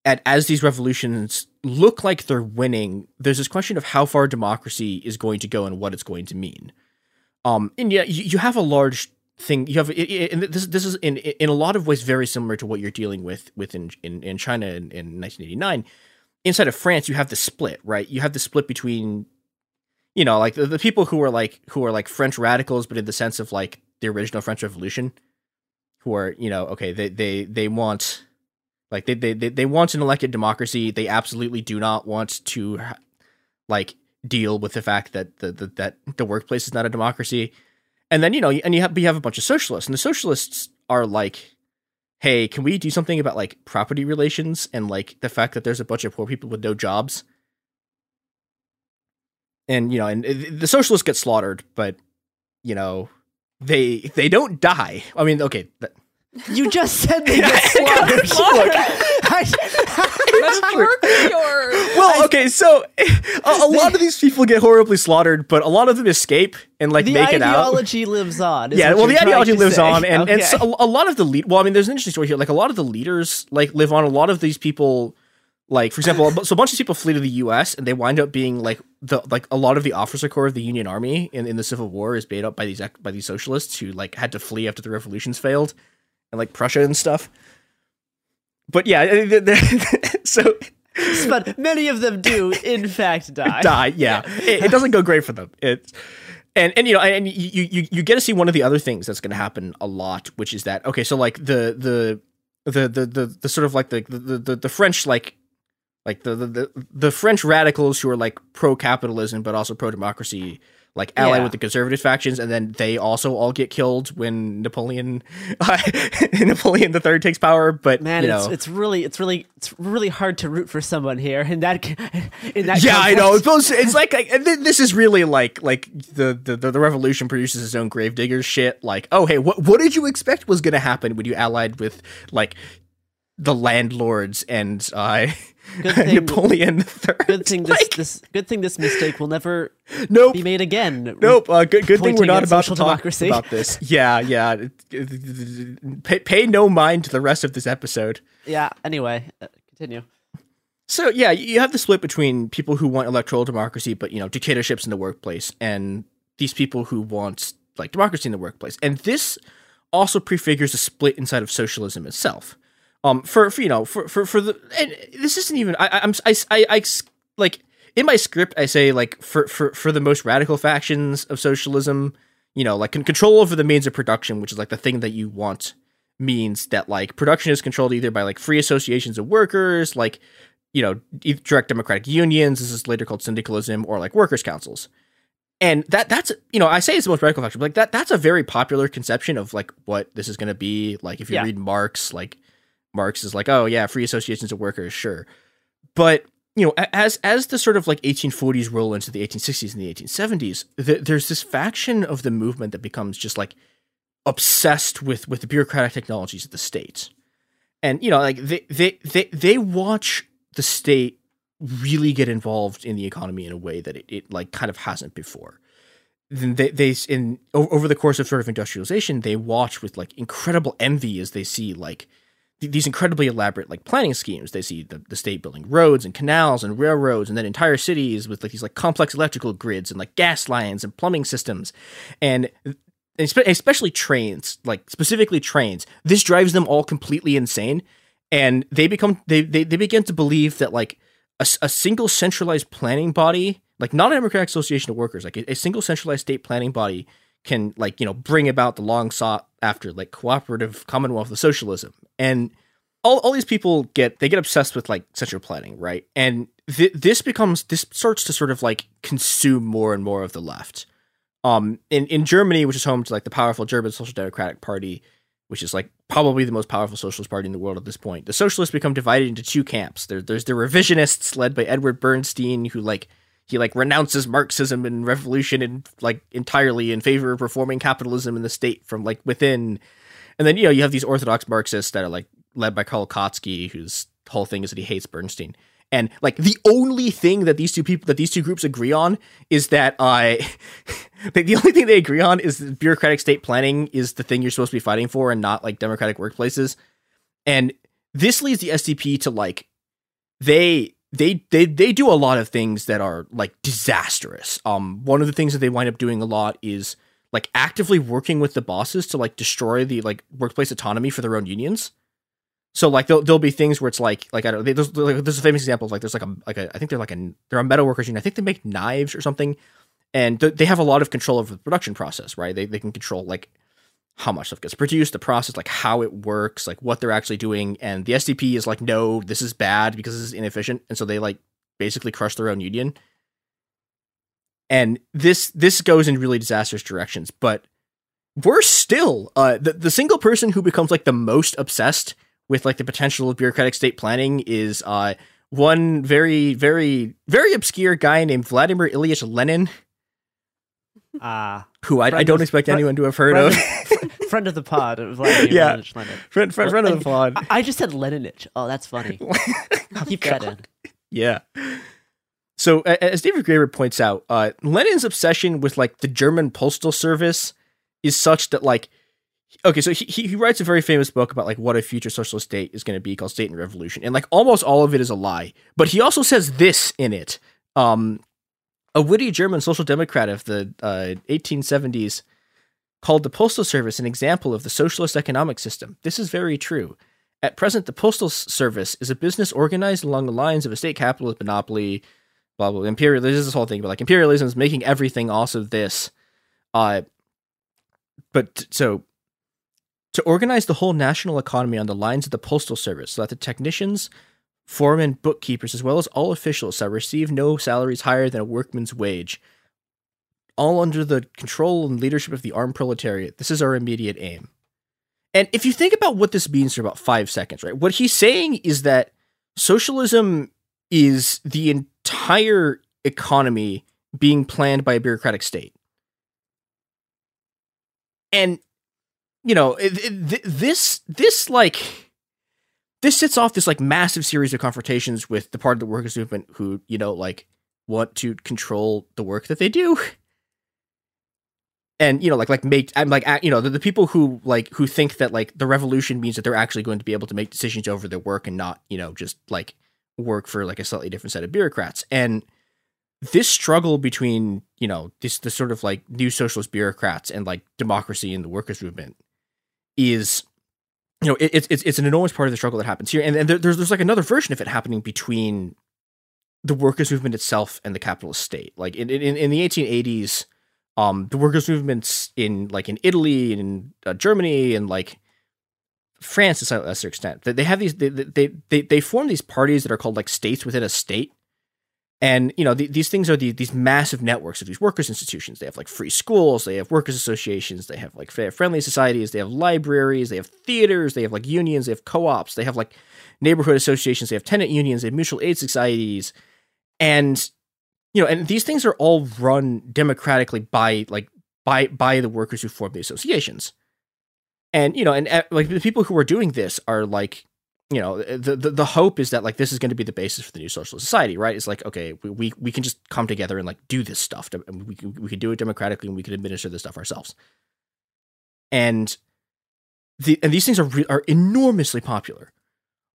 as these revolutions look like they're winning, there's this question of how far democracy is going to go and what it's going to mean. And yeah, you have a large thing. You have, and this is in a lot of ways very similar to what you're dealing with in China in 1989. Inside of France, you have the split, right? You have the split between, you know, like the people who are like French radicals, but in the sense of like the original French Revolution, who are, you know, okay, they want like they want an elected democracy. They absolutely do not want to like deal with the fact that the workplace is not a democracy. And then, you know, and you have a bunch of socialists, and the socialists are like, hey, can we do something about like property relations and like the fact that there's a bunch of poor people with no jobs? And, you know, and the socialists get slaughtered, but, you know, they don't die. I mean, okay. You just said they get slaughtered. Well, okay, so a lot of these people get horribly slaughtered, but a lot of them escape and like make it out. The ideology lives on. Yeah, well, the ideology lives on, and so a lot of the well, I mean, there's an interesting story here. Like a lot of the leaders like live on. A lot of these people, like for example, so a bunch of people flee to the U.S. and they wind up being like a lot of the officer corps of the Union Army in the Civil War is made up by these socialists who like had to flee after the revolutions failed, and like Prussia and stuff. But yeah, so. But many of them do, in fact, die. Die, yeah. It doesn't go great for them. And you know, and you get to see one of the other things that's going to happen a lot, which is that okay, so like the sort of like the French like the French radicals who are like pro-capitalism but also pro-democracy, like ally with the conservative factions, and then they also all get killed when Napoleon III takes power. But man, you know, it's really hard to root for someone here in that. Yeah, context. I know. It's like this is really like the revolution produces its own gravediggers shit. Like, oh hey, what did you expect was going to happen when you allied with like the landlords and Napoleon III. Good thing this mistake will never be made again. Nope. Good thing we're not about to talk about this. Yeah. Pay no mind to the rest of this episode. Yeah. Anyway, continue. So yeah, you have the split between people who want electoral democracy, but dictatorships in the workplace, and these people who want democracy in the workplace, and this also prefigures a split inside of socialism itself. And this isn't even, in my script, I say, for the most radical factions of socialism, control over the means of production, which is, the thing that you want, means that, production is controlled either by, free associations of workers, direct democratic unions, this is later called syndicalism, or, workers' councils. And that's, I say it's the most radical faction, but, that's a very popular conception of, what this is going to be, if you read Marx, Marx is oh yeah, free associations of workers, sure. But, as the sort of 1840s roll into the 1860s and the 1870s, there's this faction of the movement that becomes just obsessed with the bureaucratic technologies of the state. And, they watch the state really get involved in the economy in a way that it kind of hasn't before. Then over the course of sort of industrialization, they watch with incredible envy as they see these incredibly elaborate planning schemes. They see the state building roads and canals and railroads and then entire cities with these complex electrical grids and gas lines and plumbing systems and especially trains, specifically trains. This drives them all completely insane, and they begin to believe that a single centralized planning body, not a democratic association of workers, a single centralized state planning body can bring about the long sought after cooperative commonwealth of socialism. And all these people get obsessed with central planning, right? And this starts to sort of consume more and more of the left. In Germany, which is home to the powerful German Social Democratic Party, which is probably the most powerful socialist party in the world at this point, the socialists become divided into two camps. There's the revisionists led by Edward Bernstein, who he renounces Marxism and revolution and entirely in favor of reforming capitalism in the state from within. And then, you have these orthodox Marxists that are led by Karl Kautsky, whose whole thing is that he hates Bernstein. And the only thing that these two groups agree on is that the only thing they agree on is that bureaucratic state planning is the thing you're supposed to be fighting for, and not democratic workplaces. And this leads the SDP to they do a lot of things that are disastrous. One of the things that they wind up doing a lot is actively working with the bosses to destroy the workplace autonomy for their own unions. So there'll be things where it's I don't know, there's a famous example of there's I think they're a metal workers union. I think they make knives or something, and they have a lot of control over the production process, right? They can control how much stuff gets produced, the process, how it works, what they're actually doing. And the SDP is no, this is bad because this is inefficient. And so they basically crush their own union. And this goes in really disastrous directions, but worse still, the single person who becomes the most obsessed with the potential of bureaucratic state planning is one very, very, very obscure guy named Vladimir Ilyich Lenin. Who I don't expect anyone to have heard of. Friend of the pod, Vladimir Leninich Lenin. Friend of the pod. I just said Leninich. Oh, that's funny. Keep that in. Yeah. So, as David Graeber points out, Lenin's obsession with the German postal service is such that okay, so he writes a very famous book about what a future socialist state is going to be called State and Revolution, and almost all of it is a lie. But he also says this in it. A witty German social democrat of the 1870s called the postal service an example of the socialist economic system. This is very true. At present, the postal service is a business organized along the lines of a state capitalist monopoly, blah, blah, blah, imperialism. There's this whole thing, but imperialism is making everything also this. To organize the whole national economy on the lines of the postal service so that the technicians, foremen, bookkeepers, as well as all officials shall receive no salaries higher than a workman's wage, all under the control and leadership of the armed proletariat. This is our immediate aim. And if you think about what this means for about 5 seconds, right? What he's saying is that socialism is the entire economy being planned by a bureaucratic state. And this this sets off this like massive series of confrontations with the part of the workers' movement who, you know, like want to control the work that they do. And, you know, like make, I'm like, you know, the people who like, who think that like the revolution means that they're actually going to be able to make decisions over their work and not, you know, just like work for like a slightly different set of bureaucrats. And this struggle between, you know, the sort of like new socialist bureaucrats and like democracy and the workers' movement is, you know, it's an enormous part of the struggle that happens here. And there's like another version of it happening between the workers' movement itself and the capitalist state. Like in the 1880s, the workers' movements in like in Italy and in Germany and like France to a lesser extent, that they have these they form these parties that are called like states within a state. And, you know, these things are these massive networks of these workers' institutions. They have, like, free schools. They have workers' associations. They have, like, friendly societies. They have libraries. They have theaters. They have, like, unions. They have co-ops. They have, like, neighborhood associations. They have tenant unions. They have mutual aid societies. And, you know, and these things are all run democratically by, like, by the workers who form the associations. And, you know, and, like, the people who are doing this are, like, you know, the hope is that like this is going to be the basis for the new socialist society, right? It's like, okay, we can just come together and like do this stuff, and we can do it democratically, and we can administer this stuff ourselves. And these things are enormously popular,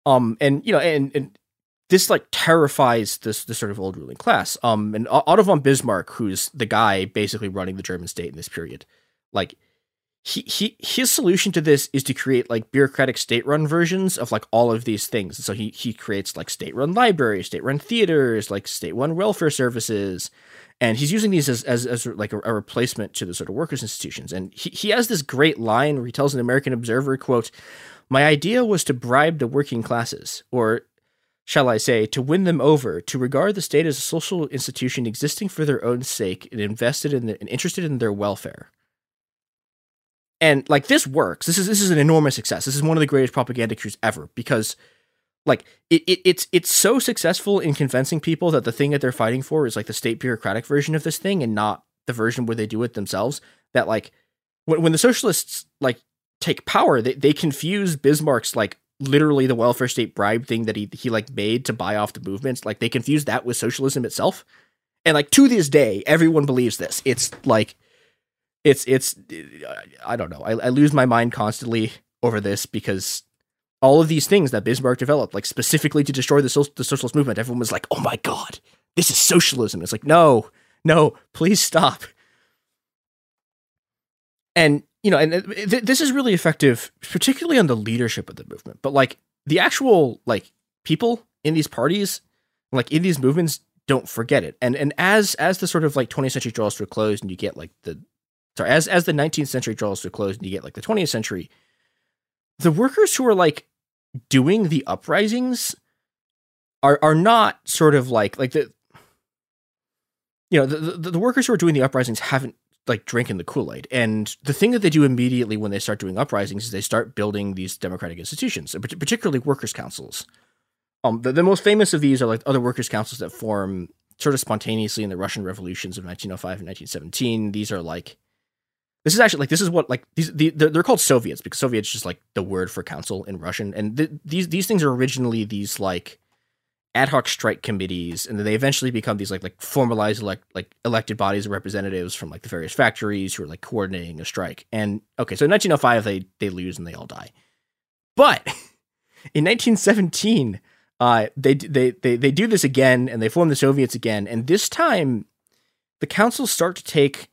and you know, and this like terrifies this sort of old ruling class, and Otto von Bismarck, who's the guy basically running the German state in this period, like. His solution to this is to create like bureaucratic state-run versions of like all of these things. And so he creates like state-run libraries, state-run theaters, like state-run welfare services, and he's using these as like a replacement to the sort of workers' institutions. And he has this great line where he tells an American Observer, quote, "My idea was to bribe the working classes, or shall I say, to win them over, to regard the state as a social institution existing for their own sake and interested in their welfare." And like this works. This is an enormous success. This is one of the greatest propaganda coups ever, because like it's so successful in convincing people that the thing that they're fighting for is like the state bureaucratic version of this thing and not the version where they do it themselves, that like when the socialists like take power, they confuse Bismarck's like literally the welfare state bribe thing that he like made to buy off the movements. Like they confuse that with socialism itself. And like to this day, everyone believes this. It's like It's I don't know. I lose my mind constantly over this, because all of these things that Bismarck developed, like specifically to destroy the socialist movement, everyone was like, "Oh my God, this is socialism." It's like, no, please stop. And, you know, and this is really effective, particularly on the leadership of the movement. But like the actual like people in these parties, like in these movements, don't forget it. And as the sort of like 20th century draws to a close, and you get like as the 19th century draws to a close and you get like the 20th century, the workers who are like doing the uprisings are not sort of like the, you know, the workers who are doing the uprisings haven't like drinking the Kool-Aid. And the thing that they do immediately when they start doing uprisings is they start building these democratic institutions, particularly workers' councils. The most famous of these are like other workers' councils that form sort of spontaneously in the Russian revolutions of 1905 and 1917. These are like, this is actually like, this is what like they're called Soviets, because Soviets is just like the word for council in Russian. And these things are originally these like ad hoc strike committees, and then they eventually become these like formalized like elected bodies of representatives from like the various factories who are like coordinating a strike. And okay, so in 1905 they lose and they all die. But in 1917 they do this again, and they form the Soviets again, and this time the councils start to take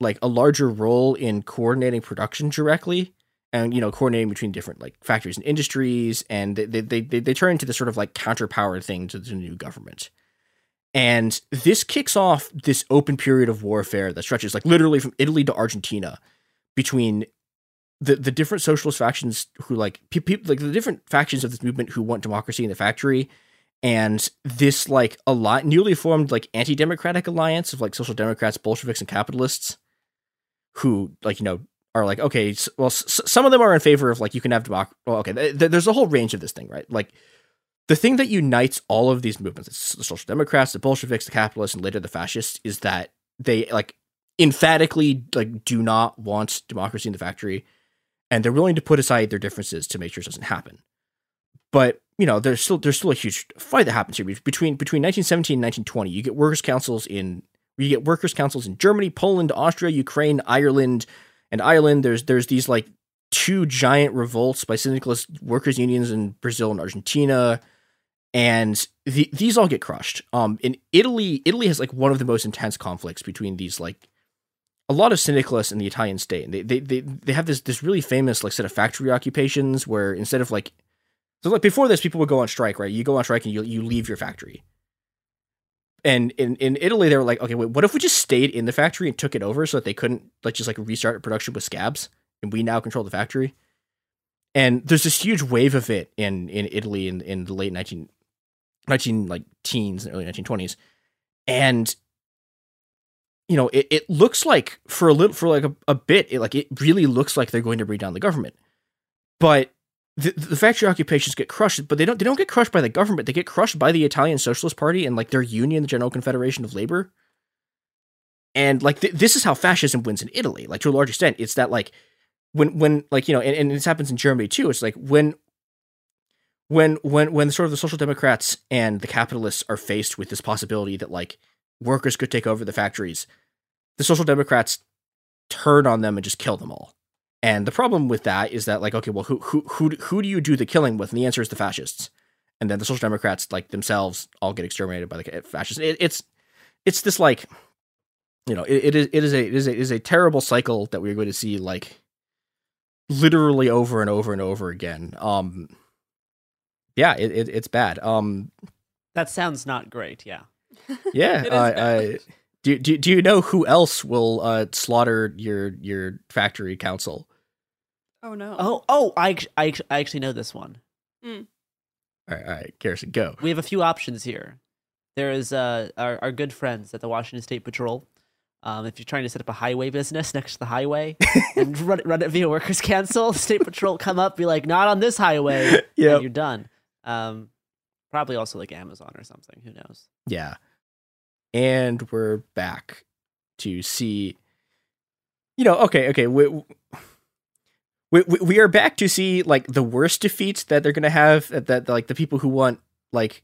like a larger role in coordinating production directly, and, you know, coordinating between different like factories and industries. And they turn into this sort of like counterpower thing to the new government. And this kicks off this open period of warfare that stretches like literally from Italy to Argentina between the different socialist factions who like people, like the different factions of this movement who want democracy in the factory, and this like a lot newly formed like anti-democratic alliance of like social democrats, Bolsheviks, and capitalists, who like, you know, are like, okay, well, some of them are in favor of like, you can have democracy. Well, okay, there's a whole range of this thing, right? Like the thing that unites all of these movements, it's the social democrats, the Bolsheviks, the capitalists, and later the fascists, is that they like emphatically like do not want democracy in the factory, and they're willing to put aside their differences to make sure it doesn't happen. But you know, there's still a huge fight that happens here between 1917 and 1920. You get workers' councils in Germany, Poland, Austria, Ukraine, Ireland, and Ireland. There's these like two giant revolts by syndicalist workers' unions in Brazil and Argentina, and these all get crushed. In Italy has like one of the most intense conflicts between these like a lot of syndicalists in the Italian state, and they have this really famous like set of factory occupations where instead of like so like before this, people would go on strike, right? You go on strike and you leave your factory. And in Italy, they were like, okay, wait, what if we just stayed in the factory and took it over so that they couldn't like just like restart production with scabs and we now control the factory? And there's this huge wave of it in Italy in the late 19 teens and early 1920s. And you know, it looks like for a bit, it really looks like they're going to bring down the government. But the factory occupations get crushed, but they don't get crushed by the government. They get crushed by the Italian Socialist Party and like their union, the General Confederation of Labor. And like this is how fascism wins in Italy. Like to a large extent, it's that like when like you know, and this happens in Germany too. It's like when sort of the Social Democrats and the capitalists are faced with this possibility that like workers could take over the factories, the Social Democrats turn on them and just kill them all. And the problem with that is that, like, okay, well, who do you do the killing with? And the answer is the fascists. And then the Social Democrats, like themselves, all get exterminated by the fascists. It's this like, you know, it is a terrible cycle that we're going to see like literally over and over and over again. Yeah, it's bad. That sounds not great. Yeah. Yeah. Do you know who else will slaughter your factory council? Oh no! Oh! I actually know this one. Mm. All right, Garrison, go. We have a few options here. There is our good friends at the Washington State Patrol. If you're trying to set up a highway business next to the highway and run it via workers' council, State Patrol come up, be like, not on this highway. Yeah, you're done. Probably also like Amazon or something. Who knows? Yeah. And we're back to see, you know, okay. We are back to see like the worst defeats that they're going to have that like the people who want like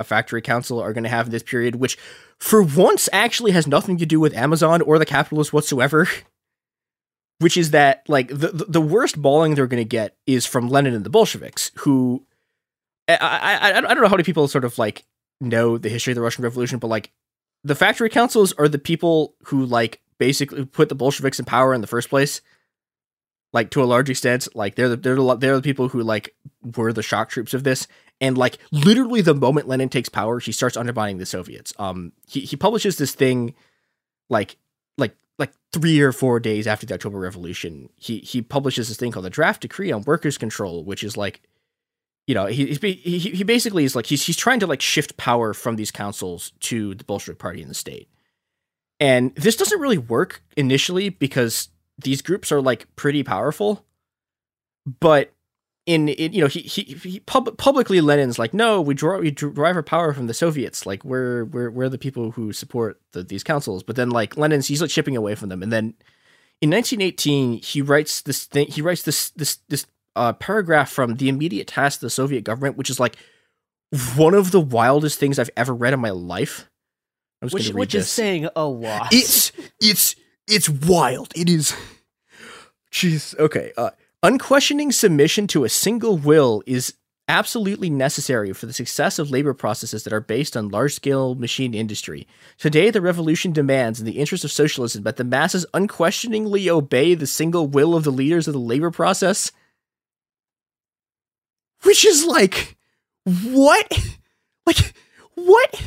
a factory council are going to have in this period, which for once actually has nothing to do with Amazon or the capitalists whatsoever, which is that like the worst bawling they're going to get is from Lenin and the Bolsheviks, who I don't know how many people sort of like know the history of the Russian Revolution, but like the factory councils are the people who like basically put the Bolsheviks in power in the first place. Like to a large extent, like they're the people who like were the shock troops of this. And like literally the moment Lenin takes power, he starts undermining the Soviets. He publishes this thing like 3 or 4 days after the October Revolution. He publishes this thing called the Draft Decree on Workers' Control, which is like, you know, he basically is like he's trying to like shift power from these councils to the Bolshevik Party in the state, and this doesn't really work initially because these groups are like pretty powerful. But publicly Lenin's like, no, we derive our power from the Soviets. Like we're the people who support these councils. But then like Lenin's he's like chipping away from them, and then in 1918 he writes this thing. He writes this. Paragraph from The Immediate Task of the Soviet Government, which is like one of the wildest things I've ever read in my life. Which is saying a lot. It's wild. It is. Jeez. Okay. Unquestioning submission to a single will is absolutely necessary for the success of labor processes that are based on large-scale machine industry. Today, the revolution demands, in the interest of socialism, that the masses unquestioningly obey the single will of the leaders of the labor process. Which is like, what? Like, what?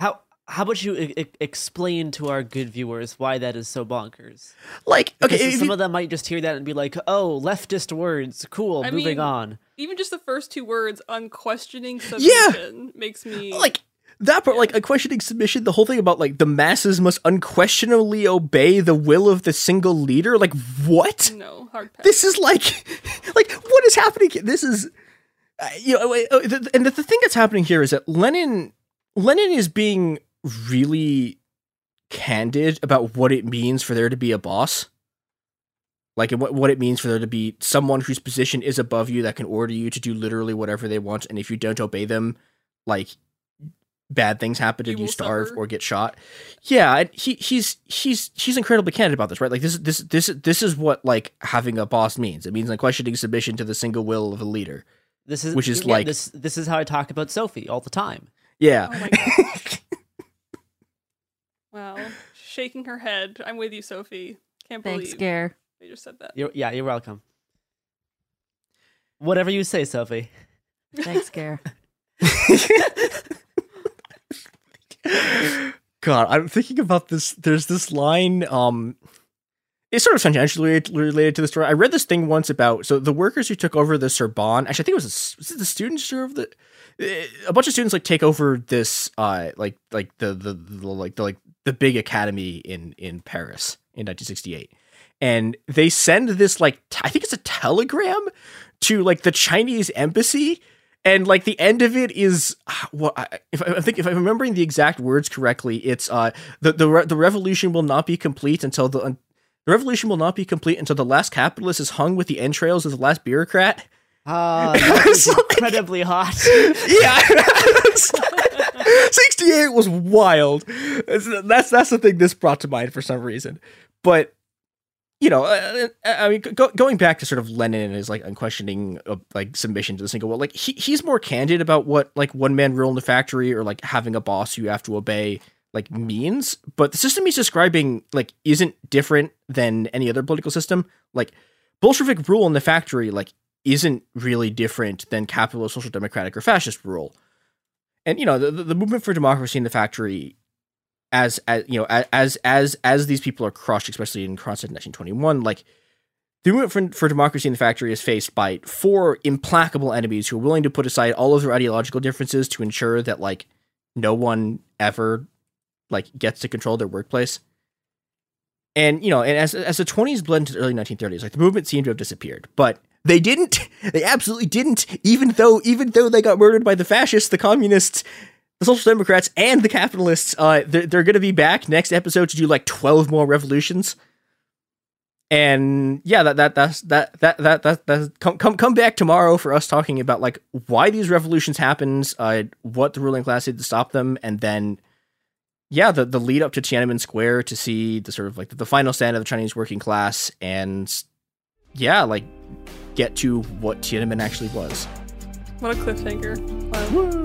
How about you explain to our good viewers why that is so bonkers? Like, okay, because some of them might just hear that and be like, "Oh, leftist words, cool." Moving on. Even just the first two words, "unquestioning submission," makes me like that part. Yeah. Like unquestioning submission. The whole thing about like the masses must unquestionably obey the will of the single leader. Like, what? No, hard pass. This is like what is happening? This is. You know, and the thing that's happening here is that Lenin is being really candid about what it means for there to be a boss. like what it means for there to be someone whose position is above you that can order you to do literally whatever they want, and if you don't obey them, like, bad things happen and you starve or get shot. Yeah, he's incredibly candid about this, right? Like this is what like having a boss means. It means like questioning submission to the single will of a leader. This is this is how I talk about Sophie all the time. Yeah. Oh my God. Wow, shaking her head. I'm with you, Sophie. Can't believe. Thanks, Gare. I just said that. You're welcome. Whatever you say, Sophie. Thanks, Gare. God, I'm thinking about this. There's this line. It's sort of tangentially related to the story. I read this thing once about the workers who took over the Sorbonne. Actually, I think it was it the students who over a bunch of students like take over this the big academy in Paris in 1968, and they send this I think it's a telegram to like the Chinese embassy. And like the end of it is, if I'm remembering the exact words correctly, it's the revolution will not be complete until the revolution will not be complete until the last capitalist is hung with the entrails of the last bureaucrat. That was incredibly hot. Yeah, 68 was wild. That's the thing this brought to mind for some reason, but. You know, I mean, going back to sort of Lenin and his like unquestioning like submission to the single will, like he's more candid about what like one man rule in the factory or like having a boss you have to obey like means. But the system he's describing like isn't different than any other political system. Like Bolshevik rule in the factory like isn't really different than capitalist, social democratic, or fascist rule. And you know, the movement for democracy in the factory. As these people are crushed, especially in Kronstadt in 1921, like the movement for democracy in the factory is faced by four implacable enemies who are willing to put aside all of their ideological differences to ensure that like no one ever like gets to control their workplace. And you know, and as the 20s bled into the early 1930s, like the movement seemed to have disappeared, but they didn't. They absolutely didn't. Even though they got murdered by the fascists, the communists. The Social Democrats and the capitalists, they're going to be back next episode to do like 12 more revolutions. And yeah, that's come back tomorrow for us talking about like why these revolutions happened, what the ruling class did to stop them. And then, yeah, the lead up to Tiananmen Square to see the sort of like the final stand of the Chinese working class and yeah, like get to what Tiananmen actually was. What a cliffhanger. Wow. Woo!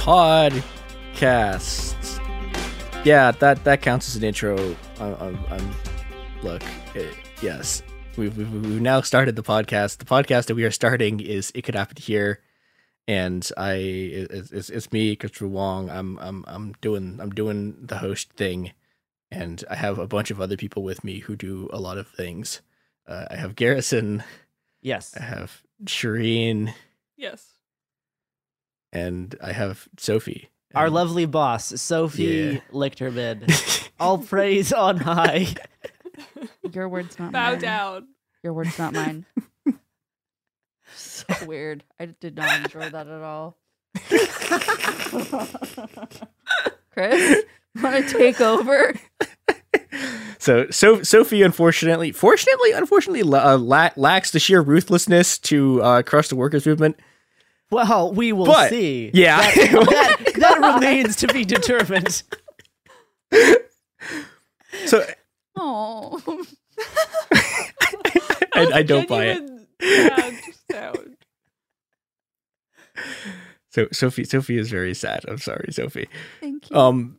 Podcasts. Yeah, that counts as an intro. Yes, we've now started the podcast. The podcast that we are starting is It Could Happen Here, and it's me, Christopher Wong. I'm doing the host thing, and I have a bunch of other people with me who do a lot of things. I have Garrison. Yes. I have Shireen. Yes. And I have Sophie. Our lovely boss, Sophie Lichterman. All praise on high. Your word's not mine. Bow down. Your word's not mine. So weird. I did not enjoy that at all. Chris, want to take over? So Sophie, unfortunately, lacks the sheer ruthlessness to crush the workers' movement. Well, we will see. Yeah. That remains to be determined. So. Oh. I don't buy it. Sound. So Sophie is very sad. I'm sorry, Sophie. Thank you.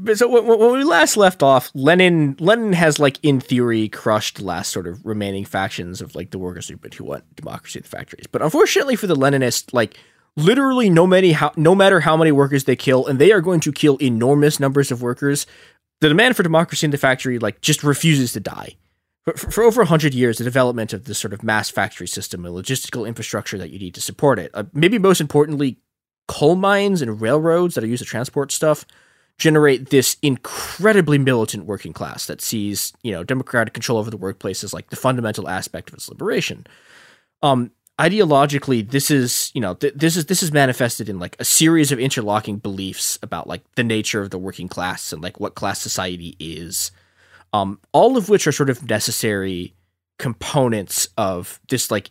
But so when we last left off, Lenin has, like, in theory, crushed the last sort of remaining factions of, like, the workers' movement who want democracy in the factories. But unfortunately for the Leninists, like, literally no matter how many workers they kill, and they are going to kill enormous numbers of workers, the demand for democracy in the factory, like, just refuses to die. For over 100 years, the development of this sort of mass factory system and logistical infrastructure that you need to support it, maybe most importantly, coal mines and railroads that are used to transport stuff, generate this incredibly militant working class that sees, democratic control over the workplace as, like, the fundamental aspect of its liberation. Ideologically, this is manifested in, like, a series of interlocking beliefs about, like, the nature of the working class and, like, what class society is, all of which are sort of necessary components of this, like,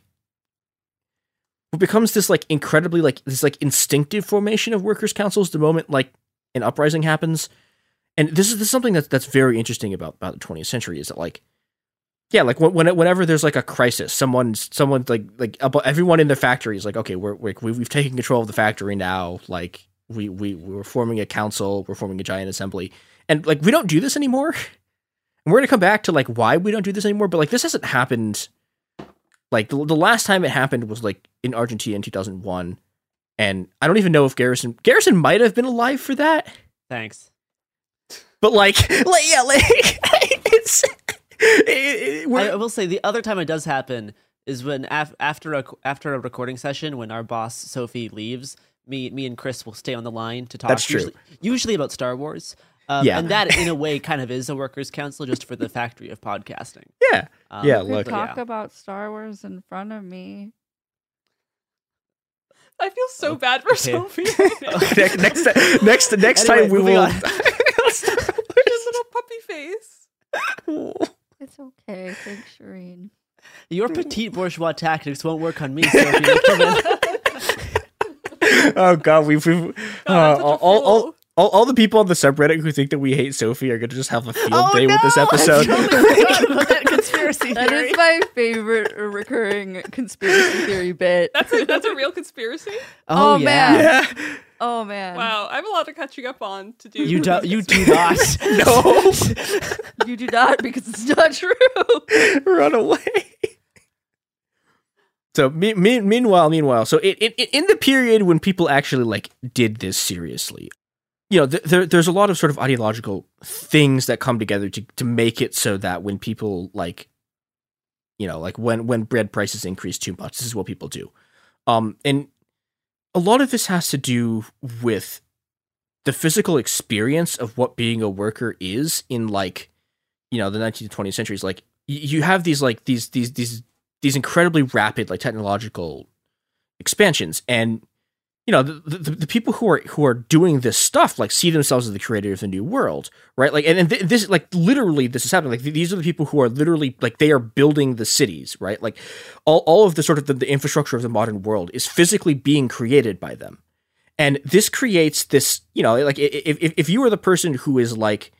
what becomes this, like, incredibly, like, this, like, instinctive formation of workers' councils the moment, like, an uprising happens. And this is something that's very interesting about the 20th century is that, like, yeah, like, whenever there's, like, a crisis, someone's like everyone in the factory is like, okay, we've taken control of the factory now, like, we're forming a council, we're forming a giant assembly, and, like, we don't do this anymore, and we're gonna come back to, like, why we don't do this anymore, but, like, this hasn't happened. Like, the last time it happened was, like, in Argentina in 2001. And I don't even know if Garrison might have been alive for that. Thanks. But like it's. I will say the other time it does happen is when after a recording session, when our boss Sophie leaves, me and Chris will stay on the line to talk. That's true. Usually about Star Wars. And that in a way kind of is a workers' council, just for the factory of podcasting. Yeah. Talk about Star Wars in front of me. I feel so bad for Sophie. Okay. next time we will. Just a little puppy face. It's okay. Thanks, Shireen. Your petite bourgeois tactics won't work on me, Sophie. Oh God, all the people on the subreddit who think that we hate Sophie are going to just have a field day with this episode. That conspiracy theory. That is my favorite recurring conspiracy theory bit. That's a real conspiracy? Oh man. Yeah. Oh man. Wow, I have a lot of catching up on to do. You do not. No. You do not, because it's not true. Run away. So meanwhile, so it in the period when people actually like did this seriously, you know, there's a lot of sort of ideological things that come together to make it so that when people like, you know, like when bread prices increase too much, this is what people do. And a lot of this has to do with the physical experience of what being a worker is in like, you know, the 19th, 20th centuries. Like you have these like these incredibly rapid like technological expansions, and you know the people who are doing this stuff like see themselves as the creator of the new world, right? Like and this like literally this is happening. Like these are the people who are literally like they are building the cities, right? Like all of the sort of the infrastructure of the modern world is physically being created by them, and this creates this, you know, like if you are the person who is like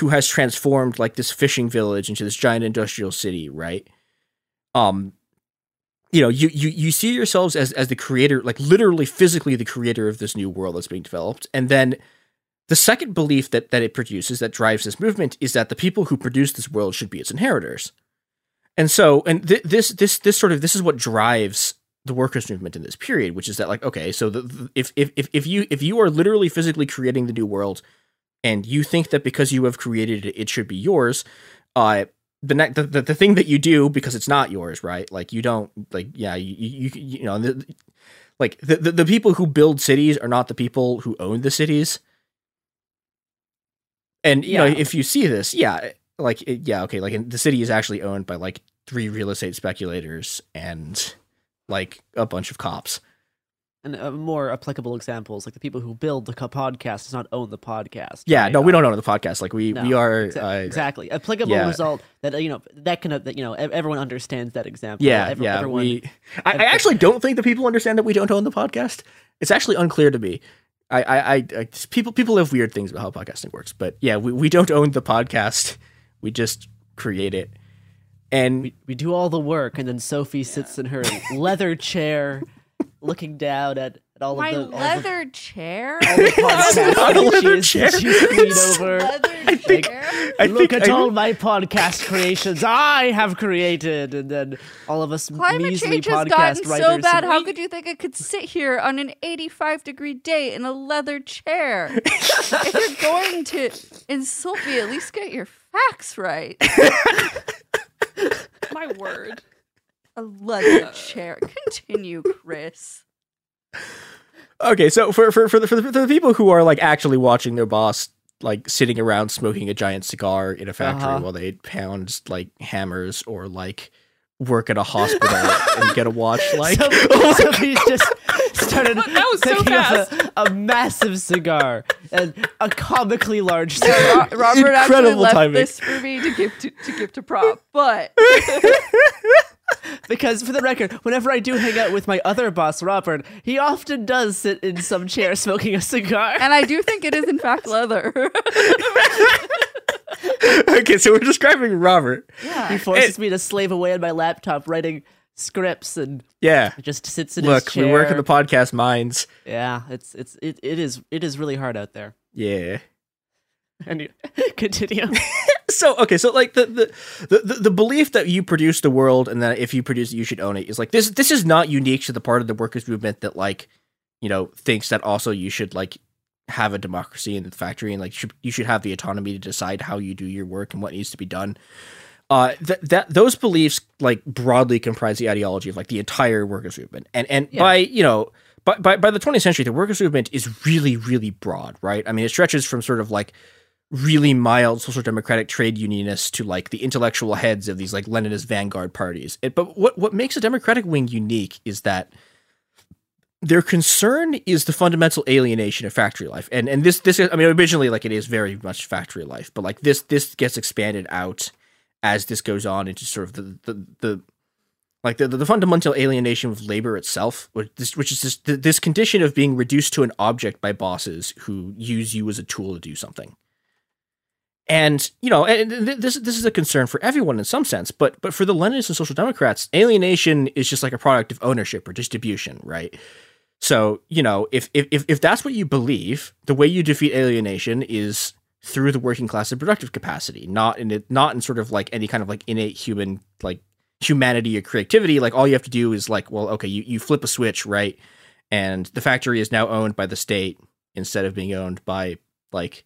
who has transformed like this fishing village into this giant industrial city, right? You know, you see yourselves as the creator, like literally physically the creator of this new world that's being developed. And then the second belief that it produces that drives this movement is that the people who produce this world should be its inheritors. And so, and this is what drives the workers' movement in this period, which is that like, okay, so if you are literally physically creating the new world and you think that because you have created it, it should be yours, the thing that you do because it's not yours, right? Like you don't like, yeah, you know, like the people who build cities are not the people who own the cities. And you know, if you see this, yeah, like, yeah, okay. Like the city is actually owned by like 3 real estate speculators and like a bunch of cops. And more applicable examples, like the people who build the podcast does not own the podcast. Yeah, right? No, we don't own the podcast. Like we are exactly applicable result that you know that can that you know everyone understands that example. Yeah, everyone. I actually don't think that people understand that we don't own the podcast. It's actually unclear to me. I people have weird things about how podcasting works, but yeah, we don't own the podcast. We just create it. And we do all the work, and then Sophie sits in her leather chair. Looking down at all my of the leather chair. Look at all my podcast creations I have created, and then all of us measly podcast writers. Climate change has gotten so bad. How could you think I could sit here on an 85-degree day in a leather chair? If you're going to insult me, at least get your facts right. My word. A leather chair. Continue, Chris. Okay, so for the people who are like actually watching their boss like sitting around smoking a giant cigar in a factory while they pound like hammers or like work at a hospital and get a watch like somebody's just started picking up a massive cigar and a comically large cigar. Robert actually left this for me to give to prop, but because, for the record, whenever I do hang out with my other boss, Robert, he often does sit in some chair smoking a cigar. And I do think it is, in fact, leather. Okay, so we're describing Robert. Yeah. He forces me to slave away on my laptop writing scripts and just sits in his chair. Look, we work in the podcast mines. Yeah, it is really hard out there. Yeah. And continue. So like the belief that you produce the world and that if you produce it, you should own it is like this is not unique to the part of the workers' movement that like, you know, thinks that also you should like have a democracy in the factory and like you should have the autonomy to decide how you do your work and what needs to be done. That those beliefs like broadly comprise the ideology of like the entire workers' movement, and by you know by the 20th century the workers' movement is really really broad, right? I mean it stretches from sort of like really mild social democratic trade unionists to like the intellectual heads of these like Leninist vanguard parties. But what makes a democratic wing unique is that their concern is the fundamental alienation of factory life. And this is, I mean, originally like it is very much factory life, but like this gets expanded out as this goes on into sort of the like the fundamental alienation of labor itself, which is this condition of being reduced to an object by bosses who use you as a tool to do something. And, you know, and this is a concern for everyone in some sense, but for the Leninists and Social Democrats, alienation is just like a product of ownership or distribution, right? So, you know, if that's what you believe, the way you defeat alienation is through the working class and productive capacity, not in sort of like any kind of like innate human like humanity or creativity. Like, all you have to do is like, well, okay, you flip a switch, right? And the factory is now owned by the state instead of being owned by like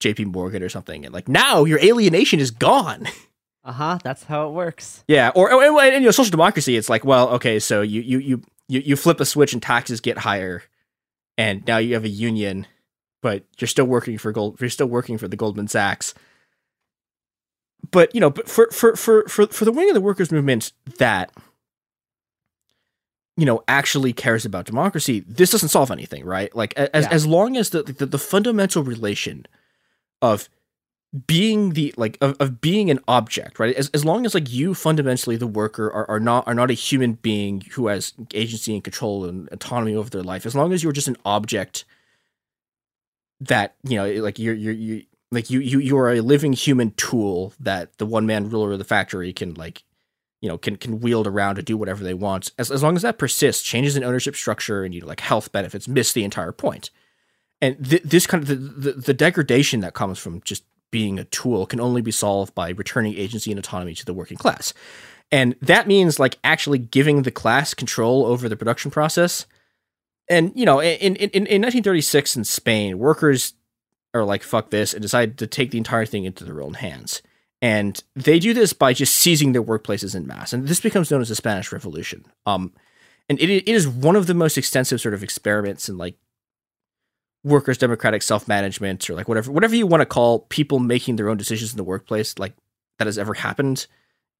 JP Morgan or something. And like, now your alienation is gone. That's how it works. Yeah. Or, and you know, social democracy, it's like, well, okay, so you flip a switch and taxes get higher, and now you have a union, but you're still working for the Goldman Sachs. But, you know, for the wing of the workers' movement that, you know, actually cares about democracy, this doesn't solve anything, right? Like, as long as the fundamental relation of being being an object, right? As long as like you fundamentally, the worker, are not a human being who has agency and control and autonomy over their life. As long as you're just an object that, you know, like you are a living human tool that the one man ruler of the factory can, like, you know, can wield around to do whatever they want. As long as that persists, changes in ownership structure and, you know, like health benefits miss the entire point. And this kind of the degradation that comes from just being a tool can only be solved by returning agency and autonomy to the working class. And that means like actually giving the class control over the production process. And, you know, in 1936 in Spain, workers are like, fuck this, and decide to take the entire thing into their own hands. And they do this by just seizing their workplaces en masse. And this becomes known as the Spanish Revolution. And it is one of the most extensive sort of experiments in like workers' democratic self-management, or like whatever you want to call people making their own decisions in the workplace, like that has ever happened,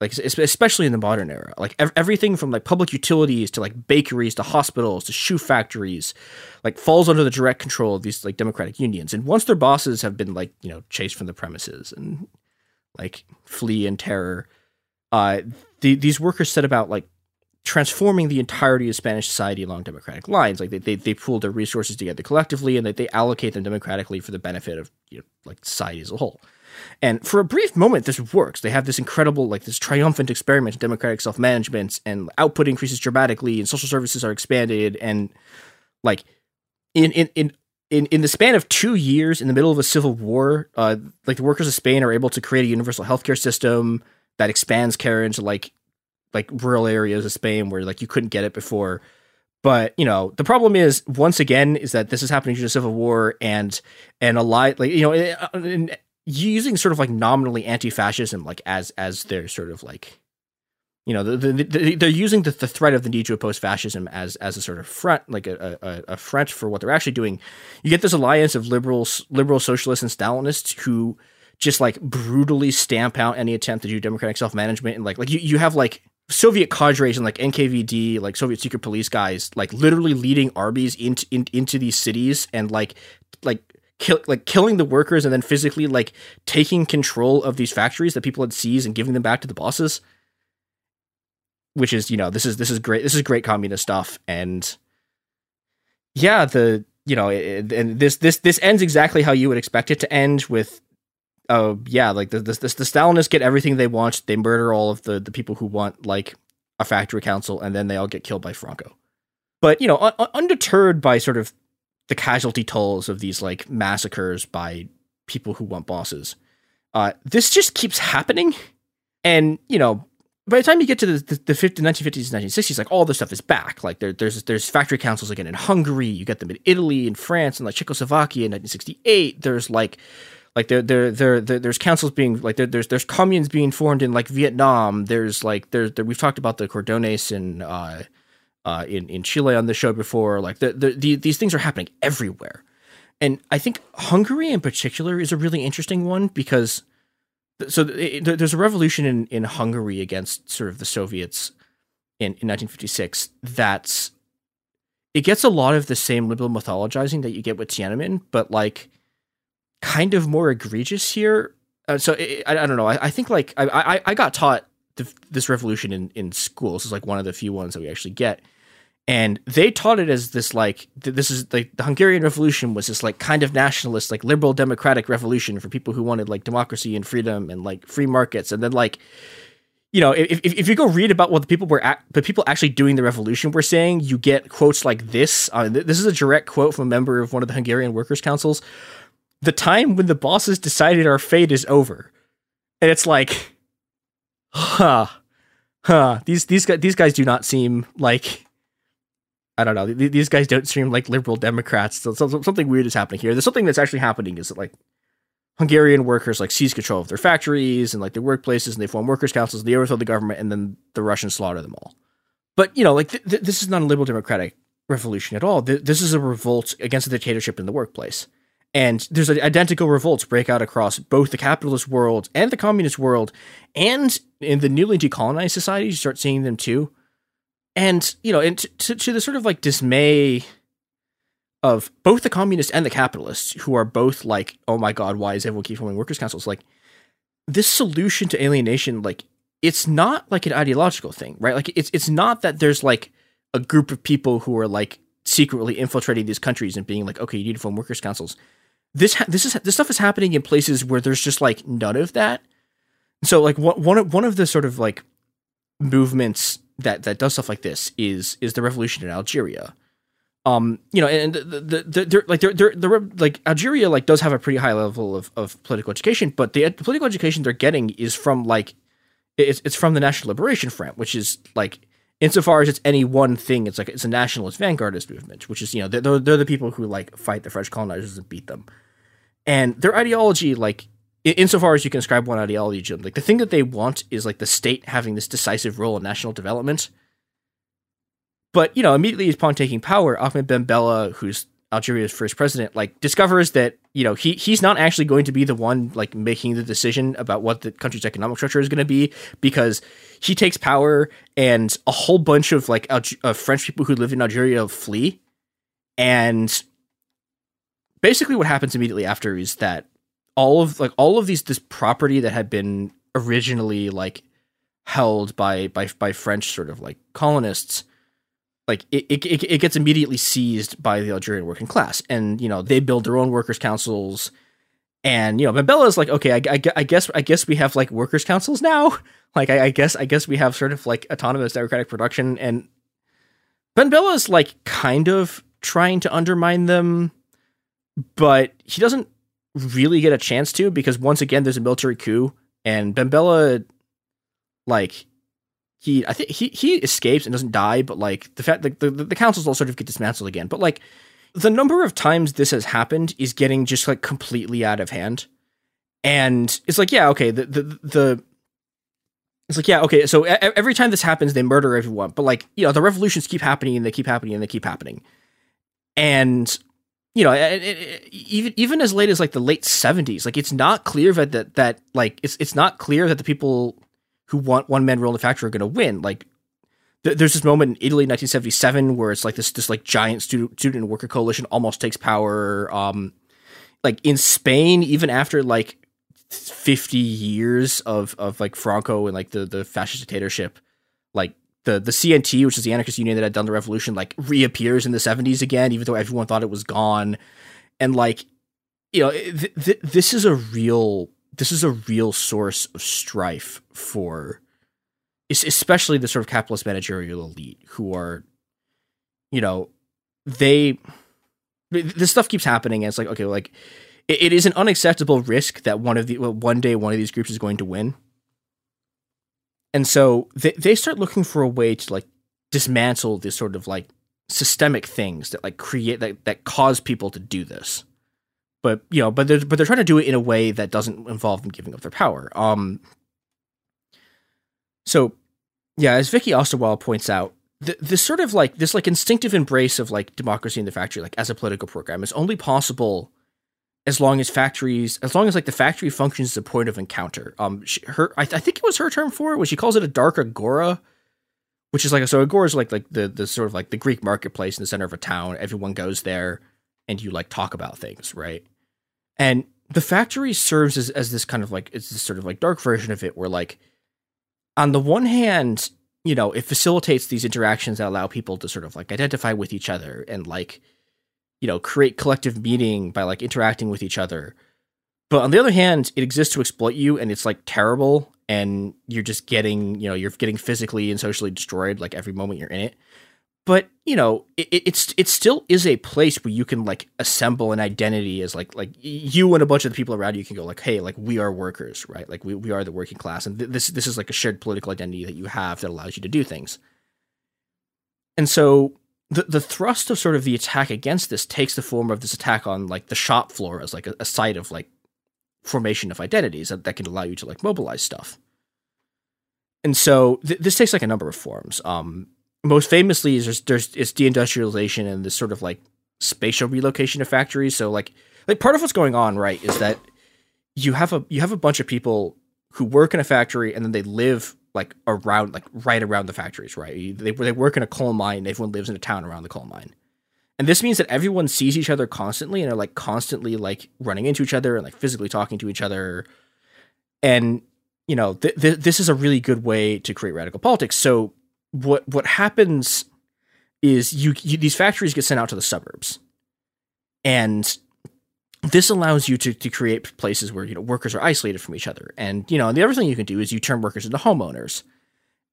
like especially in the modern era. Like everything from like public utilities to like bakeries to hospitals to shoe factories, like falls under the direct control of these like democratic unions. And once their bosses have been like, you know, chased from the premises and like flee in terror, these workers set about like transforming the entirety of Spanish society along democratic lines. Like they pool their resources together collectively, and they allocate them democratically for the benefit of, you know, like society as a whole. And for a brief moment, this works. They have this incredible, like this triumphant experiment in democratic self-management, and output increases dramatically, and social services are expanded. And like in the span of 2 years, in the middle of a civil war, like the workers of Spain are able to create a universal healthcare system that expands care into like rural areas of Spain where like you couldn't get it before. But, you know, the problem is, once again, is that this is happening during a civil war, and a lot, like, you know, and using sort of like nominally anti-fascism, like as their sort of like, you know, they're using the threat of the need to oppose fascism as a sort of front, like a front for what they're actually doing. You get this alliance of liberal socialists and Stalinists who just like brutally stamp out any attempt to do democratic self-management. And like you have like Soviet cadres and like NKVD, like Soviet secret police guys, like literally leading armies into these cities and like killing the workers, and then physically like taking control of these factories that people had seized and giving them back to the bosses. Which is, you know, this is great. This is great communist stuff. And yeah, this ends exactly how you would expect it to end, with the Stalinists get everything they want. They murder all of the people who want like a factory council, and then they all get killed by Franco. But, you know, undeterred by sort of the casualty tolls of these like massacres by people who want bosses, this just keeps happening. And, you know, by the time you get to the 1950s and 1960s, like all this stuff is back. Like there's factory councils again in Hungary. You get them in Italy and France and like Czechoslovakia in 1968. There's like there's councils being like there's communes being formed in like Vietnam. There's like we've talked about the cordones in Chile on the show before. Like these things are happening everywhere, and I think Hungary in particular is a really interesting one, because there's a revolution in Hungary against sort of the Soviets in 1956. That's, it gets a lot of the same liberal mythologizing that you get with Tiananmen, but like kind of more egregious here. I don't know. I think like I got taught this revolution in school. This is like one of the few ones that we actually get, and they taught it as this like this is like the Hungarian Revolution was this like kind of nationalist, like liberal democratic revolution for people who wanted like democracy and freedom and like free markets. And then, like, you know, if you go read about what the people actually doing the revolution were saying, you get quotes like this. This is a direct quote from a member of one of the Hungarian workers' councils. The time when the bosses decided our fate is over. And it's like, huh, These guys do not seem like, I don't know. These guys don't seem like liberal Democrats. So something weird is happening here. There's something that's actually happening is that like Hungarian workers like seize control of their factories and like their workplaces, and they form workers' councils. And they overthrow the government, and then the Russians slaughter them all. But you know, like this is not a liberal democratic revolution at all. This is a revolt against the dictatorship in the workplace. And there's identical revolts break out across both the capitalist world and the communist world, and in the newly decolonized societies, you start seeing them too. And, you know, and to the sort of like dismay of both the communists and the capitalists, who are both like, oh my God, why is everyone keep forming workers' councils? Like, this solution to alienation, like, it's not like an ideological thing, right? Like, it's not that there's like a group of people who are like secretly infiltrating these countries and being like, okay, you need to form workers' councils. This stuff is happening in places where there's just like none of that. So like one of the sort of like movements that does stuff like this is the revolution in Algeria. You know, and Algeria like does have a pretty high level of political education, but the political education they're getting is from like it's from the National Liberation Front, which is like, insofar as it's any one thing, it's like it's a nationalist vanguardist movement, which is, you know, they're the people who like fight the French colonizers and beat them. And their ideology, like, insofar as you can ascribe one ideology to them, like the thing that they want is like the state having this decisive role in national development. But, you know, immediately upon taking power, Ahmed Ben Bella, who's Algeria's first president, like discovers that, you know, he's not actually going to be the one like making the decision about what the country's economic structure is going to be, because he takes power and a whole bunch of like French people who live in Algeria flee. And basically what happens immediately after is that all of this property that had been originally like held by French sort of like colonists, like it gets immediately seized by the Algerian working class. And, you know, they build their own workers' councils, and, you know, Mabella is like, okay, I guess we have like workers' councils now. Like, I guess we have sort of like autonomous democratic production. And Ben Bella is like kind of trying to undermine them, but he doesn't really get a chance to, because once again, there's a military coup, and Ben Bella, like, I think he escapes and doesn't die, but like the fact that the councils all sort of get dismantled again. But like the number of times this has happened is getting just like completely out of hand. And it's like, yeah, okay, it's like, yeah, okay, so every time this happens, they murder everyone. But like, you know, the revolutions keep happening and they keep happening and they keep happening. And, you know, even as late as like the late 70s, like it's not clear that like it's not clear that the people who want one-man rule in the factory are going to win. Like, there's this moment in Italy, 1977, where it's like this like giant student and worker coalition almost takes power. Like in Spain, even after like 50 years of like Franco and like the fascist dictatorship, like the CNT, which is the anarchist union that had done the revolution, like reappears in the 70s again, even though everyone thought it was gone. And like, you know, this is a real source of strife for especially the sort of capitalist managerial elite, who are, you know, this stuff keeps happening. And it's like, okay, like it is an unacceptable risk that one day, one of these groups is going to win. And so they start looking for a way to like dismantle this sort of like systemic things that like create that cause people to do this. But, you know, but they're trying to do it in a way that doesn't involve them giving up their power. So, yeah, as Vicky Osterwald points out, this sort of like this like instinctive embrace of like democracy in the factory, like as a political program, is only possible as long as like the factory functions as a point of encounter. I think it was her term for it, when she calls it a dark agora, which is like, so agora is like the sort of like the Greek marketplace in the center of a town. Everyone goes there and you like talk about things, right? And the factory serves as this kind of like, it's this sort of like dark version of it, where like, on the one hand, you know, it facilitates these interactions that allow people to sort of like identify with each other and like, you know, create collective meaning by like interacting with each other. But on the other hand, it exists to exploit you, and it's like terrible, and you're just getting, you know, you're getting physically and socially destroyed like every moment you're in it. But, you know, it still is a place where you can, like, assemble an identity as, like you and a bunch of the people around you can go, like, hey, like, we are workers, right? Like, we are the working class. And this is, like, a shared political identity that you have that allows you to do things. And so the thrust of sort of the attack against this takes the form of this attack on, like, the shop floor as, like, a site of, like, formation of identities that can allow you to, like, mobilize stuff. And so this takes, like, a number of forms. Most famously, is it's deindustrialization and this sort of like spatial relocation of factories. So like part of what's going on, right, is that you have a bunch of people who work in a factory and then they live right around the factories, right? They work in a coal mine. And everyone lives in a town around the coal mine, and this means that everyone sees each other constantly and are like constantly like running into each other and like physically talking to each other, and you know this is a really good way to create radical politics. So. What happens is you these factories get sent out to the suburbs, and this allows you to create places where you know workers are isolated from each other. And you know, and the other thing you can do is you turn workers into homeowners,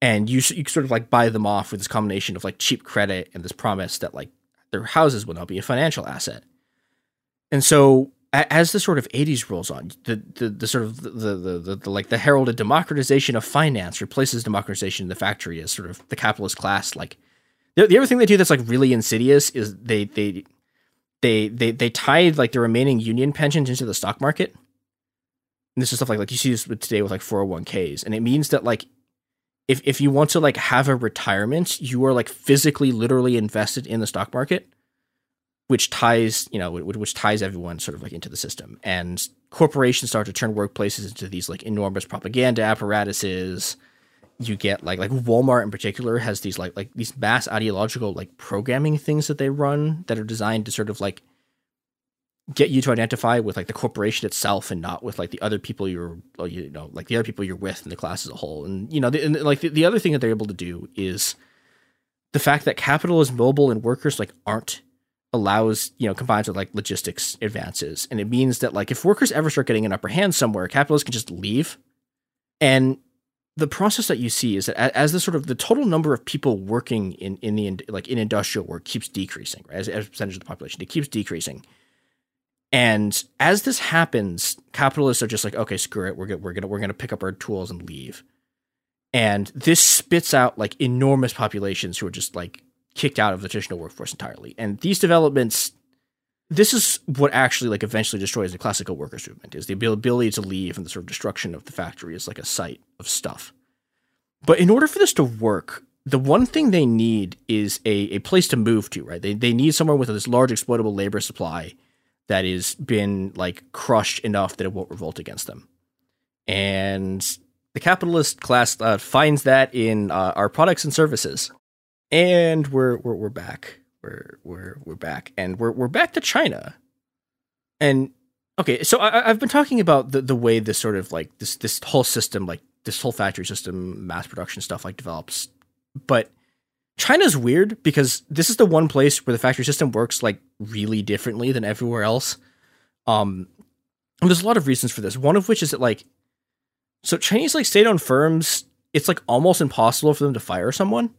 and you sort of like buy them off with this combination of like cheap credit and this promise that like their houses will now be a financial asset. And so as the sort of 80s rolls on, the sort of the like the heralded democratization of finance replaces democratization in the factory as sort of the capitalist class. Like the other thing they do that's like really insidious is they tied like the remaining union pensions into the stock market. And this is stuff like you see this today with like 401ks, and it means that like if you want to like have a retirement, you are like physically literally invested in the stock market. Which ties everyone sort of like into the system, and corporations start to turn workplaces into these like enormous propaganda apparatuses. You get like Walmart in particular has these like these mass ideological like programming things that they run that are designed to sort of like get you to identify with like the corporation itself and not with like the other people you're with in the class as a whole. And you know the other thing that they're able to do is the fact that capital is mobile and workers like aren't. Allows, you know, combines with like logistics advances. And it means that like if workers ever start getting an upper hand somewhere, capitalists can just leave. And the process that you see is that as the sort of the total number of people working in industrial work keeps decreasing, right? As a percentage of the population, it keeps decreasing. And as this happens, capitalists are just like, okay, screw it. We're going to pick up our tools and leave. And this spits out like enormous populations who are just like, kicked out of the traditional workforce entirely. And these developments, this is what actually like eventually destroys the classical workers movement, is the ability to leave and the sort of destruction of the factory as like a site of stuff. But in order for this to work, the one thing they need is a place to move to, right? They need somewhere with this large exploitable labor supply that has been like crushed enough that it won't revolt against them. And the capitalist class finds that in our products and services. And we're back. We're back, and we're back to China. And okay, so I've been talking about the way this sort of like this whole system, like this whole factory system, mass production stuff, like develops. But China's weird because this is the one place where the factory system works like really differently than everywhere else. And there's a lot of reasons for this. One of which is that like, so Chinese like state-owned firms, it's like almost impossible for them to fire someone.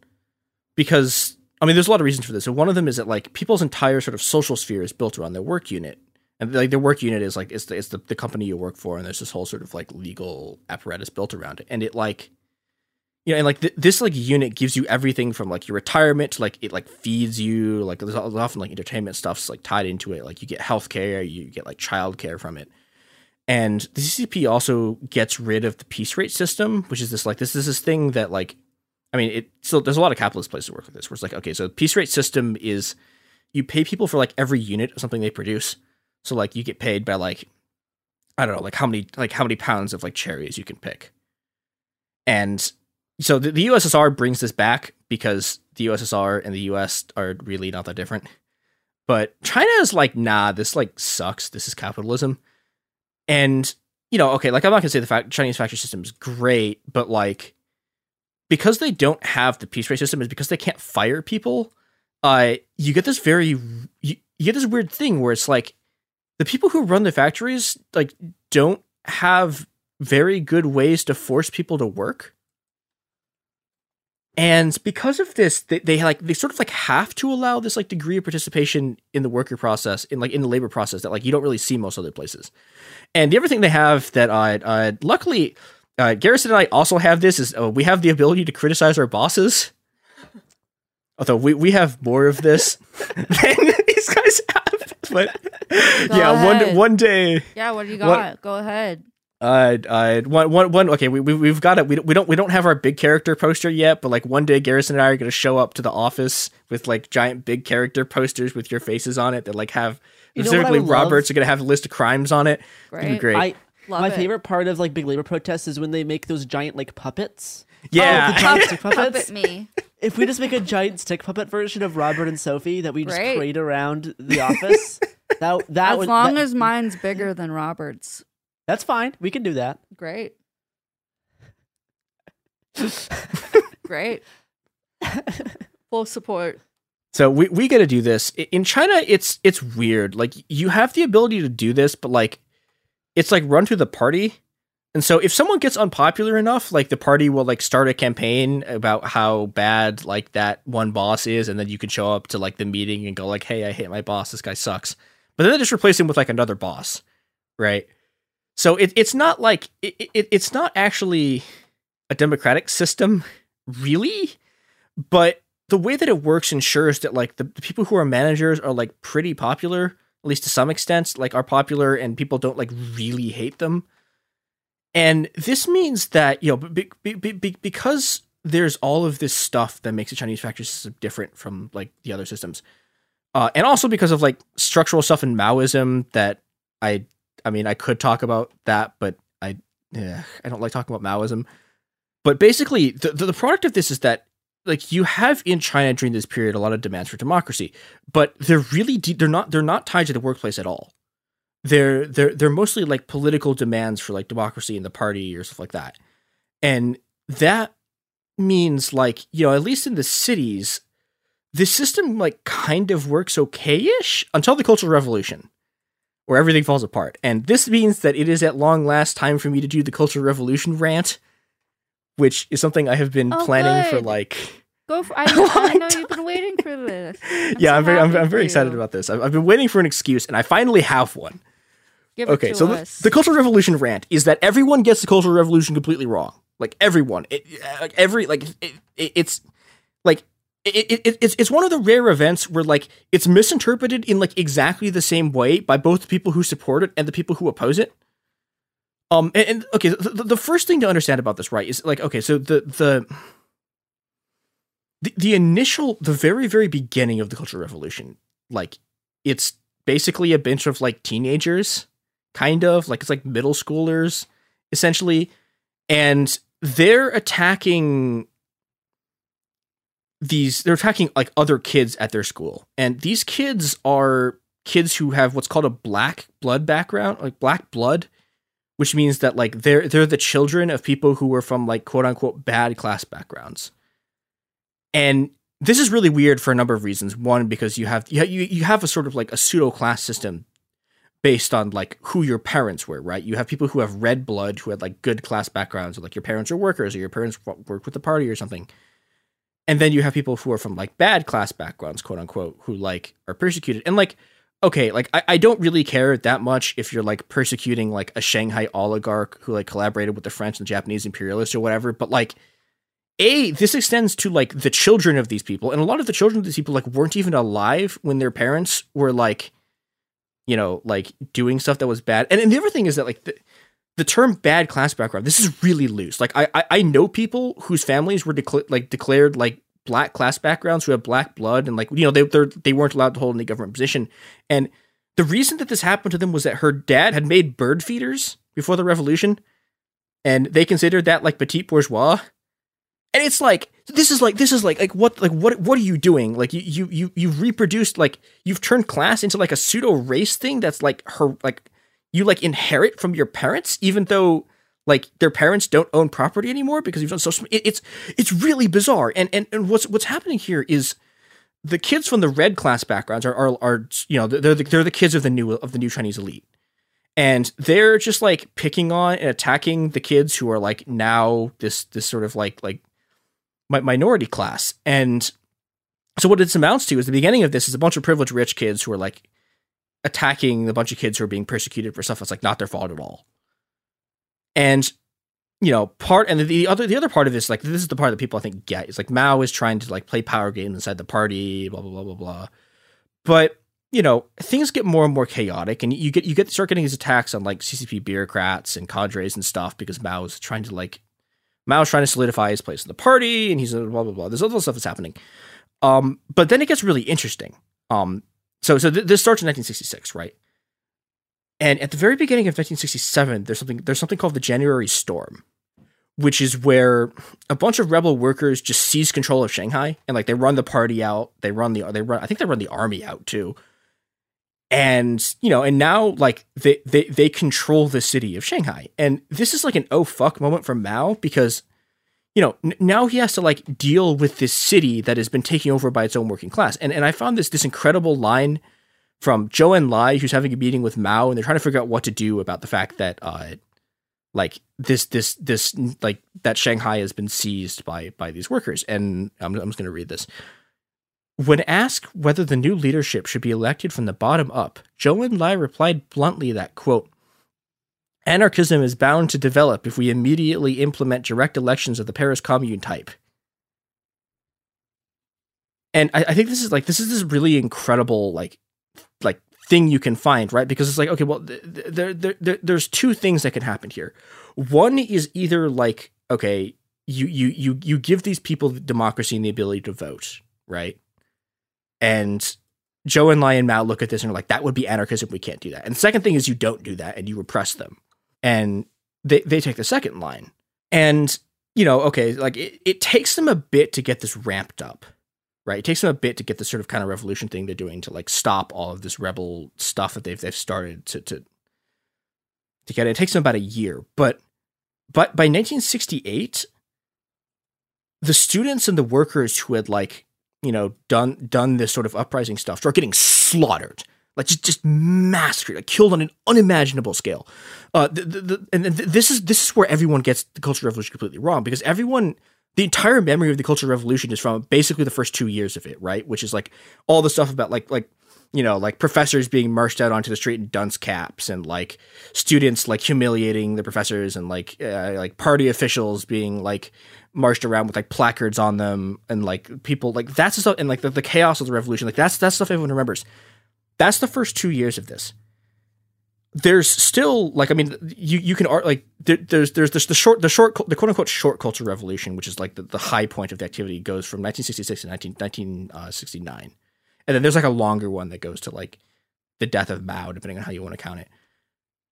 Because, I mean, there's a lot of reasons for this. So one of them is that, like, people's entire sort of social sphere is built around their work unit. And, like, their work unit is, like, it's the company you work for, and there's this whole sort of, like, legal apparatus built around it. And it, like, you know, and, like, this, like, unit gives you everything from, like, your retirement to, like, it, like, feeds you. Like, there's often, like, entertainment stuff's, like, tied into it. Like, you get healthcare, you get, like, childcare from it. And the CCP also gets rid of the piece rate system, which is this, like, this thing that, like, I mean, so there's a lot of capitalist places that work like this, where it's like, okay, so the piece rate system is you pay people for like every unit of something they produce. So like you get paid by like, I don't know, like how many pounds of like cherries you can pick. And so the USSR brings this back because the USSR and the US are really not that different. But China is like, nah, this like sucks. This is capitalism. And, you know, okay, like I'm not gonna say the Chinese factory system is great, but like, because they don't have the piece rate system is because they can't fire people. You get this you get this weird thing where it's like the people who run the factories like don't have very good ways to force people to work. And because of this, they have to allow this like degree of participation in the worker process, in the labor process that you don't really see most other places. And the other thing they have that luckily Garrison and I also have this is we have the ability to criticize our bosses. Although we have more of this than these guys have, but one day. Yeah, what do you got? Go ahead. Okay, we've got it. We don't have our big character poster yet, but one day Garrison and I are going to show up to the office with giant big character posters with your faces on it that have specifically Roberts are going to have a list of crimes on it. Right. It'd be great. My favorite part of big labor protests is when they make those giant puppets. Yeah, the giant stick puppets. Puppet me. If we just make a giant stick puppet version of Robert and Sophie that we just parade around the office, as long as mine's bigger than Robert's. That's fine. We can do that. Great. Great. Full support. So we got to do this. In China, it's weird. You have the ability to do this, but it's run through the party. And so if someone gets unpopular enough, the party will start a campaign about how bad that one boss is. And then you can show up to the meeting and go hey, I hate my boss. This guy sucks. But then they just replace him with another boss. Right. So it's not it's not actually a democratic system, really, but the way that it works ensures that the people who are managers are pretty popular, at least to some extent, are popular and people don't really hate them. And this means that, because there's all of this stuff that makes the Chinese factory system different from the other systems. And also because of structural stuff in Maoism that I could talk about that, but I don't like talking about Maoism. But basically, the product of this is that you have in China during this period a lot of demands for democracy, but they're really they're not tied to the workplace at all. They're mostly political demands for democracy in the party or stuff like that, and that means at least in the cities, this system kind of works okay-ish until the Cultural Revolution, where everything falls apart. And this means that it is at long last time for me to do the Cultural Revolution rant, which is something I have been planning for I know you've been waiting for this. I'm very excited about this. I've been waiting for an excuse, and I finally have one. Give it to us. The Cultural Revolution rant is that everyone gets the Cultural Revolution completely wrong. Everyone. It's one of the rare events where it's misinterpreted in exactly the same way by both the people who support it and the people who oppose it. The first thing to understand about this, right, is so the initial, the very, very beginning of the Cultural Revolution, it's basically a bunch of teenagers, kind of it's middle schoolers essentially, and they're attacking other kids at their school. And these kids are kids who have what's called a black blood background, black blood, which means that they're the children of people who were from quote unquote bad class backgrounds. And this is really weird for a number of reasons. One, because you have a sort of a pseudo class system based on who your parents were, right? You have people who have red blood who had good class backgrounds, or your parents are workers, or your parents worked with the party or something. And then you have people who are from bad class backgrounds, quote unquote, who are persecuted. And I don't really care that much if you're persecuting a Shanghai oligarch who collaborated with the French and the Japanese imperialists or whatever. But this extends to the children of these people. And a lot of the children of these people weren't even alive when their parents were doing stuff that was bad. And the other thing is that the term bad class background, this is really loose. I know people whose families were declared black class backgrounds who have black blood, and they weren't allowed to hold any government position. And the reason that this happened to them was that her dad had made bird feeders before the revolution, and they considered that petit bourgeois. And it's what are you doing? You've reproduced, you've turned class into a pseudo race thing that's you inherit from your parents, even though their parents don't own property anymore because you've done social. It's really bizarre. And what's happening here is the kids from the red class backgrounds are they're the kids of the new Chinese elite, and they're just picking on and attacking the kids who are now this sort of minority class. And so what this amounts to is the beginning of this is a bunch of privileged rich kids who are like attacking the bunch of kids who are being persecuted for stuff that's like not their fault at all. And, you know, the other part of this, like, this is the part that people I think get. It's like Mao is trying to like play power games inside the party, blah, blah, blah, blah, blah. But, you know, things get more and more chaotic, and you start getting these attacks on like CCP bureaucrats and cadres and stuff because Mao's trying to solidify his place in the party, and he's blah, blah, blah. There's other stuff that's happening. But then it gets really interesting. So this starts in 1966, right? And at the very beginning of 1967, there's something called the January Storm, which is where a bunch of rebel workers just seize control of Shanghai, and like they run the party out, they run the army out too. And, you know, and now like they control the city of Shanghai. And this is like an oh fuck moment for Mao, because, you know, now he has to like deal with this city that has been taken over by its own working class. And I found this incredible line from Zhou Enlai, who's having a meeting with Mao, and they're trying to figure out what to do about the fact that that Shanghai has been seized by these workers. And I'm just going to read this. When asked whether the new leadership should be elected from the bottom up, Zhou Enlai replied bluntly that, quote, "Anarchism is bound to develop if we immediately implement direct elections of the Paris Commune type." And I think this is really incredible like thing you can find, right? Because it's like, okay, well, there's two things that can happen here. One is either like, okay, you give these people democracy and the ability to vote, right? And Zhou Enlai and Mao look at this and are like, that would be anarchism. We can't do that. And the second thing is you don't do that and you repress them. And they take the second line. And, you know, okay, like it takes them a bit to get this ramped up, right? It takes them a bit to get this sort of kind of revolution thing they're doing to like stop all of this rebel stuff that they've started to get it. It takes them about a year. But by 1968, the students and the workers who had like, you know, done this sort of uprising stuff start getting slaughtered, like just massacred, like killed on an unimaginable scale. This is where everyone gets the Cultural Revolution completely wrong, because the entire memory of the Cultural Revolution is from basically the first 2 years of it, right? Which is like all the stuff about like professors being marched out onto the street in dunce caps, and like students like humiliating the professors, and like party officials being like marched around with like placards on them, and like people like that's the stuff, and like the chaos of the revolution, like that's stuff everyone remembers. That's the first 2 years of this. There's still like, I mean, you can art like there's the quote unquote short culture revolution, which is like the high point of the activity, goes from 1966 to 1969. And then there's like a longer one that goes to like the death of Mao, depending on how you want to count it.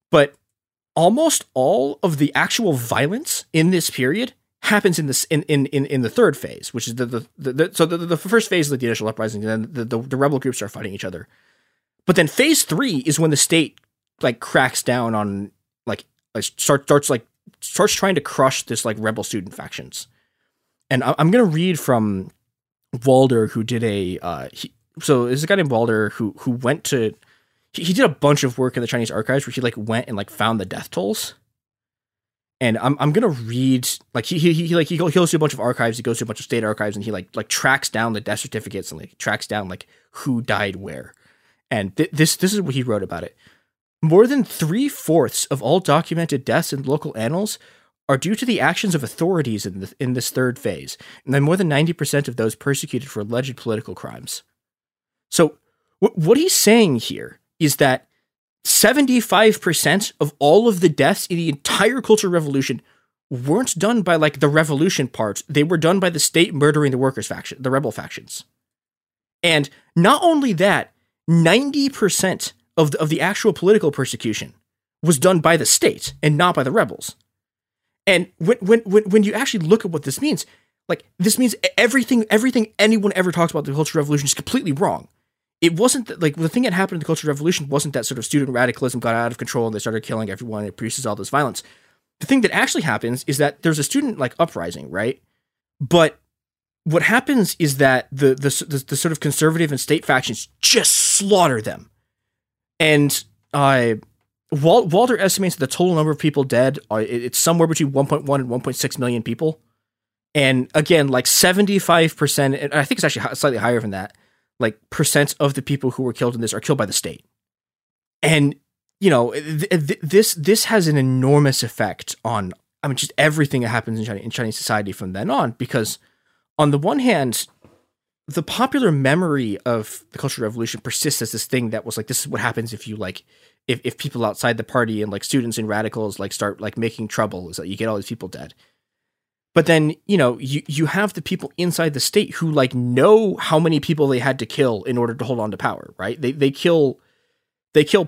But almost all of the actual violence in this period happens in the third phase, which is the first phase of the initial uprising. And then the rebel groups are fighting each other. But then phase three is when the state like cracks down on starts trying to crush this like rebel student factions. And I'm going to read from Walder, who did so there's a guy named Walder who went to, he did a bunch of work in the Chinese archives where he like went and like found the death tolls. And I'm going to read, like, he goes to a bunch of archives, he goes to a bunch of state archives, and he like tracks down the death certificates, and like tracks down like who died where. And this is what he wrote about it. More than 3/4 of all documented deaths in local annals are due to the actions of authorities in this third phase, and then more than 90% of those persecuted for alleged political crimes. So what he's saying here is that 75% of all of the deaths in the entire Cultural Revolution weren't done by like the revolution parts. They were done by the state murdering the workers faction, the rebel factions. And not only that, 90% of the actual political persecution was done by the state and not by the rebels. And when you actually look at what this means, like this means everything anyone ever talks about the Cultural Revolution is completely wrong. It wasn't that, like, the thing that happened in the Cultural Revolution wasn't that sort of student radicalism got out of control and they started killing everyone and it produces all this violence. The thing that actually happens is that there's a student like uprising, right? But what happens is that the sort of conservative and state factions just slaughter them. And Walder estimates that the total number of people dead, it's somewhere between 1.1 and 1.6 million people. And again, like 75%, and I think it's actually slightly higher than that, like percent of the people who were killed in this are killed by the state. And, you know, this has an enormous effect on, I mean, just everything that happens in Chinese society from then on, because on the one hand, the popular memory of the Cultural Revolution persists as this thing that was like, this is what happens if you like, if people outside the party and like students and radicals like start like making trouble, is that you get all these people dead. But then, you know, you have the people inside the state who like know how many people they had to kill in order to hold on to power, right? They kill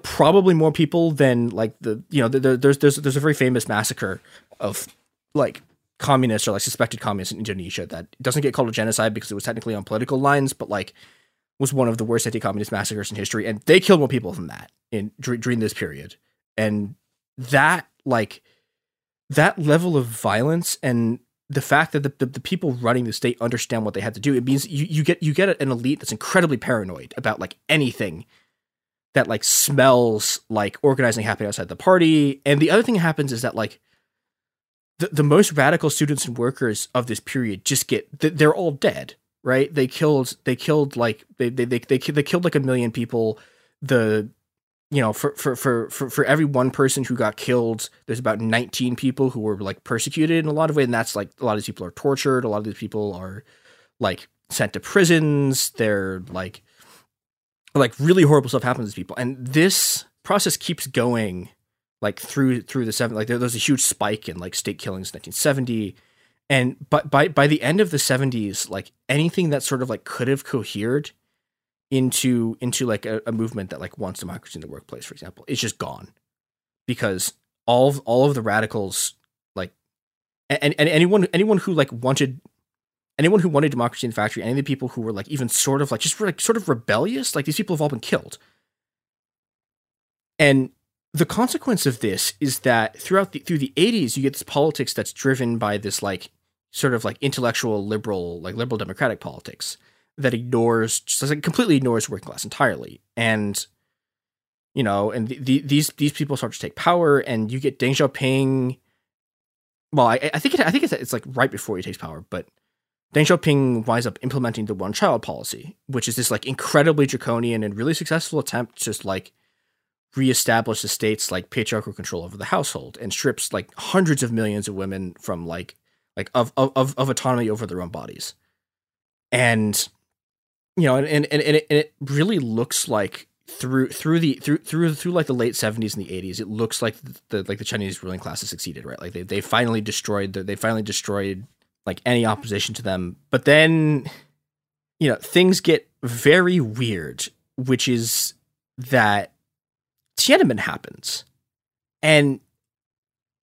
probably more people than like the, you know, there's a very famous massacre of like communists or like suspected communists in Indonesia that doesn't get called a genocide because it was technically on political lines, but like was one of the worst anti-communist massacres in history. And they killed more people than that during this period. And that like that level of violence and the fact that the people running the state understand what they had to do, it means you get an elite that's incredibly paranoid about like anything that like smells like organizing happening outside the party. And the other thing that happens is that like the most radical students and workers of this period just get, they're all dead, right? They killed like 1 million people. The, you know, for every one person who got killed, there's about 19 people who were like persecuted in a lot of ways. And that's like, a lot of these people are tortured. A lot of these people are like sent to prisons. They're like really horrible stuff happens to people. And this process keeps going like through the 70s. Like there's a huge spike in like state killings in 1970. And but by the end of the 70s, like anything that sort of like could have cohered into like a movement that like wants democracy in the workplace, for example, it's just gone, because all of the radicals like and anyone who wanted democracy in the factory, any of the people who were like even sort of like just like sort of rebellious, like these people have all been killed. And the consequence of this is that through the 80s, you get this politics that's driven by this like sort of like intellectual liberal democratic politics that completely ignores working class entirely. And, you know, and these people start to take power, and you get Deng Xiaoping. Well, I think it's like right before he takes power, but Deng Xiaoping winds up implementing the one-child policy, which is this like incredibly draconian and really successful attempt to just like reestablish the state's like patriarchal control over the household, and strips like hundreds of millions of women from of autonomy over their own bodies. And, you know, and it really looks like through like the late 70s and the 80s, it looks like the Chinese ruling class has succeeded, right? Like they finally destroyed like any opposition to them. But then, you know, things get very weird, which is that Tiananmen happens, and,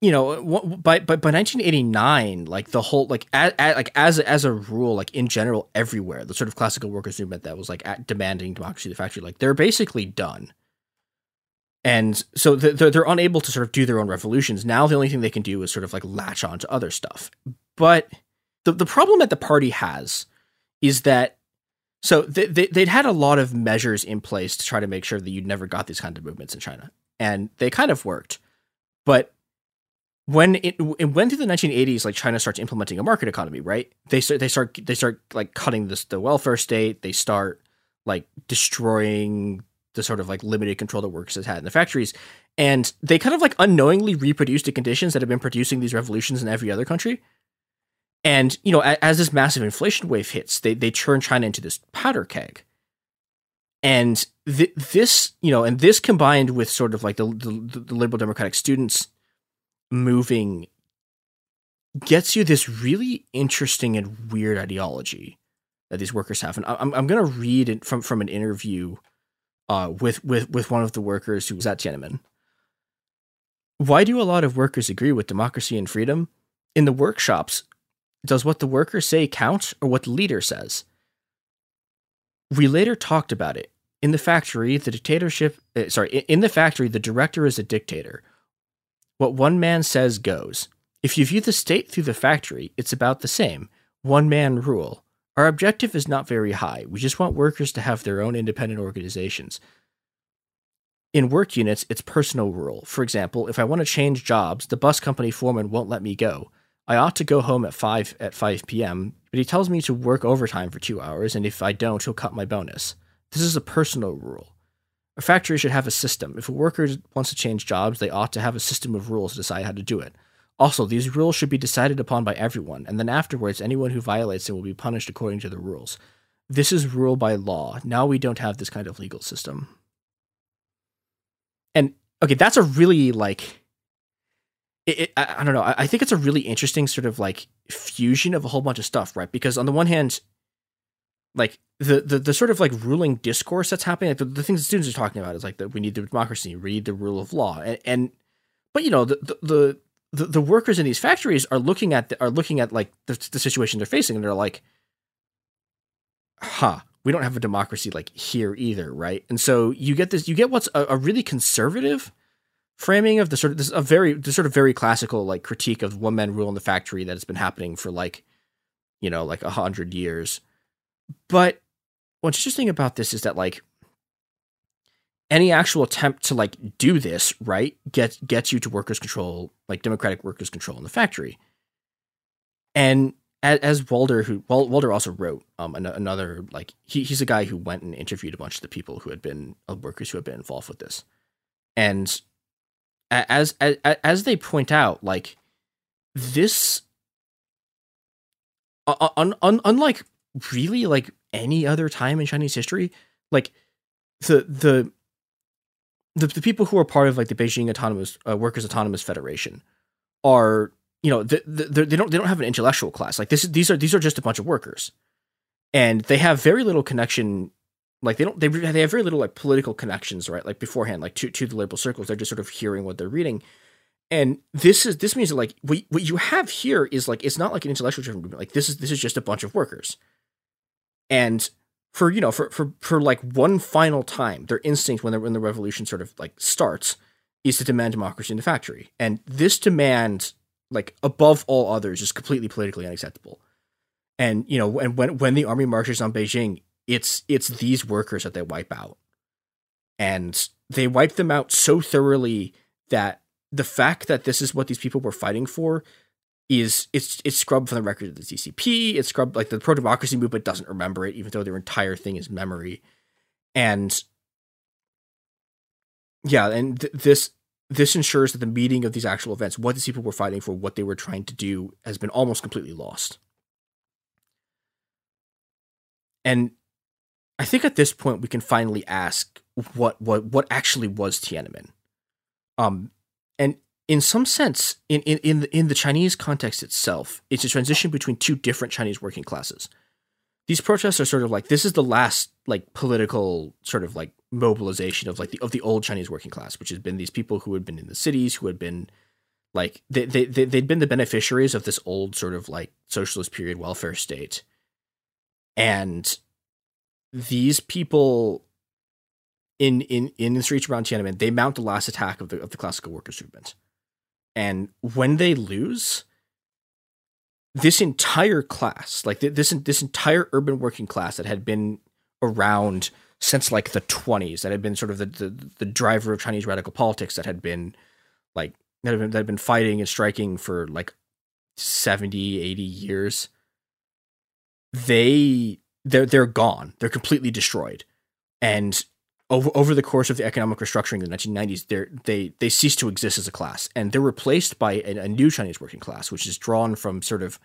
you know, by 1989, like the whole as a rule, like in general everywhere, the sort of classical workers movement that was like demanding democracy in the factory, like they're basically done, and so they're unable to sort of do their own revolutions. Now the only thing they can do is sort of like latch on to other stuff. But the problem that the party has is that, so they'd had a lot of measures in place to try to make sure that you never got these kind of movements in China, and they kind of worked. But when it went through the 1980s, like China starts implementing a market economy, right? They start like cutting the welfare state. They start like destroying the sort of like limited control that workers had in the factories, and they kind of like unknowingly reproduced the conditions that have been producing these revolutions in every other country. And, you know, as this massive inflation wave hits, they turn China into this powder keg. And this, you know, and this combined with sort of like the liberal democratic students moving gets you this really interesting and weird ideology that these workers have. And I'm going to read it from an interview with one of the workers who was at Tiananmen. Why do a lot of workers agree with democracy and freedom? In the workshops, does what the workers say count, or what the leader says? We later talked about it. In the factory, the director is a dictator. What one man says goes. If you view the state through the factory, it's about the same. One man rule. Our objective is not very high. We just want workers to have their own independent organizations. In work units, it's personal rule. For example, if I want to change jobs, the bus company foreman won't let me go. I ought to go home at 5 p.m., but he tells me to work overtime for 2 hours, and if I don't, he'll cut my bonus. This is a personal rule. A factory should have a system. If a worker wants to change jobs, they ought to have a system of rules to decide how to do it. Also, these rules should be decided upon by everyone, and then afterwards, anyone who violates it will be punished according to the rules. This is rule by law. Now we don't have this kind of legal system. And, okay, that's a really, like... I don't know. I think it's a really interesting sort of, like, fusion of a whole bunch of stuff, right? Because on the one hand, like, the sort of, like, ruling discourse that's happening, like, the things the students are talking about is, like, that we need the democracy, we need the rule of law. But, you know, the workers in these factories are looking at, like, the situation they're facing, and they're like, huh, we don't have a democracy, like, here either, right? And so you get this, you get what's a really conservative framing of the sort of very classical, like, critique of one man rule in the factory that has been happening for, like, you know, like 100 years. But what's interesting about this is that, like, any actual attempt to, like, do this right gets you to workers' control, like democratic workers' control in the factory. And as Walder, Walder also wrote another, like, he's a guy who went and interviewed a bunch of the people who had been workers who had been involved with this, and As they point out, like, this, unlike really, like, any other time in Chinese history, like, the people who are part of, like, the Beijing Autonomous Workers Autonomous Federation are, you know, they don't have an intellectual class. Like, these are just a bunch of workers, and they have very little connection. Like, they have very little, like, political connections, right? Like, beforehand, like, to the liberal circles, they're just sort of hearing what they're reading. And this means that, like, what you have here is, like, it's not like an intellectual driven movement. Like, this is just a bunch of workers. And for, you know, for like one final time, their instinct when the revolution sort of, like, starts is to demand democracy in the factory. And this demand, like, above all others, is completely politically unacceptable. And, you know, and when the army marches on Beijing, it's these workers that they wipe out, and they wipe them out so thoroughly that the fact that this is what these people were fighting for is it's scrubbed from the record of the CCP. It's scrubbed, like, the pro-democracy movement doesn't remember it, even though their entire thing is memory. And yeah, and this ensures that the meaning of these actual events, what these people were fighting for, what they were trying to do, has been almost completely lost. And I think at this point we can finally ask what actually was Tiananmen, and in some sense, in the Chinese context itself, it's a transition between two different Chinese working classes. These protests are sort of like, this is the last, like, political sort of, like, mobilization of, like, the old Chinese working class, which has been these people who had been in the cities, who had been, like, they'd been the beneficiaries of this old sort of, like, socialist period welfare state, and these people in the streets around Tiananmen, they mount the last attack of the classical workers' movement. And when they lose, this entire class, like, this entire urban working class that had been around since, like, the 1920s, that had been sort of the driver of Chinese radical politics, that had been, like, that had been fighting and striking for, like, 70, 80 years, they're gone. They're completely destroyed. And over the course of the economic restructuring in the 1990s, they cease to exist as a class, and they're replaced by a new Chinese working class, which is drawn from sort of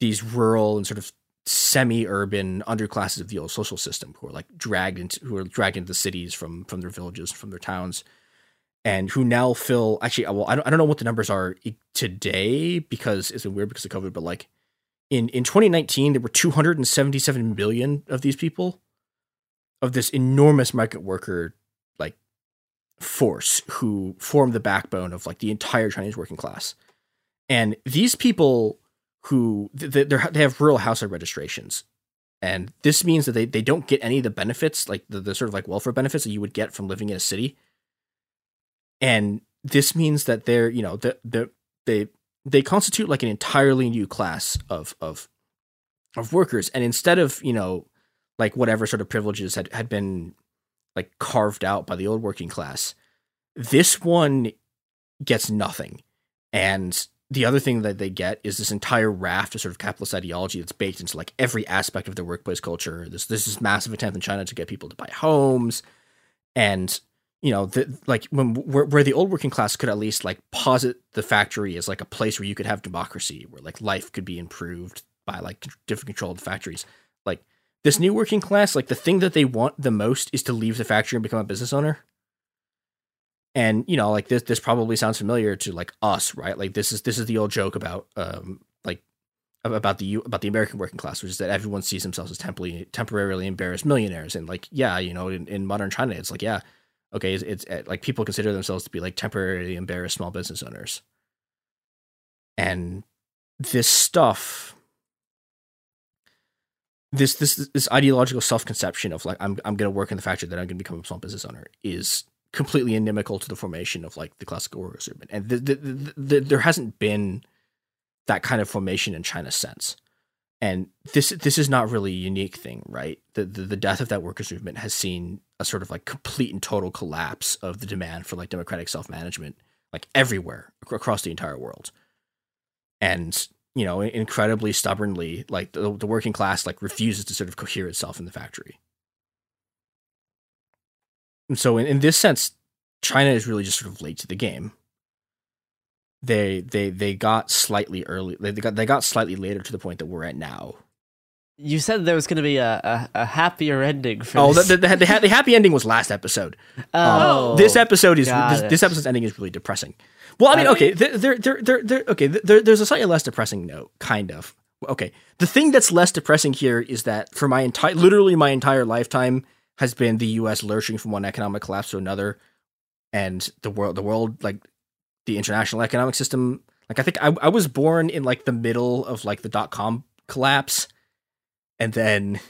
these rural and sort of semi-urban underclasses of the old social system, who are, like, dragged into the cities from their villages, from their towns, and who now fill, actually, well, I don't know what the numbers are today, because it's been weird because of COVID, but, like, In 2019, there were 277 million of these people, of this enormous migrant worker, like, force who formed the backbone of, like, the entire Chinese working class. And these people who they have rural household registrations, and this means that they don't get any of the benefits, like the sort of, like, welfare benefits that you would get from living in a city. And this means that they're, you know, they constitute, like, an entirely new class of workers. And instead of, you know, like, whatever sort of privileges had been, like, carved out by the old working class, this one gets nothing. And the other thing that they get is this entire raft of sort of capitalist ideology that's baked into like every aspect of their workplace culture. This is massive attempt in China to get people to buy homes, and you know, where the old working class could at least like posit the factory as like a place where you could have democracy, where like life could be improved by like different controlled factories. Like this new working class, like the thing that they want the most is to leave the factory and become a business owner. And, you know, like this probably sounds familiar to like us, right? Like this is the old joke about about the American working class, which is that everyone sees themselves as temporarily embarrassed millionaires. And like, yeah, you know, in modern China, it's like, yeah, okay, it's like people consider themselves to be like temporarily embarrassed small business owners. And this stuff, this ideological self-conception of like I'm going to work in the factory, that I'm going to become a small business owner, is completely inimical to the formation of like the classical workers movement. And there hasn't been that kind of formation in China since. And this is not really a unique thing, right? The death of that workers movement has seen a sort of like complete and total collapse of the demand for like democratic self-management, like everywhere across the entire world. And, you know, incredibly stubbornly, like the working class like refuses to sort of cohere itself in the factory. And so in this sense, China is really just sort of late to the game. They got slightly early. They got slightly later to the point that we're at now. You said there was going to be a happier ending for this. The happy ending was last episode. Oh, this episode's ending is really depressing. Well, I mean, okay, there's a slightly less depressing note, kind of. Okay, the thing that's less depressing here is that for my entire lifetime has been the U.S. lurching from one economic collapse to another, and the world, like the international economic system. Like, I think I was born in like the middle of like the dot-com collapse, and then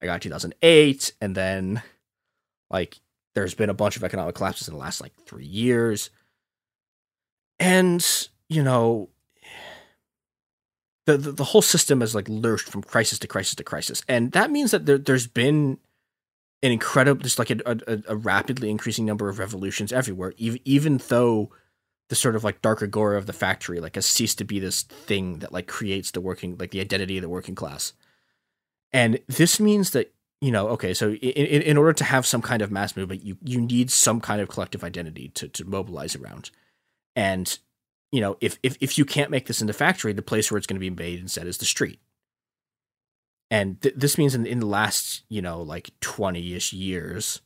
I got 2008, and then like there's been a bunch of economic collapses in the last like 3 years. And, you know, the whole system has like lurched from crisis to crisis to crisis. And that means that there's been an incredible, just like a rapidly increasing number of revolutions everywhere, even though the sort of like dark agora of the factory like has ceased to be this thing that like creates the working, like the identity of the working class. And this means that, you know, okay, so in order to have some kind of mass movement, you need some kind of collective identity to mobilize around. And, you know, if you can't make this in the factory, the place where it's going to be made instead is the street. And this means in the last, you know, like 20-ish years,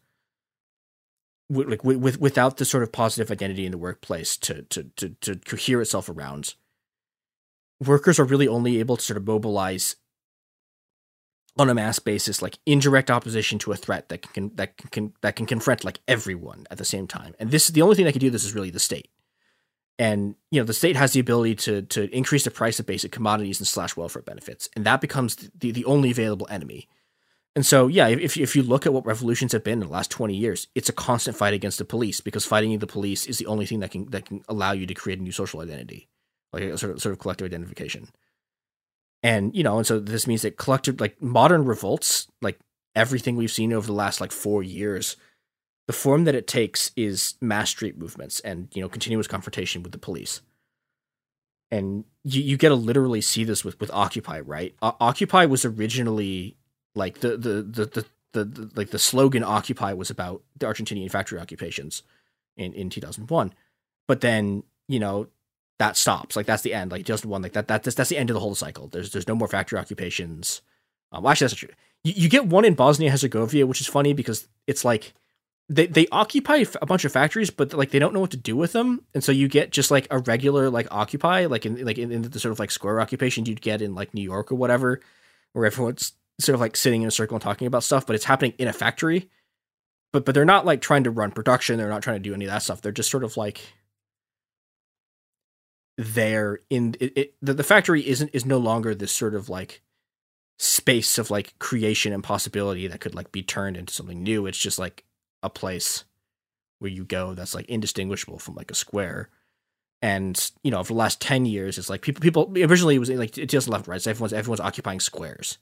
without the sort of positive identity in the workplace to cohere itself around, workers are really only able to sort of mobilize on a mass basis, like indirect opposition to a threat that can confront like everyone at the same time. And this, the only thing that can do this is really the state. And, you know, the state has the ability to increase the price of basic commodities and slash welfare benefits. And that becomes the only available enemy. And so, yeah, if you look at what revolutions have been in the last 20 years, it's a constant fight against the police, because fighting the police is the only thing that can allow you to create a new social identity, like a sort of collective identification. And, you know, and so this means that collective, like modern revolts, like everything we've seen over the last like 4 years, the form that it takes is mass street movements and, you know, continuous confrontation with the police. And you get to literally see this with Occupy, right? Occupy was originally like the slogan Occupy was about the Argentinian factory occupations in 2001. But then, you know, that stops. Like, that's the end. Like, 2001, like that's the end of the whole cycle. There's no more factory occupations. Well, actually, that's not true. You get one in Bosnia and Herzegovina, which is funny because it's like, They occupy a bunch of factories, but like they don't know what to do with them, and so you get just like a regular like occupy, like in the sort of like square occupation you'd get in like New York or whatever, where everyone's sort of like sitting in a circle and talking about stuff, but it's happening in a factory. But they're not like trying to run production, they're not trying to do any of that stuff. They're just sort of like there in it. The factory is no longer this sort of like space of like creation and possibility that could like be turned into something new. It's just like a place where you go that's like indistinguishable from like a square. And, you know, for the last 10 years, it's like people originally, it was like 2011, right? So everyone's occupying squares.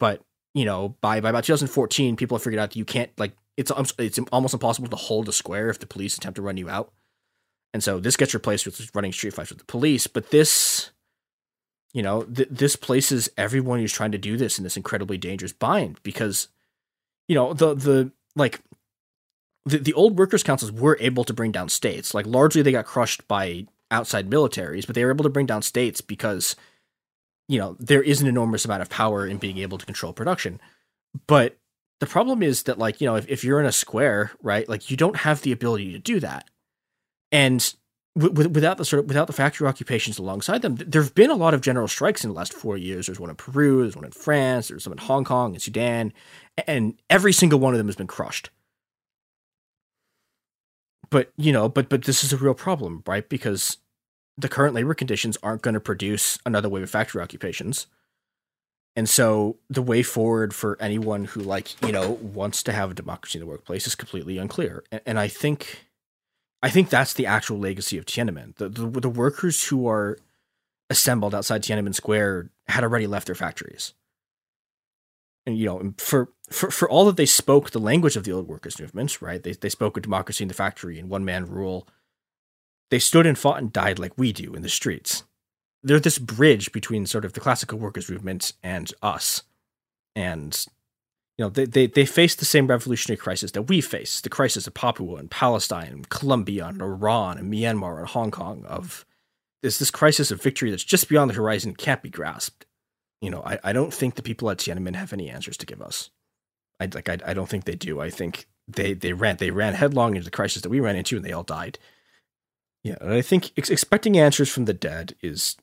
But, you know, by about 2014, people have figured out that you can't, like, it's almost impossible to hold a square if the police attempt to run you out. And so this gets replaced with running street fights with the police. But this, you know, this places everyone who's trying to do this in this incredibly dangerous bind, because, you know, the old workers' councils were able to bring down states. Like, largely they got crushed by outside militaries, but they were able to bring down states because, you know, there is an enormous amount of power in being able to control production. But the problem is that, like, you know, if you're in a square, right, like, you don't have the ability to do that. And without the factory occupations alongside them, there have been a lot of general strikes in the last 4 years. There's one in Peru, there's one in France, there's some in Hong Kong and Sudan, and every single one of them has been crushed. But, you know, but this is a real problem, right? Because the current labor conditions aren't going to produce another wave of factory occupations. And so the way forward for anyone who, like, you know, wants to have a democracy in the workplace is completely unclear. And I think that's the actual legacy of Tiananmen. The workers who are assembled outside Tiananmen Square had already left their factories. And, you know, for all that they spoke the language of the old workers' movements, right? They spoke of democracy in the factory and one-man rule. They stood and fought and died like we do in the streets. They're this bridge between sort of the classical workers' movement and us. And, you know, they faced the same revolutionary crisis that we face, the crisis of Papua and Palestine and Colombia and Iran and Myanmar and Hong Kong, of this crisis of victory that's just beyond the horizon, can't be grasped. You know, I don't think the people at Tiananmen have any answers to give us. I don't think they do. I think they ran headlong into the crisis that we ran into, and they all died. Yeah, and I think expecting answers from the dead is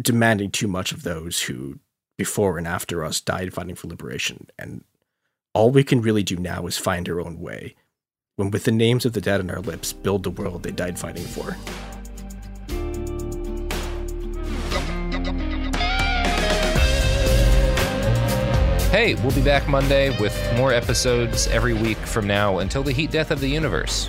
demanding too much of those who, before and after us, died fighting for liberation. And all we can really do now is find our own way, when with the names of the dead on our lips, build the world they died fighting for. Hey, we'll be back Monday with more episodes every week from now until the heat death of the universe.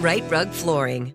Right Rug Flooring.